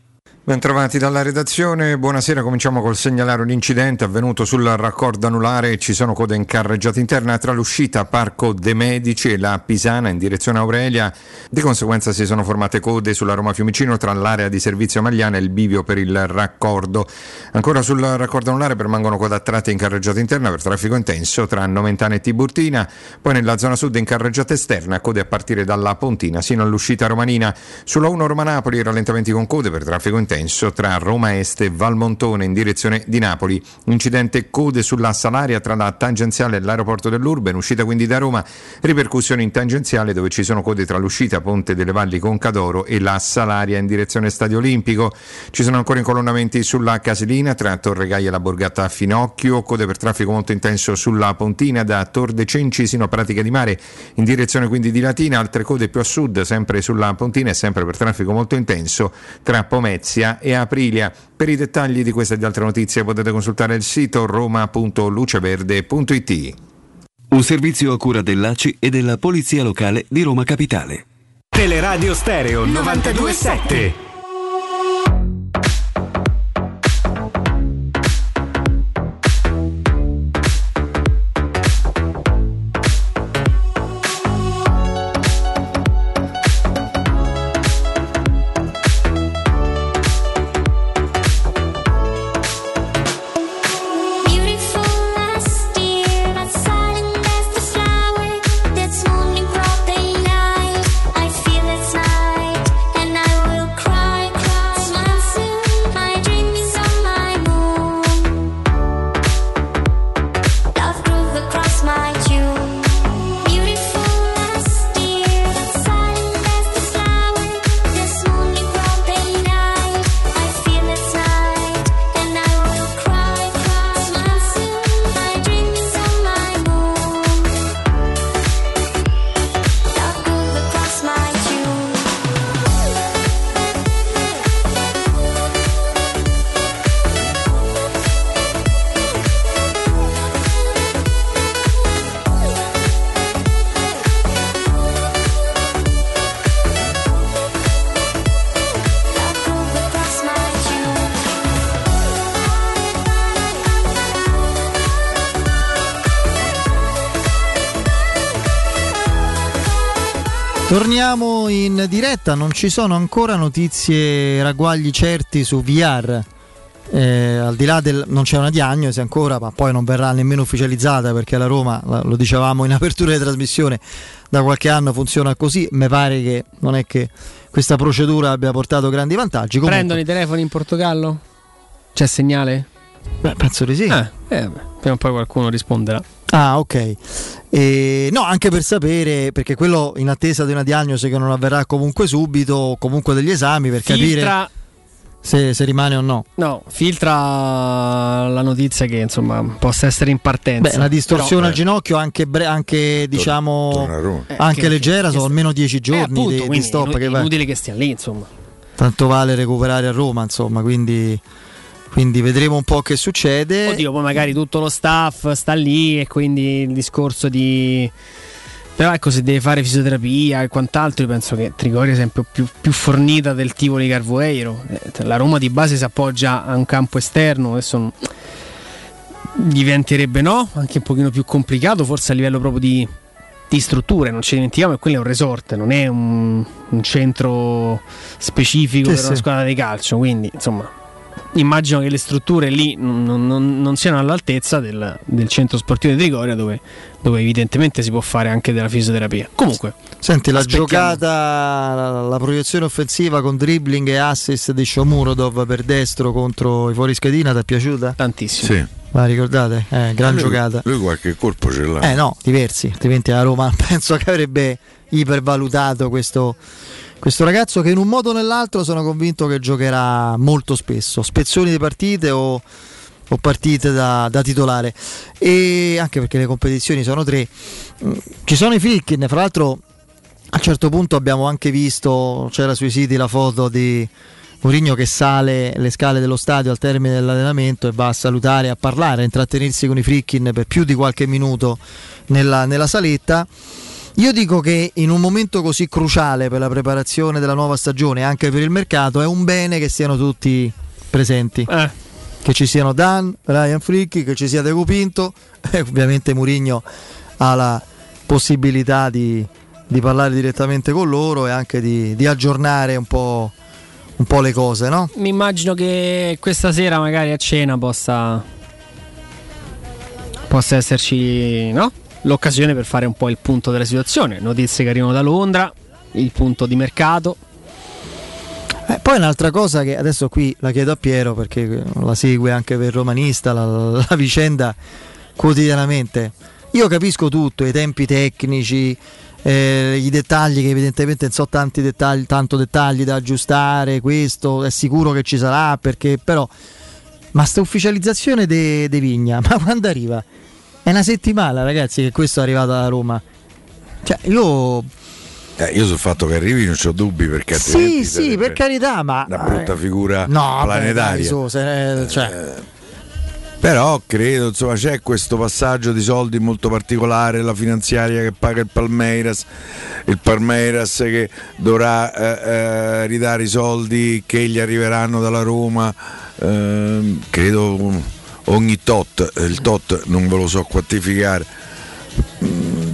Bentrovati dalla redazione, buonasera. Cominciamo col segnalare un incidente avvenuto sul raccordo anulare. Ci sono code in carreggiata interna tra l'uscita Parco De Medici e la Pisana in direzione Aurelia. Di conseguenza si sono formate code sulla Roma Fiumicino tra l'area di servizio Magliana e il bivio per il raccordo. Ancora sul raccordo anulare permangono code a tratti in carreggiata interna per traffico intenso tra Nomentana e Tiburtina. Poi nella zona sud in carreggiata esterna code a partire dalla Pontina sino all'uscita Romanina. Sulla 1 Roma-Napoli rallentamenti con code per traffico intenso tra Roma Est e Valmontone in direzione di Napoli. Incidente code sulla Salaria tra la tangenziale e l'aeroporto dell'Urben, uscita quindi da Roma, ripercussioni in tangenziale dove ci sono code tra l'uscita Ponte delle Valli Concadoro e la Salaria in direzione Stadio Olimpico. Ci sono ancora incolonnamenti sulla Casilina tra Torre Gaia e la Borgata a Finocchio, code per traffico molto intenso sulla Pontina da Tor de Cenci sino a Pratica di Mare in direzione quindi di Latina, altre code più a sud sempre sulla Pontina e sempre per traffico molto intenso tra Pomezia e Aprilia. Per i dettagli di queste e di altre notizie potete consultare il sito roma.luceverde.it. Un servizio a cura dell'ACI e della Polizia Locale di Roma Capitale. Teleradio Stereo 92.7. Cry. Torniamo in diretta, non ci sono ancora notizie, ragguagli certi su Villar. Al di là del, non c'è una diagnosi ancora, ma poi non verrà nemmeno ufficializzata, perché la Roma, lo dicevamo in apertura di trasmissione, da qualche anno funziona così. Mi pare che non è che questa procedura abbia portato grandi vantaggi. Comunque, prendono i telefoni in Portogallo? C'è segnale? Beh, penso di sì. Prima o poi qualcuno risponderà. Ah, ok. No, anche per sapere, perché quello in attesa di una diagnosi che non avverrà comunque subito, comunque degli esami per capire se rimane o no. No, filtra la notizia che insomma possa essere in partenza. Beh, una distorsione al ginocchio anche diciamo anche leggera, sono almeno 10 giorni appunto, di stop. È inutile che stia lì, insomma. Tanto vale recuperare a Roma, insomma, quindi vedremo un po' che succede. Oddio, poi magari tutto lo staff sta lì e quindi il discorso di... Però ecco, se deve fare fisioterapia e quant'altro, io penso che Trigoria sia più fornita del Tivoli Carvoeiro. La Roma di base si appoggia a un campo esterno, adesso diventerebbe anche un pochino più complicato, forse a livello proprio di strutture. Non ci dimentichiamo che quello è un resort, non è un centro specifico per una squadra di calcio, quindi insomma... Immagino che le strutture lì non siano all'altezza del centro sportivo di Trigoria, dove evidentemente si può fare anche della fisioterapia. Comunque, senti, aspettiamo. la proiezione offensiva con dribbling e assist di Shomurodov per destro contro i fuorischedina, ti è piaciuta? Tantissimo. Sì. Ma ricordate? Gran giocata. Lui qualche colpo ce l'ha. Diversi, altrimenti la Roma penso che avrebbe ipervalutato questo ragazzo, che in un modo o nell'altro sono convinto che giocherà molto spesso, spezzoni di partite o partite da titolare, e anche perché le competizioni sono 3. Ci sono i Flick, fra l'altro a un certo punto abbiamo anche visto, c'era sui siti la foto di Mourinho che sale le scale dello stadio al termine dell'allenamento e va a salutare, a parlare, a intrattenersi con i Flick per più di qualche minuto nella saletta. Io dico che in un momento così cruciale per la preparazione della nuova stagione, anche per il mercato, è un bene che siano tutti presenti. Che ci siano Dan, Ryan Fricchi, che ci sia De Pinto, e ovviamente Mourinho ha la possibilità di parlare direttamente con loro e anche di aggiornare un po' le cose, no? Mi immagino che questa sera magari a cena possa esserci, no? L'occasione per fare un po' il punto della situazione, notizie che arrivano da Londra, il punto di mercato. Poi un'altra cosa che adesso qui la chiedo a Piero, perché la segue anche per Romanista la vicenda quotidianamente. Io capisco tutto, i tempi tecnici, i dettagli, che evidentemente non so tanto dettagli da aggiustare, questo è sicuro che ci sarà, perché però ma sta ufficializzazione de Vigna, ma quando arriva? È una settimana, ragazzi, che questo è arrivato da Roma. Cioè, io sul fatto che arrivi non c'ho dubbi, perché sì, per carità, ma una brutta figura planetaria. Però credo, insomma, c'è questo passaggio di soldi molto particolare, la finanziaria che paga il Palmeiras che dovrà ridare i soldi che gli arriveranno dalla Roma, credo ogni tot, il tot non ve lo so quantificare.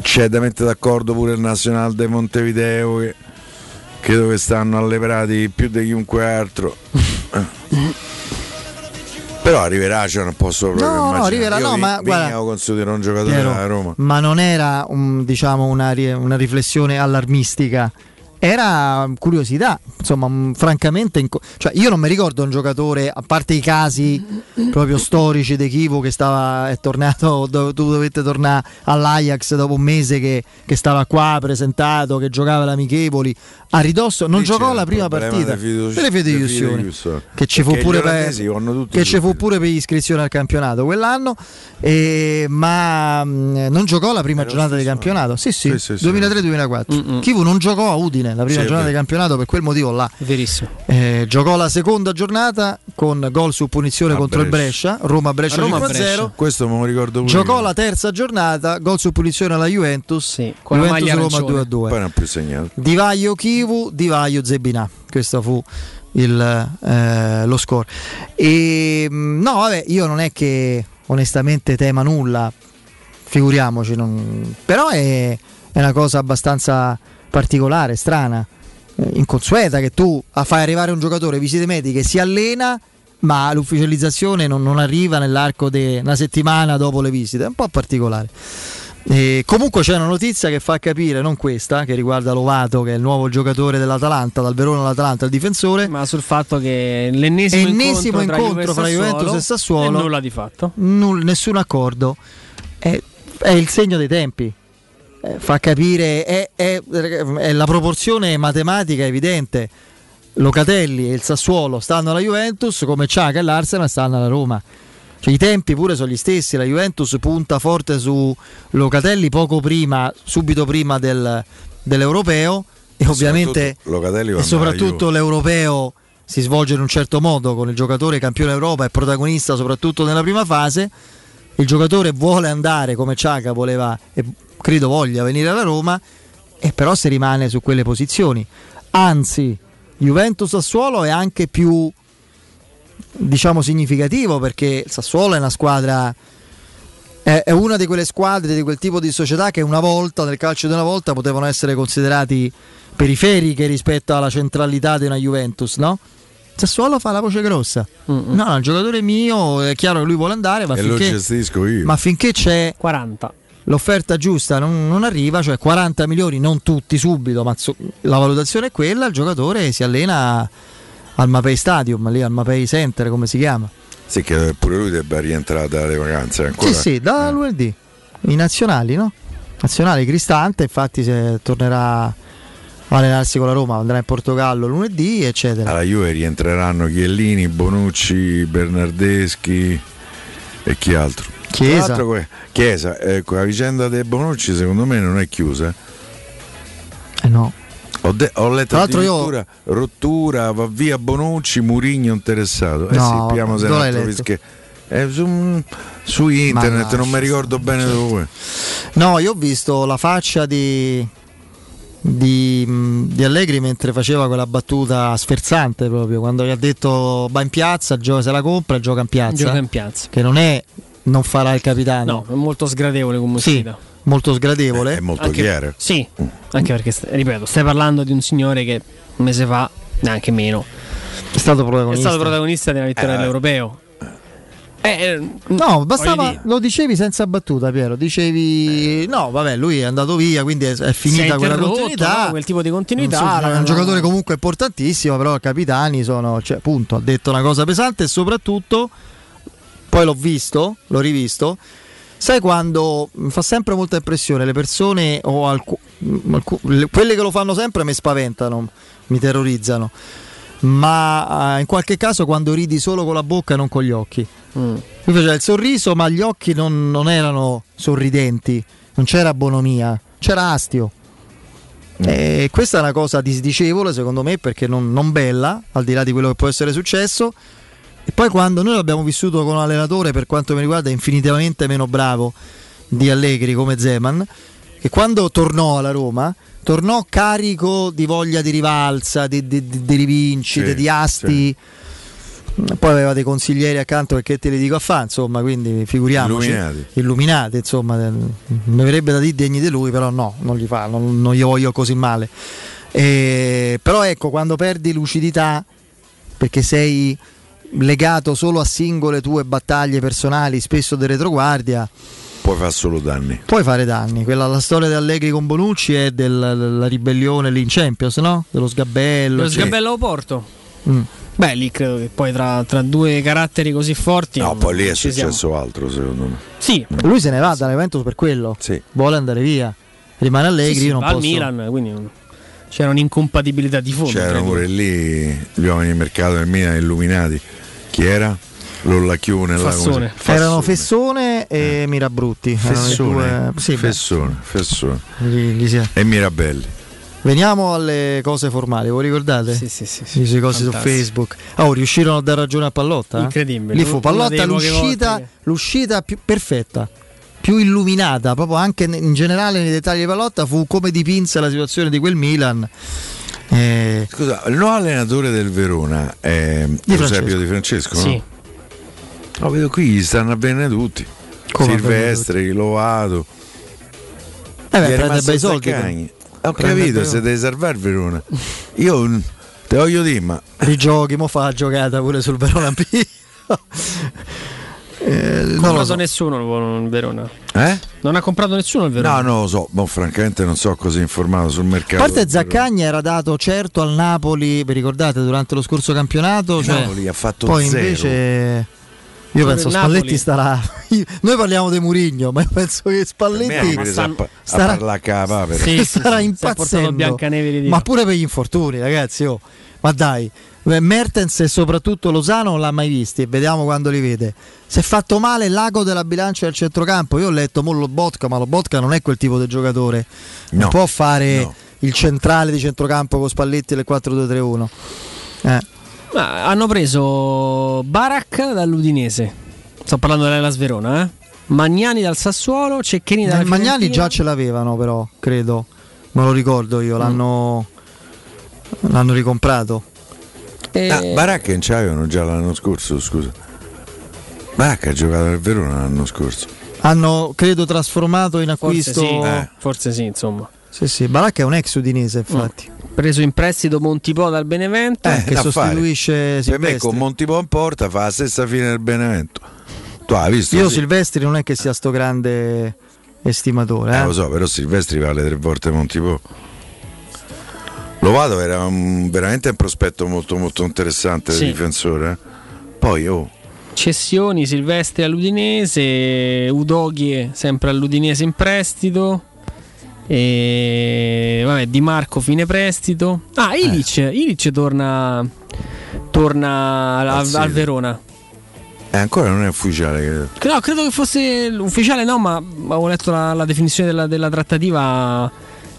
C'è da mettere d'accordo pure il Nacional de Montevideo, che credo che stanno alleprati più di chiunque altro. Però arriverà, c'è un po' sopra. No, arriverà. Io ma guarda, considero un giocatore a Roma. Ma non era una riflessione allarmistica, era curiosità, insomma, francamente cioè, io non mi ricordo un giocatore, a parte i casi proprio storici di Kivu che è tornato, dovette tornare all'Ajax dopo un mese, che stava qua presentato, che giocava l'amichevoli a ridosso, non giocò la prima partita per le federazioni, che ci fu pure per iscrizione al campionato quell'anno, ma non giocò la prima giornata di campionato, sì. 2003-2004 Kivu non giocò a Udine la prima giornata di campionato per quel motivo là. Verissimo. Giocò la seconda giornata con gol su punizione contro il Brescia, Roma-Brescia 5-0. Questo me lo ricordo pure. Giocò la terza giornata, gol su punizione alla Juventus, con la maglia Roma 2-2. Poi non più segnato. Divaio Kivu, divaio Zebinà. Questo fu lo score. E no, vabbè, io non è che onestamente tema nulla, figuriamoci, però è una cosa abbastanza particolare, strana, inconsueta, che tu fai arrivare un giocatore visite mediche, si allena, ma l'ufficializzazione non arriva nell'arco di una settimana dopo le visite. È un po' particolare. E comunque c'è una notizia che fa capire, non questa, che riguarda Lovato, che è il nuovo giocatore dell'Atalanta, dal Verona all'Atalanta, il difensore, ma sul fatto che l'ennesimo incontro tra Juventus e Sassuolo, nulla di fatto, nessun accordo, è il segno dei tempi, fa capire, è la proporzione matematica evidente. Locatelli e il Sassuolo stanno alla Juventus, come Ciaca e l'Arsenal stanno alla Roma. Cioè, i tempi pure sono gli stessi. La Juventus punta forte su Locatelli subito prima dell'Europeo, e ovviamente soprattutto l'Europeo si svolge in un certo modo, con il giocatore campione Europa e protagonista soprattutto nella prima fase. Il giocatore vuole andare, come Ciaca voleva e credo voglia venire alla Roma, e però si rimane su quelle posizioni. Anzi, Juventus Sassuolo è anche più, diciamo, significativo, perché il Sassuolo è una squadra, è una di quelle squadre, di quel tipo di società che una volta, nel calcio di una volta, potevano essere considerati periferiche rispetto alla centralità di una Juventus, no? Sassuolo fa la voce grossa. No, il giocatore è mio, è chiaro che lui vuole andare, ma lo gestisco io. Ma finché c'è 40, l'offerta giusta non arriva, cioè 40 milioni, non tutti subito, ma la valutazione è quella. Il giocatore si allena al Mapei Stadium, lì al Mapei Center, come si chiama? Sì, che pure lui debba rientrare dalle vacanze ancora. Sì, da lunedì i nazionali, no? Nazionale Cristante, infatti, se tornerà a allenarsi con la Roma andrà in Portogallo lunedì, eccetera. Alla Juve rientreranno Chiellini, Bonucci, Bernardeschi e chi altro? Chiesa. Ecco, la vicenda dei Bonucci secondo me non è chiusa. No. Ho letto addirittura rottura, va via Bonucci, Mourinho interessato. No, sappiamo se l'altro perché su internet, non mi ricordo bene dove. No, io ho visto la faccia di Allegri mentre faceva quella battuta sferzante, proprio quando gli ha detto va in piazza, se la compra gioca in piazza, che non farà il capitano. No, è molto sgradevole come uscita. Sì, molto sgradevole, è molto anche, chiaro. Sì, anche perché, ripeto, stai parlando di un signore che un mese fa, neanche meno, è stato protagonista della vittoria dell'Europeo. No, bastava, lo dicevi senza battuta, Piero. Dicevi no, vabbè, lui è andato via, quindi è finita quella continuità, no? Quel tipo di continuità. È un giocatore comunque importantissimo, però capitani sono, cioè, punto. Ha detto una cosa pesante, e soprattutto poi l'ho rivisto. Sai, quando mi fa sempre molta impressione le persone, o quelle che lo fanno sempre mi spaventano, mi terrorizzano. Ma in qualche caso quando ridi solo con la bocca e non con gli occhi. Lui faceva il sorriso, ma gli occhi non erano sorridenti, non c'era bonomia, c'era astio. E questa è una cosa disdicevole secondo me, perché non bella, al di là di quello che può essere successo. E poi quando noi l'abbiamo vissuto con un allenatore, per quanto mi riguarda infinitamente meno bravo di Allegri, come Zeman, che quando tornò alla Roma tornò carico di voglia di rivalsa, di rivincite, sì, di asti, sì. Poi aveva dei consiglieri accanto, perché te li dico a fa, insomma, quindi figuriamoci, illuminati, insomma, mi verrebbe da dire degni di lui, però no, non gli voglio così male. Però ecco, quando perdi lucidità perché sei legato solo a singole tue battaglie personali, spesso di retroguardia, puoi fare danni. Quella, la storia di Allegri con Bonucci è della ribellione lì in Champions, no? Dello sgabello. Lo sgabello a Porto. Beh, lì credo che poi tra due caratteri così forti. No, poi lì è successo altro, secondo me. Sì. Lui se ne va dall'evento per quello. Sì. Vuole andare via. Rimane Allegri. Sì, io non va posso. Al Milan, quindi c'era un'incompatibilità di fondo. C'erano pure lì gli uomini di mercato del Milan illuminati. Chi era? Lollacchione, Fassone. Erano Fessone e Mirabrutti. Fessone. E Mirabelli. Veniamo alle cose formali, voi ricordate? Sì. Sui cosi su Facebook. Riuscirono a dare ragione a Pallotta? Incredibile. Lì fu Pallotta l'uscita più perfetta, più illuminata, proprio anche in generale nei dettagli di Pallotta, fu come dipinse la situazione di quel Milan. Scusa, il nuovo allenatore del Verona è Eusebio Di Francesco, no? Sì. Vedo qui stanno avvenendo tutti. Silvestri, Lovato. Prende bei soldi. Ho capito, se devi salvare Verona. Io te voglio dire, ma rigiochi, mo fa la giocata pure sul Verona Pino. Non lo so. Nessuno il Verona. Eh? Non ha comprato nessuno il Verona. No, non lo so, boh, francamente non so così informato sul mercato. A parte Zaccagna era dato certo al Napoli, vi ricordate, durante lo scorso campionato, cioè, Napoli ha fatto poi zero. Invece io penso Spalletti starà. Noi parliamo di Mourinho, ma io penso che Spalletti starà impazzendo. Ma pure per gli infortuni, ragazzi, oh. Ma dai, Mertens e soprattutto Lozano non l'ha mai visti, e vediamo quando li vede. Si è fatto male l'ago della bilancia del centrocampo. Io ho letto Lobotka, ma Lobotka non è quel tipo di giocatore. No, non può fare il centrale di centrocampo con Spalletti del 4-2-3-1. Ma hanno preso Barak dall'Udinese, sto parlando della Sverona, Magnani dal Sassuolo, Cecchini dalla Fiorentina. Magnani già ce l'avevano però, credo, non lo ricordo io, l'hanno ricomprato. Barak in c'avevano già l'anno scorso, scusa. Barak ha giocato al Verona l'anno scorso. Hanno, credo, trasformato in acquisto. Forse sì, insomma. Sì, Barak è un ex udinese, infatti. Preso in prestito Montipò dal Benevento, che sostituisce Silvestri. Per me con Montipò in porta fa la stessa fine del Benevento. Tu hai visto? Io Silvestri non è che sia sto grande estimatore. Lo so, però Silvestri vale 3 volte Montipò. Lovato era veramente un prospetto molto molto interessante del difensore. Poi cessioni, Silvestri all'Udinese, Udoghie sempre all'Udinese in prestito. E vabbè, Di Marco fine prestito. Ilic torna al Verona. Ancora non è ufficiale, credo. No, credo che fosse ufficiale, no, ma avevo letto la definizione della trattativa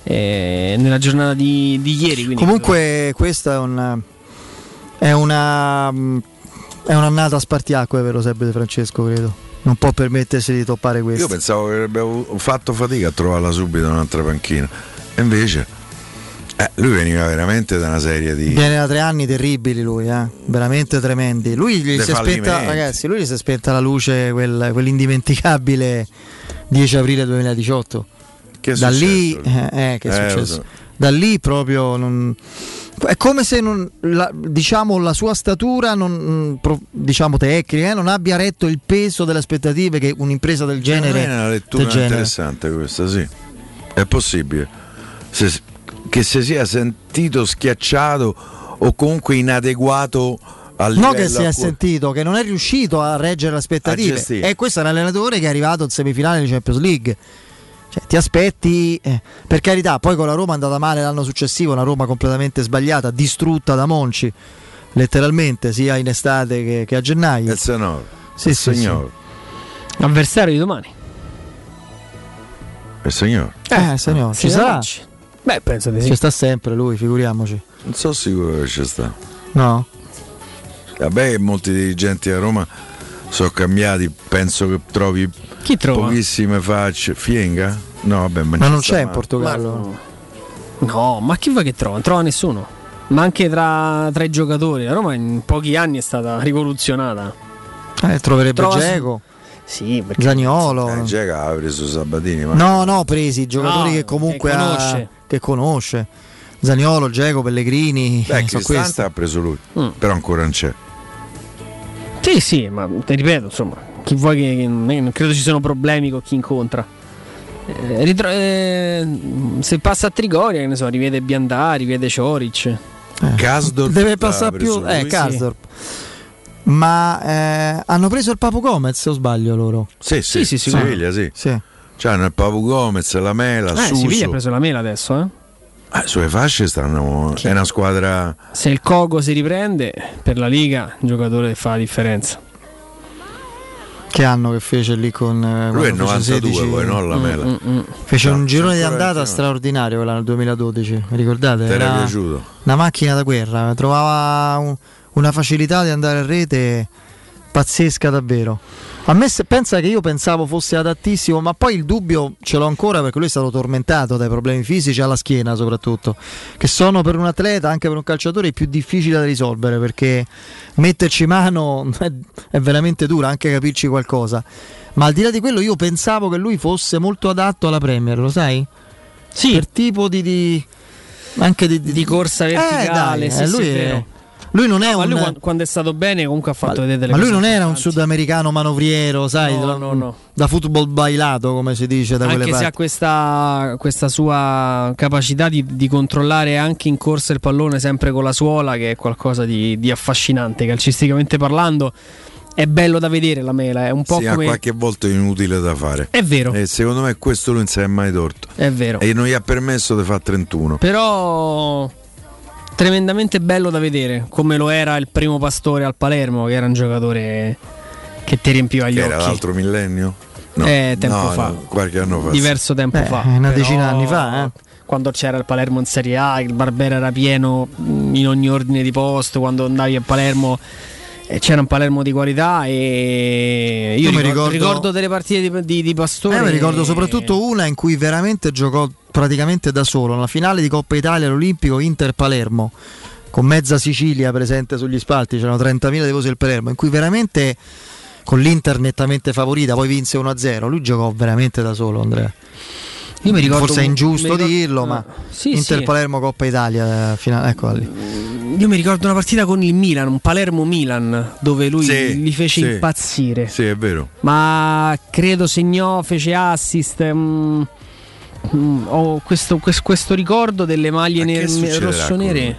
nella giornata di ieri. Comunque questa è un'annata spartiacque per Eusebio Di Francesco, credo. Non può permettersi di toppare questo. Io pensavo che avrebbe fatto fatica a trovarla subito un'altra panchina. E invece lui veniva veramente da una serie di... Viene da 3 anni terribili lui, veramente tremendi. Lui gli si aspetta, ragazzi, lui gli si aspetta la luce quell'indimenticabile 10 aprile 2018. Che è successo? Che è successo? Da lì proprio è come se la sua statura tecnica non abbia retto il peso delle aspettative che un'impresa del genere. È una lettura interessante questa, sì. È possibile che si sia sentito schiacciato o comunque inadeguato al livello. No, che si è sentito che non è riuscito a reggere le aspettative. E questo è un allenatore che è arrivato in semifinale di Champions League. Ti aspetti, per carità, poi con la Roma è andata male l'anno successivo, una Roma completamente sbagliata, distrutta da Monchi, letteralmente, sia in estate che a gennaio. Il signor, sì. Avversario di domani. Il signor. Signor. Ci sarà. Monchi. Beh, penso di sì. Ci sta sempre lui, figuriamoci. Non sono sicuro che ci sta. No. Vabbè, molti dirigenti a Roma sono cambiati, penso che trovi pochissime facce. Fienga? No, vabbè, ma non c'è in Portogallo. No, ma chi va che trova? Non trova nessuno. Ma anche tra i giocatori la Roma in pochi anni è stata rivoluzionata. Troverebbe Dzeko. Sì, perché Zaniolo. Dzeko ha preso Sabatini, ma... No, presi giocatori che comunque che conosce. Zaniolo, Dzeko, Pellegrini. Cristante ha preso lui, però ancora non c'è. Sì, ma ti ripeto, insomma, chi vuoi che non credo ci siano problemi con chi incontra. Se passa a Trigoria, che ne so, rivede Biandà, rivede Cioric. Kasdorp deve passare più. Kasdorp. Ma hanno preso il Papu Gomez, se non sbaglio loro. Sì, Siviglia, sì. Cioè hanno il Papu Gomez, la Mela, Suso. Siviglia ha preso la Mela adesso, sulle fasce stanno. È una squadra. Se il Cogo si riprende per la Liga, un giocatore che fa la differenza. Che anno che fece lì con lui è 92 16... poi no la Mela fece un girone di andata straordinario quella nel 2012, ricordate? Era piaciuto. Una macchina da guerra, trovava una facilità di andare a rete pazzesca davvero. A me pensa che io pensavo fosse adattissimo, ma poi il dubbio ce l'ho ancora, perché lui è stato tormentato dai problemi fisici alla schiena soprattutto, che sono per un atleta, anche per un calciatore, più difficili da risolvere, perché metterci mano è veramente dura, anche capirci qualcosa. Ma al di là di quello io pensavo che lui fosse molto adatto alla Premier, lo sai? Sì. Per tipo di corsa verticale, dai, sì, lui sì, è vero. Lui non è un... lui quando è stato bene comunque ha fatto vedere delle cose. Ma lui non era un sudamericano manovriero, sai, no. Da football bailato, come si dice da anche quelle parti. Anche se ha questa sua capacità di controllare anche in corsa il pallone sempre con la suola, che è qualcosa di affascinante calcisticamente parlando. È bello da vedere la mela, è un po' come... qualche volta inutile da fare. È vero. E secondo me questo lui non si è mai torto. È vero. E non gli ha permesso di fare 31. Però tremendamente bello da vedere, come lo era il primo Pastore al Palermo, che era un giocatore che ti riempiva gli occhi. Era l'altro millennio? No. Tempo fa. Qualche anno fa. Diverso tempo fa. Una decina di anni fa, Quando c'era il Palermo in Serie A, il Barbera era pieno in ogni ordine di posto, quando andavi a Palermo... c'era un Palermo di qualità e io ricordo delle partite di Pastore. Mi ricordo soprattutto una in cui veramente giocò praticamente da solo, la finale di Coppa Italia, l'Olimpico Inter-Palermo, con mezza Sicilia presente sugli spalti, c'erano 30.000 tifosi del Palermo, in cui veramente con l'Inter nettamente favorita, poi vinse 1-0, lui giocò veramente da solo, Andrea. Io mi ricordo, forse è ingiusto dirlo, ma sì, Inter-Palermo, sì. Coppa Italia finale, ecco lì. Io mi ricordo una partita con il Milan, un Palermo-Milan, dove lui li fece impazzire. Sì, è vero. Ma credo segnò, fece assist. Ho questo ricordo delle maglie rosso-nere.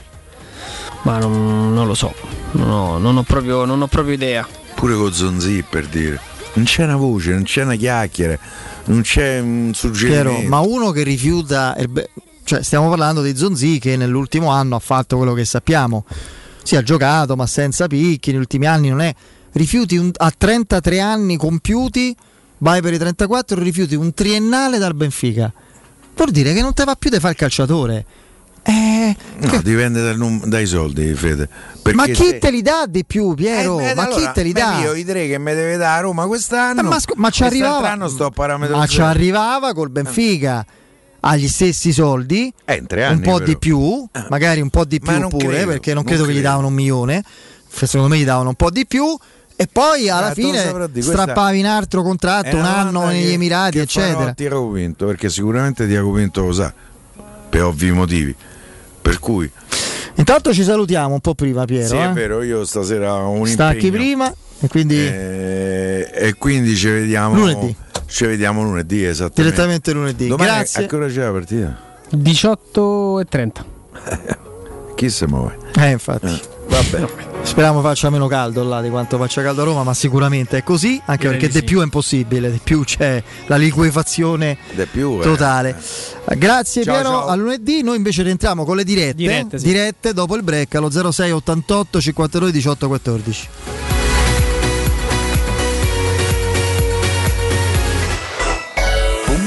Ma non lo so, non ho proprio idea. Pure con Zonzi, per dire. Non c'è una voce, non c'è una chiacchiera, non c'è un suggerimento. Piero, ma uno che rifiuta... Cioè, stiamo parlando di Zonzi, che nell'ultimo anno ha fatto quello che sappiamo. Si ha giocato, ma senza picchi. Negli ultimi anni non è. Rifiuti a 33 anni compiuti, vai per i 34, rifiuti un triennale dal Benfica. Vuol dire che non te va più di fare il calciatore. No, dipende dai soldi, Fede. Perché ma chi te li dà di più, Piero? Chi te li dà? Io i tre che mi deve dare a Roma quest'anno. Ma ci arrivava. Col Benfica. Ha gli stessi soldi, un po' di più, magari un po' di più pure, perché non credo che gli davano 1 milione, secondo me gli davano un po' di più, e poi alla fine strappavi un altro contratto, un anno negli Emirati, eccetera. Tiago Pinto, perché sicuramente Tiago Pinto lo sa, per ovvi motivi, per cui... Intanto ci salutiamo un po' prima, Piero. Sì, è vero, io stasera ho un impegno. Stacchi prima e quindi... E quindi ci vediamo... lunedì. Ci vediamo lunedì, esattamente. Direttamente lunedì. Domani grazie. A che ora c'è la partita? 18:30. Chi se muove? Infatti. Vabbè. No. Speriamo faccia meno caldo là di quanto faccia caldo a Roma, ma sicuramente è così, anche perché di più è impossibile, di più c'è la liquefazione totale. Grazie, ciao, Piero, ciao. A lunedì. Noi invece rientriamo con le dirette dopo il break allo 06 88 52 18 14.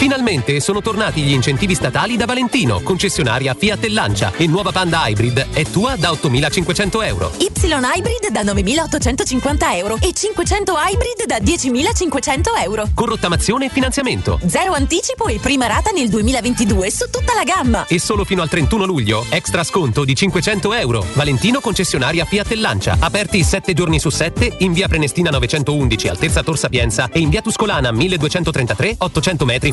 Finalmente sono tornati gli incentivi statali da Valentino, concessionaria Fiat e Lancia, e nuova Panda Hybrid è tua da 8.500 euro. Y Hybrid da 9.850 euro e 500 Hybrid da 10.500 euro. Con rottamazione e finanziamento. Zero anticipo e prima rata nel 2022 su tutta la gamma. E solo fino al 31 luglio, extra sconto di 500 euro. Valentino, concessionaria Fiat e Lancia, aperti 7 giorni su 7 in via Prenestina 911, altezza Tor Sapienza, e in via Tuscolana 1233, 800 metri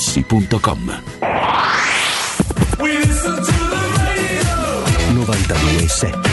Materassi.com. 92.7.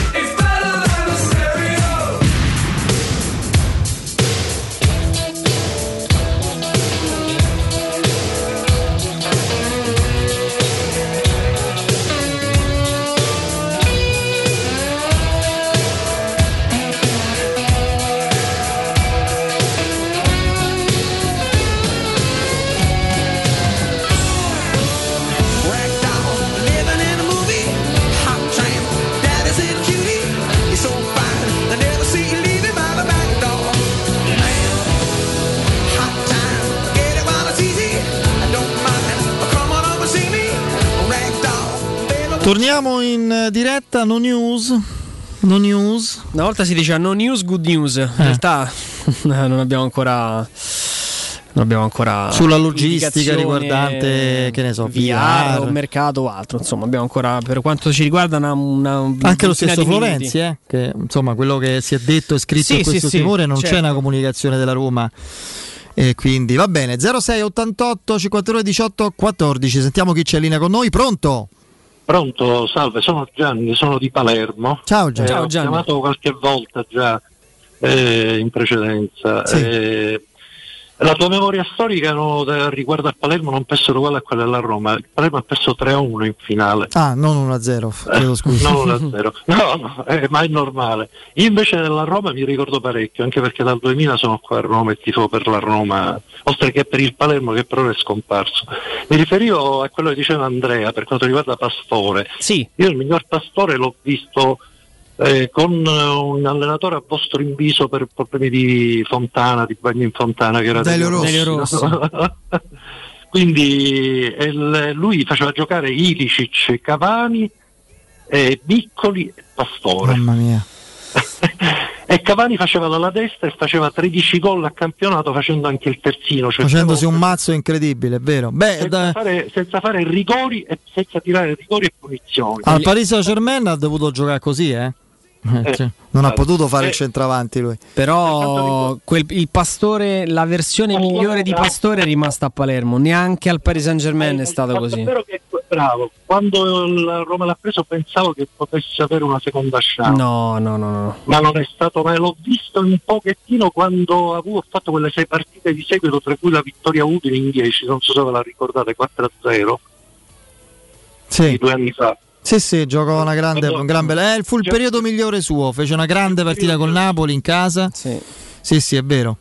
Torniamo in diretta, no news, no news. Una volta si diceva no news, good news. In realtà non abbiamo ancora sulla logistica riguardante, che ne so, VR, o mercato o altro. Insomma, abbiamo ancora, per quanto ci riguarda, anche lo stesso Florenzi, che insomma, quello che si è detto e scritto in questo timore, non c'è una comunicazione della Roma. E quindi va bene. 06 88 52 18 14. Sentiamo chi c'è in linea con noi. Pronto? Pronto, salve, sono Gianni, sono di Palermo. Ciao Gianni. Ho chiamato qualche volta già in precedenza. Sì. La tua memoria storica riguardo a Palermo non penso uguale a quella della Roma. Il Palermo ha perso 3-1 in finale. Ah, non 1-0, chiedo scusa. Non 1-0, ma è normale. Io invece della Roma mi ricordo parecchio, anche perché dal 2000 sono qua a Roma e tifo per la Roma, oltre che per il Palermo che però è scomparso. Mi riferivo a quello che diceva Andrea per quanto riguarda Pastore. Sì. Io il miglior Pastore l'ho visto con un allenatore a vostro inviso per problemi di Fontana, di bagno in Fontana, che era Delio Rossi. Quindi lui faceva giocare Ilicic, Cavani, Piccoli e Pastore. Mamma mia. E Cavani faceva dalla destra e faceva 13 gol a campionato facendo anche il terzino, cioè facendosi un mazzo incredibile, è vero. Beh, senza fare rigori e senza tirare rigori e punizioni. Al Paris Saint-Germain ha dovuto giocare così, eh? Cioè, non ha potuto fare il centravanti lui. Però il Pastore, la versione migliore di Pastore è rimasta a Palermo. Neanche al Paris Saint-Germain è stato così. È vero che bravo. Quando il Roma l'ha preso pensavo che potesse avere una seconda chance. No. Ma non è stato mai. L'ho visto un pochettino quando avevo fatto quelle 6 partite di seguito, tra cui la vittoria utile in 10, non so se ve la ricordate, 4-0. Sì, 2 anni fa. Sì, giocò un gran bel. Fu il periodo migliore suo, fece una grande partita col Napoli in casa. Sì, è vero.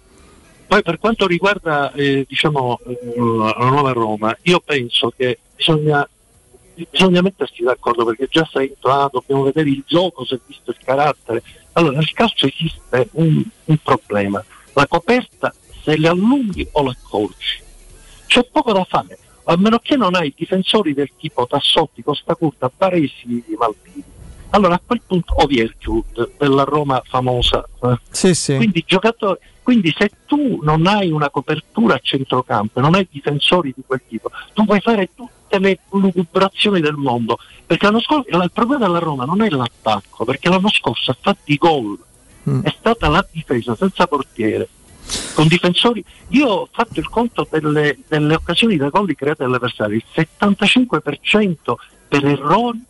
Poi per quanto riguarda la nuova Roma, io penso che bisogna mettersi d'accordo, perché già sei entrato, dobbiamo vedere il gioco, se è visto il carattere. Allora, nel calcio esiste un problema: la coperta se la allunghi o la accorci. C'è poco da fare. A meno che non hai difensori del tipo Tassotti, Costacurta, Baresi, Malpini. Allora a quel punto Overture della Roma famosa. Sì. Quindi se tu non hai una copertura a centrocampo, non hai difensori di quel tipo, tu puoi fare tutte le lucubrazioni del mondo. Perché l'anno scorso il problema della Roma non è l'attacco, perché l'anno scorso ha fatto i gol. È stata la difesa senza portiere, con difensori. Io ho fatto il conto delle occasioni da gol create dall'avversario, il 75% per errori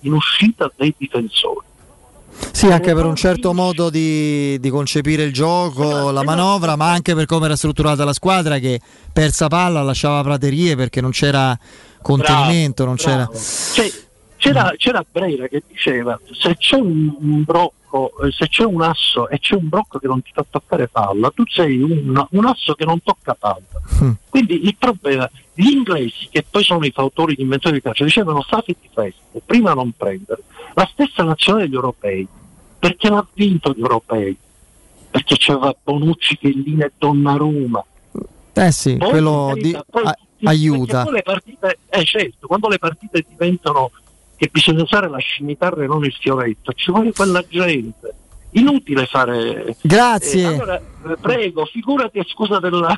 in uscita dei difensori. Sì, anche per un certo modo di concepire il gioco, la manovra, ma anche per come era strutturata la squadra, che persa palla lasciava praterie perché non c'era contenimento. C'era Brera che diceva: se c'è un brocco, se c'è un asso e c'è un brocco che non ti fa toccare palla, tu sei un asso che non tocca palla. Quindi il problema, gli inglesi, che poi sono i fautori, gli inventori di calcio, dicevano fate di feste, prima non prendere. La stessa nazionale degli europei, perché l'ha vinto gli europei? Perché c'era Bonucci, Chiellini e Donnarumma. Poi quello aiuta. Quando le partite, quando le partite diventano che bisogna usare la scimitarra e non il fioretto, ci vuole quella gente. Inutile fare. Grazie. Allora, prego, figurati, scusa della.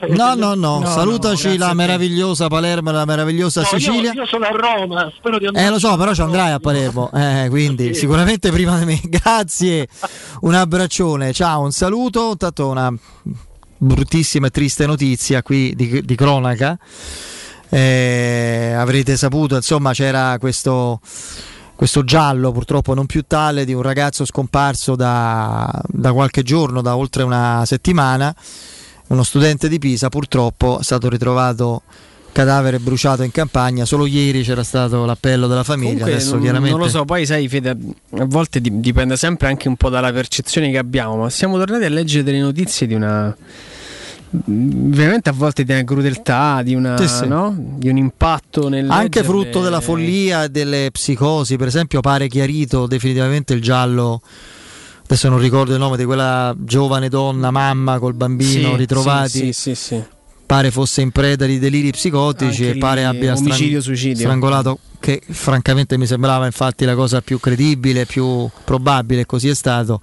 No, salutaci la meravigliosa Palermo e la meravigliosa Sicilia. Io sono a Roma, spero di andare. Lo so, però ci andrai a Palermo, quindi sì. Sicuramente prima di me. Grazie. Un abbraccione, ciao, un saluto. Tanto una bruttissima e triste notizia qui di cronaca. Avrete saputo, insomma, c'era questo giallo, purtroppo non più tale, di un ragazzo scomparso da qualche giorno, da oltre una settimana, uno studente di Pisa. Purtroppo è stato ritrovato cadavere bruciato in campagna. Solo ieri c'era stato l'appello della famiglia. Comunque, adesso chiaramente non lo so, poi sai Fede, a volte dipende sempre anche un po' dalla percezione che abbiamo, ma siamo tornati a leggere delle notizie di una veramente a volte di una crudeltà, di una no? Di un impatto nel anche leggerle, frutto della follia e delle psicosi. Per esempio pare chiarito definitivamente il giallo, adesso non ricordo il nome, di quella giovane donna mamma col bambino ritrovati. Sì. Pare fosse in preda di deliri psicotici anche e pare abbia strangolato, che francamente mi sembrava infatti la cosa più credibile, più probabile. Così è stato.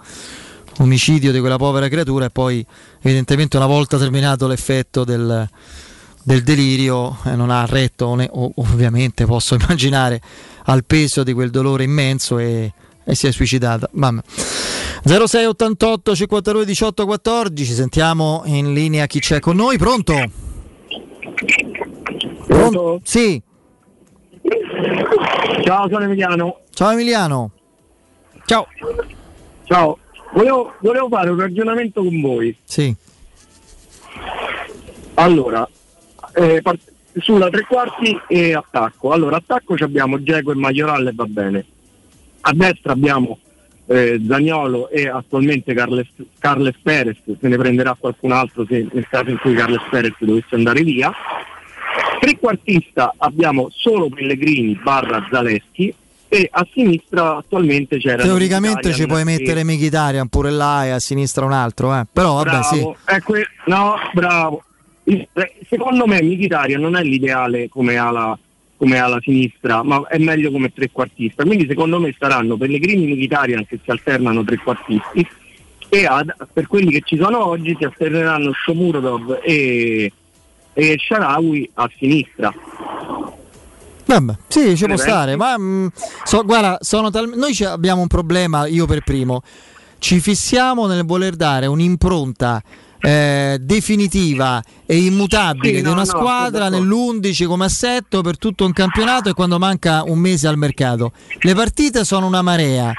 Omicidio di quella povera creatura, e poi evidentemente una volta terminato l'effetto del delirio non ha retto, ovviamente posso immaginare, al peso di quel dolore immenso e si è suicidata. Mamma. 06 88 52 18 14, sentiamo in linea chi c'è con noi. Pronto? Sì. Ciao, sono Emiliano. Ciao Emiliano. Ciao. Volevo fare un ragionamento con voi. Sì. Allora, sulla tre quarti e attacco. Allora, attacco abbiamo Dzeko e Majoral, va bene. A destra abbiamo Zaniolo e attualmente Carles Perez, se ne prenderà qualcun altro se nel caso in cui Carles Perez dovesse andare via. Trequartista abbiamo solo Pellegrini / Zaleschi. E a sinistra attualmente c'era, teoricamente ci puoi mettere Mkhitaryan pure là, e a sinistra un altro, però vabbè, bravo, sì. Bravo. Secondo me Mkhitaryan non è l'ideale come ala sinistra, ma è meglio come trequartista. Quindi secondo me saranno Pellegrini e Mkhitaryan che si alternano trequartisti, e per quelli che ci sono oggi si alterneranno Shomurodov e Sharawi a sinistra. Vabbè, sì, ci può stare, ma guarda, noi abbiamo un problema, io per primo. Ci fissiamo nel voler dare un'impronta definitiva e immutabile di una squadra nell'11 come assetto per tutto un campionato, e quando manca un mese al mercato. Le partite sono una marea,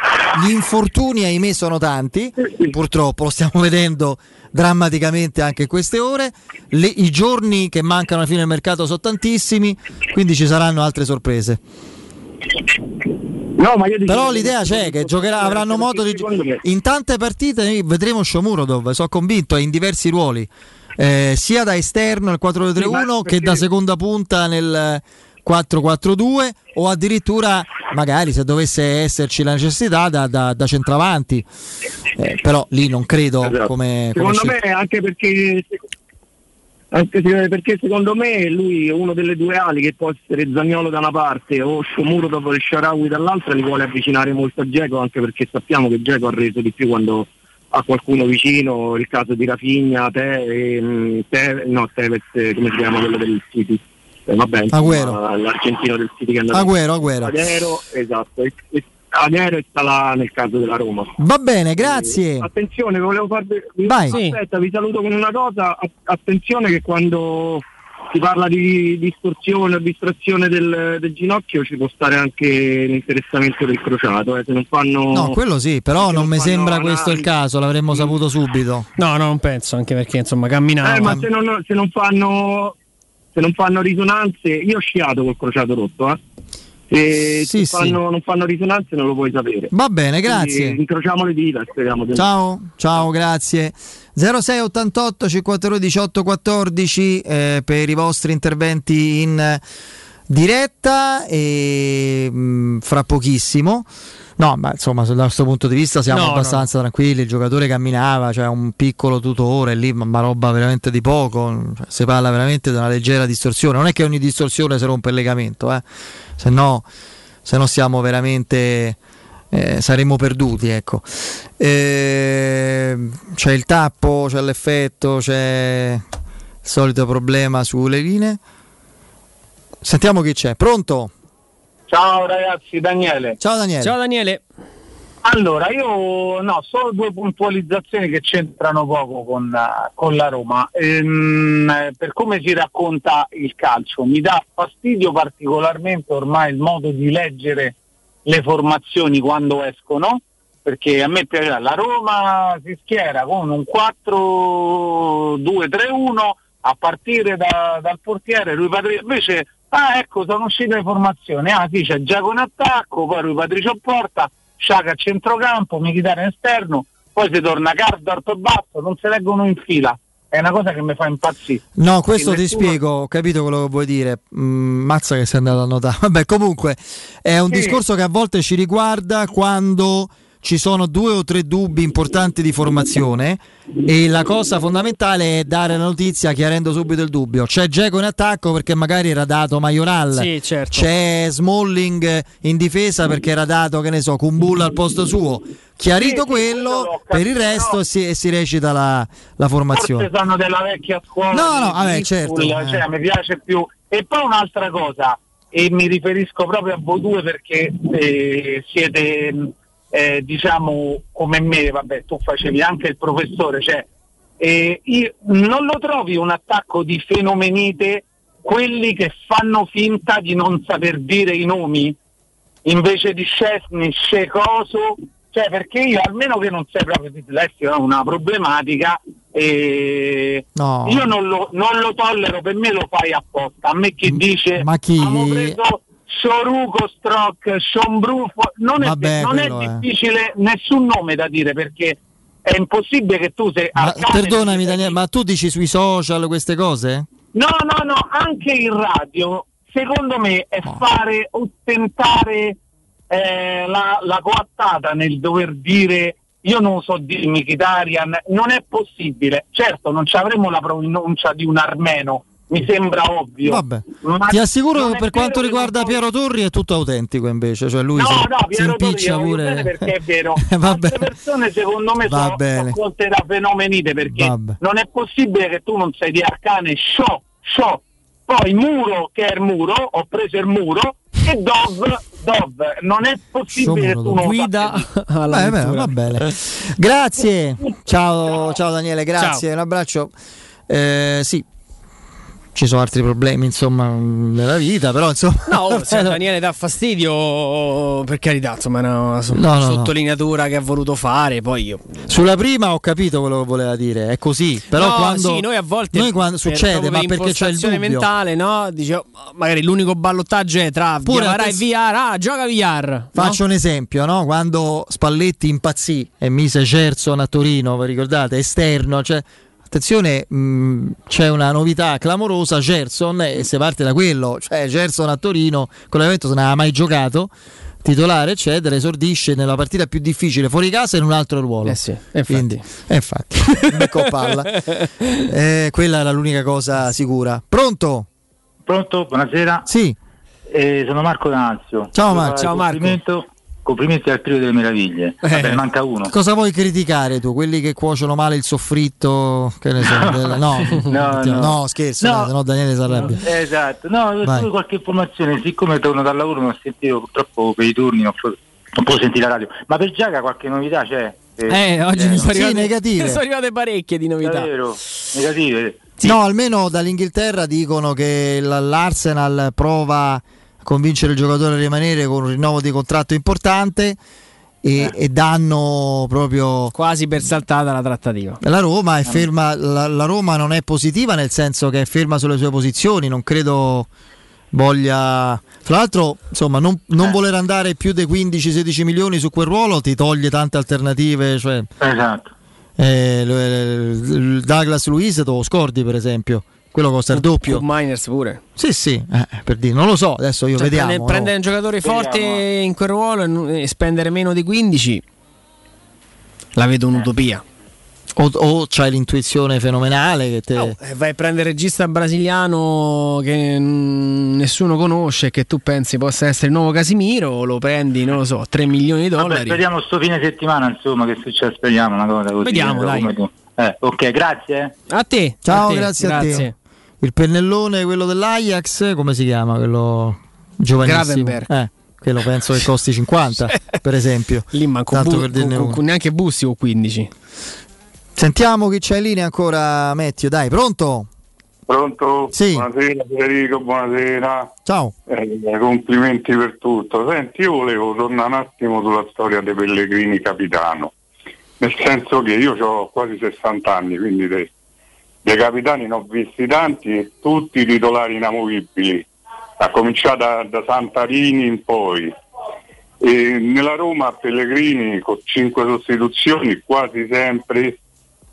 gli infortuni ahimè sono tanti, purtroppo lo stiamo vedendo drammaticamente anche in queste ore, i giorni che mancano alla fine del mercato sono tantissimi, quindi ci saranno altre sorprese. No, ma io però l'idea c'è che giocherà, avranno modo di in tante partite noi vedremo Shomurodov, sono convinto, in diversi ruoli, sia da esterno nel 4-2-3-1 che da seconda punta nel 4-4-2, o addirittura magari, se dovesse esserci la necessità, da centravanti, però lì non credo, esatto. Secondo me, anche perché secondo me lui è uno delle due ali, che può essere Zaniolo da una parte o Shomurodov e Sharawi dall'altra, li vuole avvicinare molto a Dzeko, anche perché sappiamo che Dzeko ha reso di più quando ha qualcuno vicino, il caso di Rafinha, Tevez, come si chiama quello del City? Vabbè, Agüero. L'argentino del City che è andato. Agüero, esatto. Agnero sta là nel caso della Roma. Va bene, grazie. Attenzione, volevo farvi. Aspetta, vi saluto con una cosa. Attenzione che quando si parla di distorsione o distrazione del ginocchio ci può stare anche l'interessamento del crociato. Se non fanno. No, quello sì, però non mi sembra questo il caso, l'avremmo saputo subito. No, non penso, anche perché insomma camminare. Ma se non fanno risonanze, io ho sciato col crociato rotto, non fanno risonanze non lo puoi sapere. Va bene, grazie. Quindi, incrociamo le dita, speriamo. Ciao, grazie. 06 88 52 18 14, per i vostri interventi in diretta, e fra pochissimo. No, ma insomma, da questo punto di vista siamo abbastanza tranquilli. Il giocatore camminava, cioè un piccolo tutore lì, ma roba veramente di poco. Cioè, si parla veramente di una leggera distorsione. Non è che ogni distorsione si rompe il legamento, se no siamo veramente. Saremmo perduti, ecco. C'è il tappo, c'è l'effetto, c'è il solito problema sulle linee. Sentiamo chi c'è. Pronto? Ciao ragazzi, Daniele. Ciao Daniele. Allora, io solo due puntualizzazioni che c'entrano poco con la Roma. Per come si racconta il calcio, mi dà fastidio particolarmente ormai il modo di leggere le formazioni quando escono, perché a me piace la Roma si schiera con un 4-2-3-1 a partire dal portiere, lui invece sono uscite le formazioni, c'è Giacomo in attacco, poi Rui Patricio a porta, Ciaca a centrocampo, Mkhitaryan esterno, poi si torna Karsdorp e Basso, non si leggono in fila, è una cosa che mi fa impazzire. No, questo ti spiego, ho capito quello che vuoi dire, mazza che sei andato a notare, vabbè comunque è un discorso che a volte ci riguarda quando ci sono due o tre dubbi importanti di formazione, e la cosa fondamentale è dare la notizia chiarendo subito il dubbio. C'è Dzeko in attacco perché magari era dato Majoral, sì, certo. C'è Smalling in difesa perché era dato, che ne so, Kumbulla al posto suo, chiarito quello, per il resto si recita la formazione. Forse sono della vecchia scuola, certo. Cioè, mi piace più. E poi un'altra cosa, e mi riferisco proprio a voi due perché siete... diciamo come me, vabbè tu facevi anche il professore, cioè io non lo trovi un attacco di fenomenite quelli che fanno finta di non saper dire i nomi invece di Szczęsny, Scecoso, cioè perché io, almeno che non sei proprio dislessico, è una problematica io non lo tollero, per me lo fai apposta, a me chi dice abbiamo preso Soruco, Strock, Schombrufo, non è difficile nessun nome da dire, perché è impossibile che tu sei... Perdonami Daniele, ma tu dici sui social queste cose? No, anche in radio, secondo me è fare ostentare la coattata nel dover dire io non so di Mkhitaryan, non è possibile. Certo, non ci avremo la pronuncia di un armeno, mi sembra ovvio. Vabbè. Ma ti assicuro che per quanto riguarda Piero Turri è tutto autentico invece, cioè lui si impiccia pure, perché è vero. Queste persone secondo me sono conte da fenomenite, perché non è possibile che tu non sei di Arcane, poi Muro, che è il muro, ho preso il muro, e Dov, non è possibile che tu non guida alla va bene. Grazie. Ciao Daniele, grazie, ciao. Un abbraccio. Sì, ci sono altri problemi insomma nella vita, però insomma se Daniele dà fastidio, per carità, insomma è una sottolineatura che ha voluto fare. Poi io sulla prima ho capito quello che voleva dire, è così, però quando sì, noi a volte quando succede, ma perché c'è il dubbio mentale, no? Dice magari l'unico ballottaggio è tra Villar e Villar, gioca Villar. Faccio un esempio, no? Quando Spalletti impazzì e mise Gerson a Torino, vi ricordate? Esterno, cioè attenzione, c'è una novità clamorosa, Gerson, e se parte da quello, cioè Gerson a Torino con la Juventus non aveva mai giocato, titolare eccetera, esordisce nella partita più difficile fuori casa in un altro ruolo, infatti. Ecco, palla. Quella era l'unica cosa sicura. Pronto, buonasera. Sì, sono Marco D'Anzio. Ciao Marco. Complimenti al trio delle meraviglie. Vabbè, manca uno. Cosa vuoi criticare tu? Quelli che cuociono male il soffritto? Che ne so, no, scherzo, no, Daniele si arrabbia. Esatto, solo qualche informazione. Siccome torno dal lavoro, non ho sentito, purtroppo per i turni non può sentire la radio. Ma per Giaga qualche novità c'è? Oggi mi sono arrivate parecchie di novità. Davvero, negative. Sì. No, almeno dall'Inghilterra dicono che l'Arsenal prova convincere il giocatore a rimanere con un rinnovo di contratto importante e danno proprio quasi per saltata la trattativa. La Roma è ferma, la Roma non è positiva, nel senso che è ferma sulle sue posizioni, non credo voglia, fra l'altro insomma non voler andare più dei 15-16 milioni su quel ruolo ti toglie tante alternative, cioè esatto. Douglas Luiz te lo scordi, per esempio. Quello costa il doppio. Miners pure. Sì, per dire, non lo so, adesso io vediamo. Prendere un giocatore forte in quel ruolo e spendere meno di 15 la vedo un'utopia. O c'hai l'intuizione fenomenale che te vai a prendere il regista brasiliano che nessuno conosce, che tu pensi possa essere il nuovo Casimiro, lo prendi, non lo so, $3 milioni. Vediamo sto fine settimana, insomma, che succede, speriamo una cosa così. Vediamo, dai. Ok, grazie. A te. Ciao, grazie a te. Il pennellone, quello dell'Ajax, come si chiama? Quello giovanissimo. Quello penso che costi 50, per esempio. Lì manco neanche Bussi o 15. Sentiamo chi c'è in linea ancora, Mettio. Dai, pronto? Pronto? Sì. Buonasera Federico, buonasera. Ciao. Complimenti per tutto. Senti, io volevo tornare un attimo sulla storia dei Pellegrini capitano. Nel senso che io ho quasi 60 anni, quindi dei capitani ne ho visti tanti e tutti titolari inamovibili, a cominciare da Santarini in poi. E nella Roma Pellegrini con 5 sostituzioni quasi sempre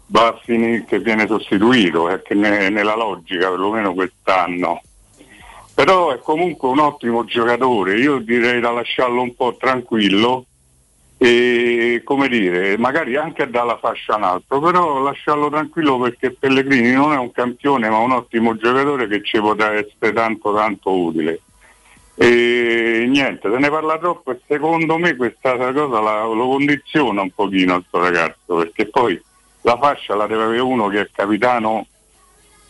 va a finire che viene sostituito, perché nella logica perlomeno quest'anno. Però è comunque un ottimo giocatore, io direi da lasciarlo un po' tranquillo, e come dire, magari anche dalla fascia in alto, però lasciarlo tranquillo, perché Pellegrini non è un campione ma un ottimo giocatore che ci potrà essere tanto utile. E niente, se ne parla troppo e secondo me questa cosa lo condiziona un pochino al suo ragazzo, perché poi la fascia la deve avere uno che è capitano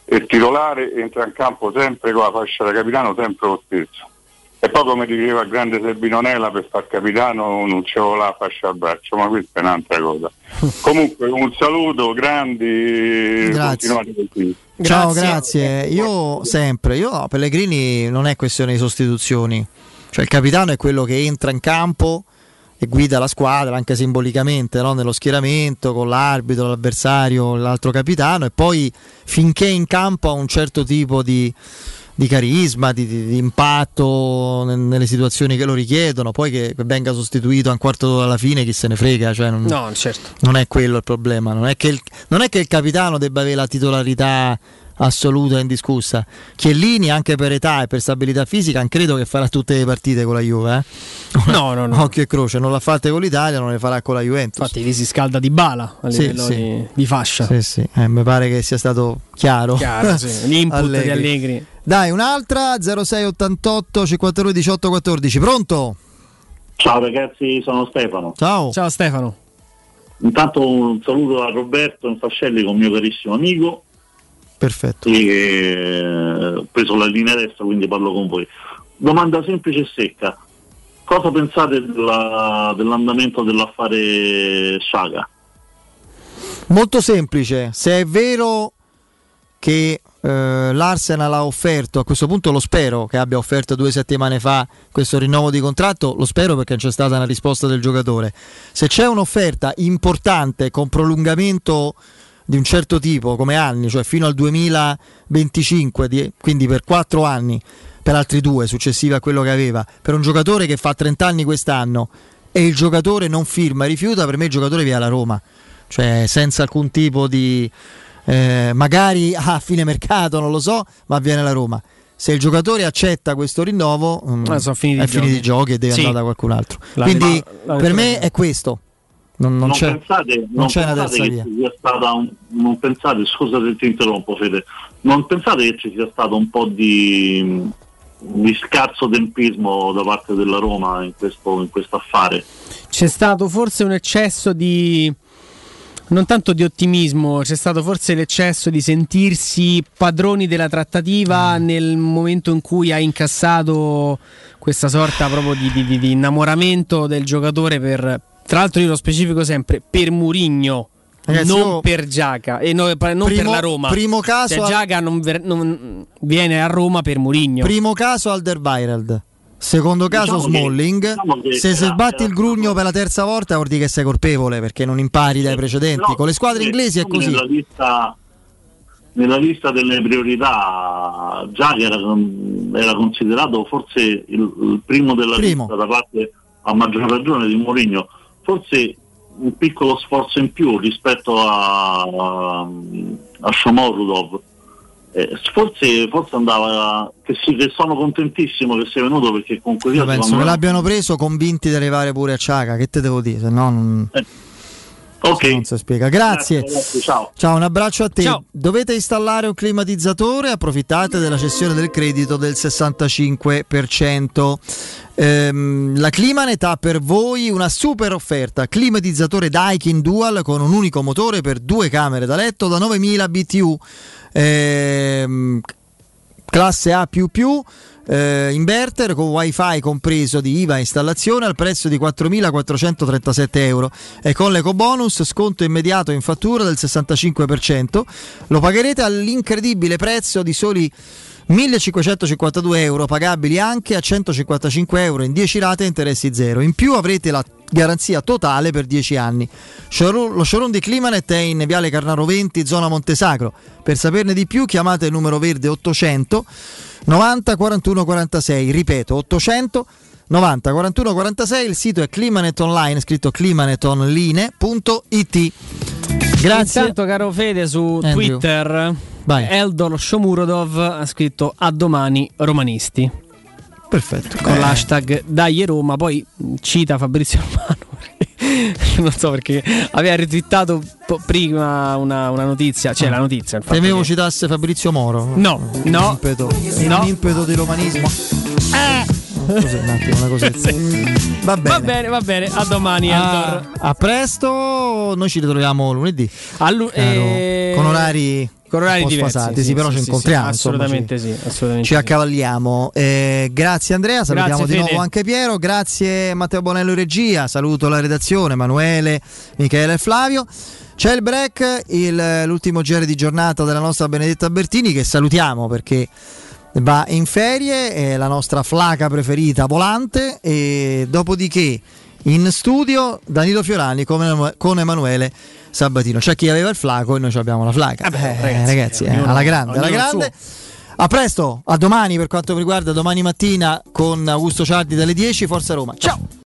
e titolare, entra in campo sempre con la fascia da capitano, sempre lo stesso. E poi, come diceva il grande Serbinonella, per far capitano non ce l'ho la fascia al braccio, ma questa è un'altra cosa. Comunque un saluto, grandi, continuate così. Ciao, grazie. Io Pellegrini non è questione di sostituzioni, cioè il capitano è quello che entra in campo e guida la squadra anche simbolicamente, no? Nello schieramento, con l'arbitro, l'avversario, l'altro capitano, e poi finché è in campo ha un certo tipo di carisma, di impatto nelle situazioni che lo richiedono. Poi che venga sostituito a un quarto d'ora alla fine, chi se ne frega, cioè non è quello il problema. Non è che il capitano debba avere la titolarità assoluta e indiscussa. Chiellini anche per età e per stabilità fisica credo che farà tutte le partite con la Juve, eh? No. Occhio e croce, non l'ha fatta con l'Italia, non le farà con la Juventus. Infatti lì si scalda Dybala a livello di fascia. Mi pare che sia stato chiaro sì. L'input Allegri. Di Allegri. Dai, un'altra 06 88 52 18 14. Pronto? Ciao ragazzi, sono Stefano. Ciao Stefano. Intanto un saluto a Roberto Infascelli, con mio carissimo amico. Perfetto. E ho preso la linea destra, quindi parlo con voi. Domanda semplice e secca: cosa pensate dell'andamento dell'affare Ciaca? Molto semplice, se è vero che l'Arsenal ha offerto, a questo punto lo spero che abbia offerto 2 settimane fa questo rinnovo di contratto, lo spero perché c'è stata una risposta del giocatore. Se c'è un'offerta importante con prolungamento di un certo tipo come anni, cioè fino al 2025, quindi per 4 anni, per altri 2 successivi a quello che aveva, per un giocatore che fa 30 anni quest'anno e il giocatore non firma, rifiuta, per me il giocatore via alla Roma, cioè senza alcun tipo di magari a fine mercato, non lo so, ma viene la Roma. Se il giocatore accetta questo rinnovo sono finiti i giochi e deve andare da qualcun altro. Quindi per me è questo. Non pensate, scusa se ti interrompo Fede, non pensate che ci sia stato un po' di scarso tempismo da parte della Roma in questo affare? C'è stato forse un eccesso di, non tanto di ottimismo, c'è stato forse l'eccesso di sentirsi padroni della trattativa nel momento in cui ha incassato questa sorta proprio di innamoramento del giocatore per... Tra l'altro io lo specifico sempre per Mourinho, per Ciaca e non per la Roma. Primo caso, cioè, Ciaca non viene a Roma per Mourinho. Primo caso Alderweireld, secondo caso Smalling. Se sbatti il grugno per la terza volta vuol dire che sei colpevole, perché non impari dai precedenti. Con le squadre inglesi è così. Nella lista delle priorità Ciaca era considerato forse il primo della lista, da parte a maggior ragione di Mourinho. Forse un piccolo sforzo in più rispetto a Shomurodov, forse andava, che sono contentissimo che sia venuto, perché comunque io penso che l'abbiano preso convinti di arrivare pure a Ciaca, che te devo dire, se no non si spiega. Grazie ciao, un abbraccio a te. Ciao. Dovete installare un climatizzatore, approfittate della cessione del credito del 65%. La Climanet ha per voi una super offerta: climatizzatore Daikin Dual con un unico motore per 2 camere da letto da 9000 BTU, classe A++, inverter con wifi compreso di IVA e installazione, al prezzo di 4.437 euro, e con l'ecobonus sconto immediato in fattura del 65%. Lo pagherete all'incredibile prezzo di soli 1.552 euro, pagabili anche a 155 euro in 10 rate e interessi zero. In più avrete la garanzia totale per 10 anni. Lo showroom di Climanet è in Viale Carnaro 20, zona Montesacro. Per saperne di più chiamate il numero verde 800 90 41 46, ripeto 800 90 41 46. Il sito è Climanet Online, scritto climanetonline.it. Grazie. Intanto, caro Fede, su Andrew Twitter Eldor Shomurodov ha scritto: a domani romanisti. Perfetto. Con l'hashtag Dai Roma. Poi cita Fabrizio Romano non so perché aveva ritwittato prima una notizia, cioè la notizia. Temevo citasse Fabrizio Moro. No. Un impeto di romanismo. Cos'è un attimo, una cosetta. Va bene, a domani. A presto, noi ci ritroviamo lunedì. Con orari diversi, sfasati, però ci incontriamo. Assolutamente, ci accavalliamo. Grazie Andrea, salutiamo di nuovo anche Piero. Grazie Matteo Bonello in regia. Saluto la redazione, Emanuele, Michele e Flavio. C'è il break, l'ultimo giro di giornata della nostra Benedetta Bertini, che salutiamo perché va in ferie, è la nostra flaca preferita volante, e dopodiché in studio Danilo Fiorani con Emanuele Sabatino. C'è chi aveva il flaco e noi abbiamo la flaca. Ragazzi, alla grande. A presto, a domani per quanto mi riguarda, domani mattina con Augusto Ciardi dalle 10, Forza Roma. Ciao.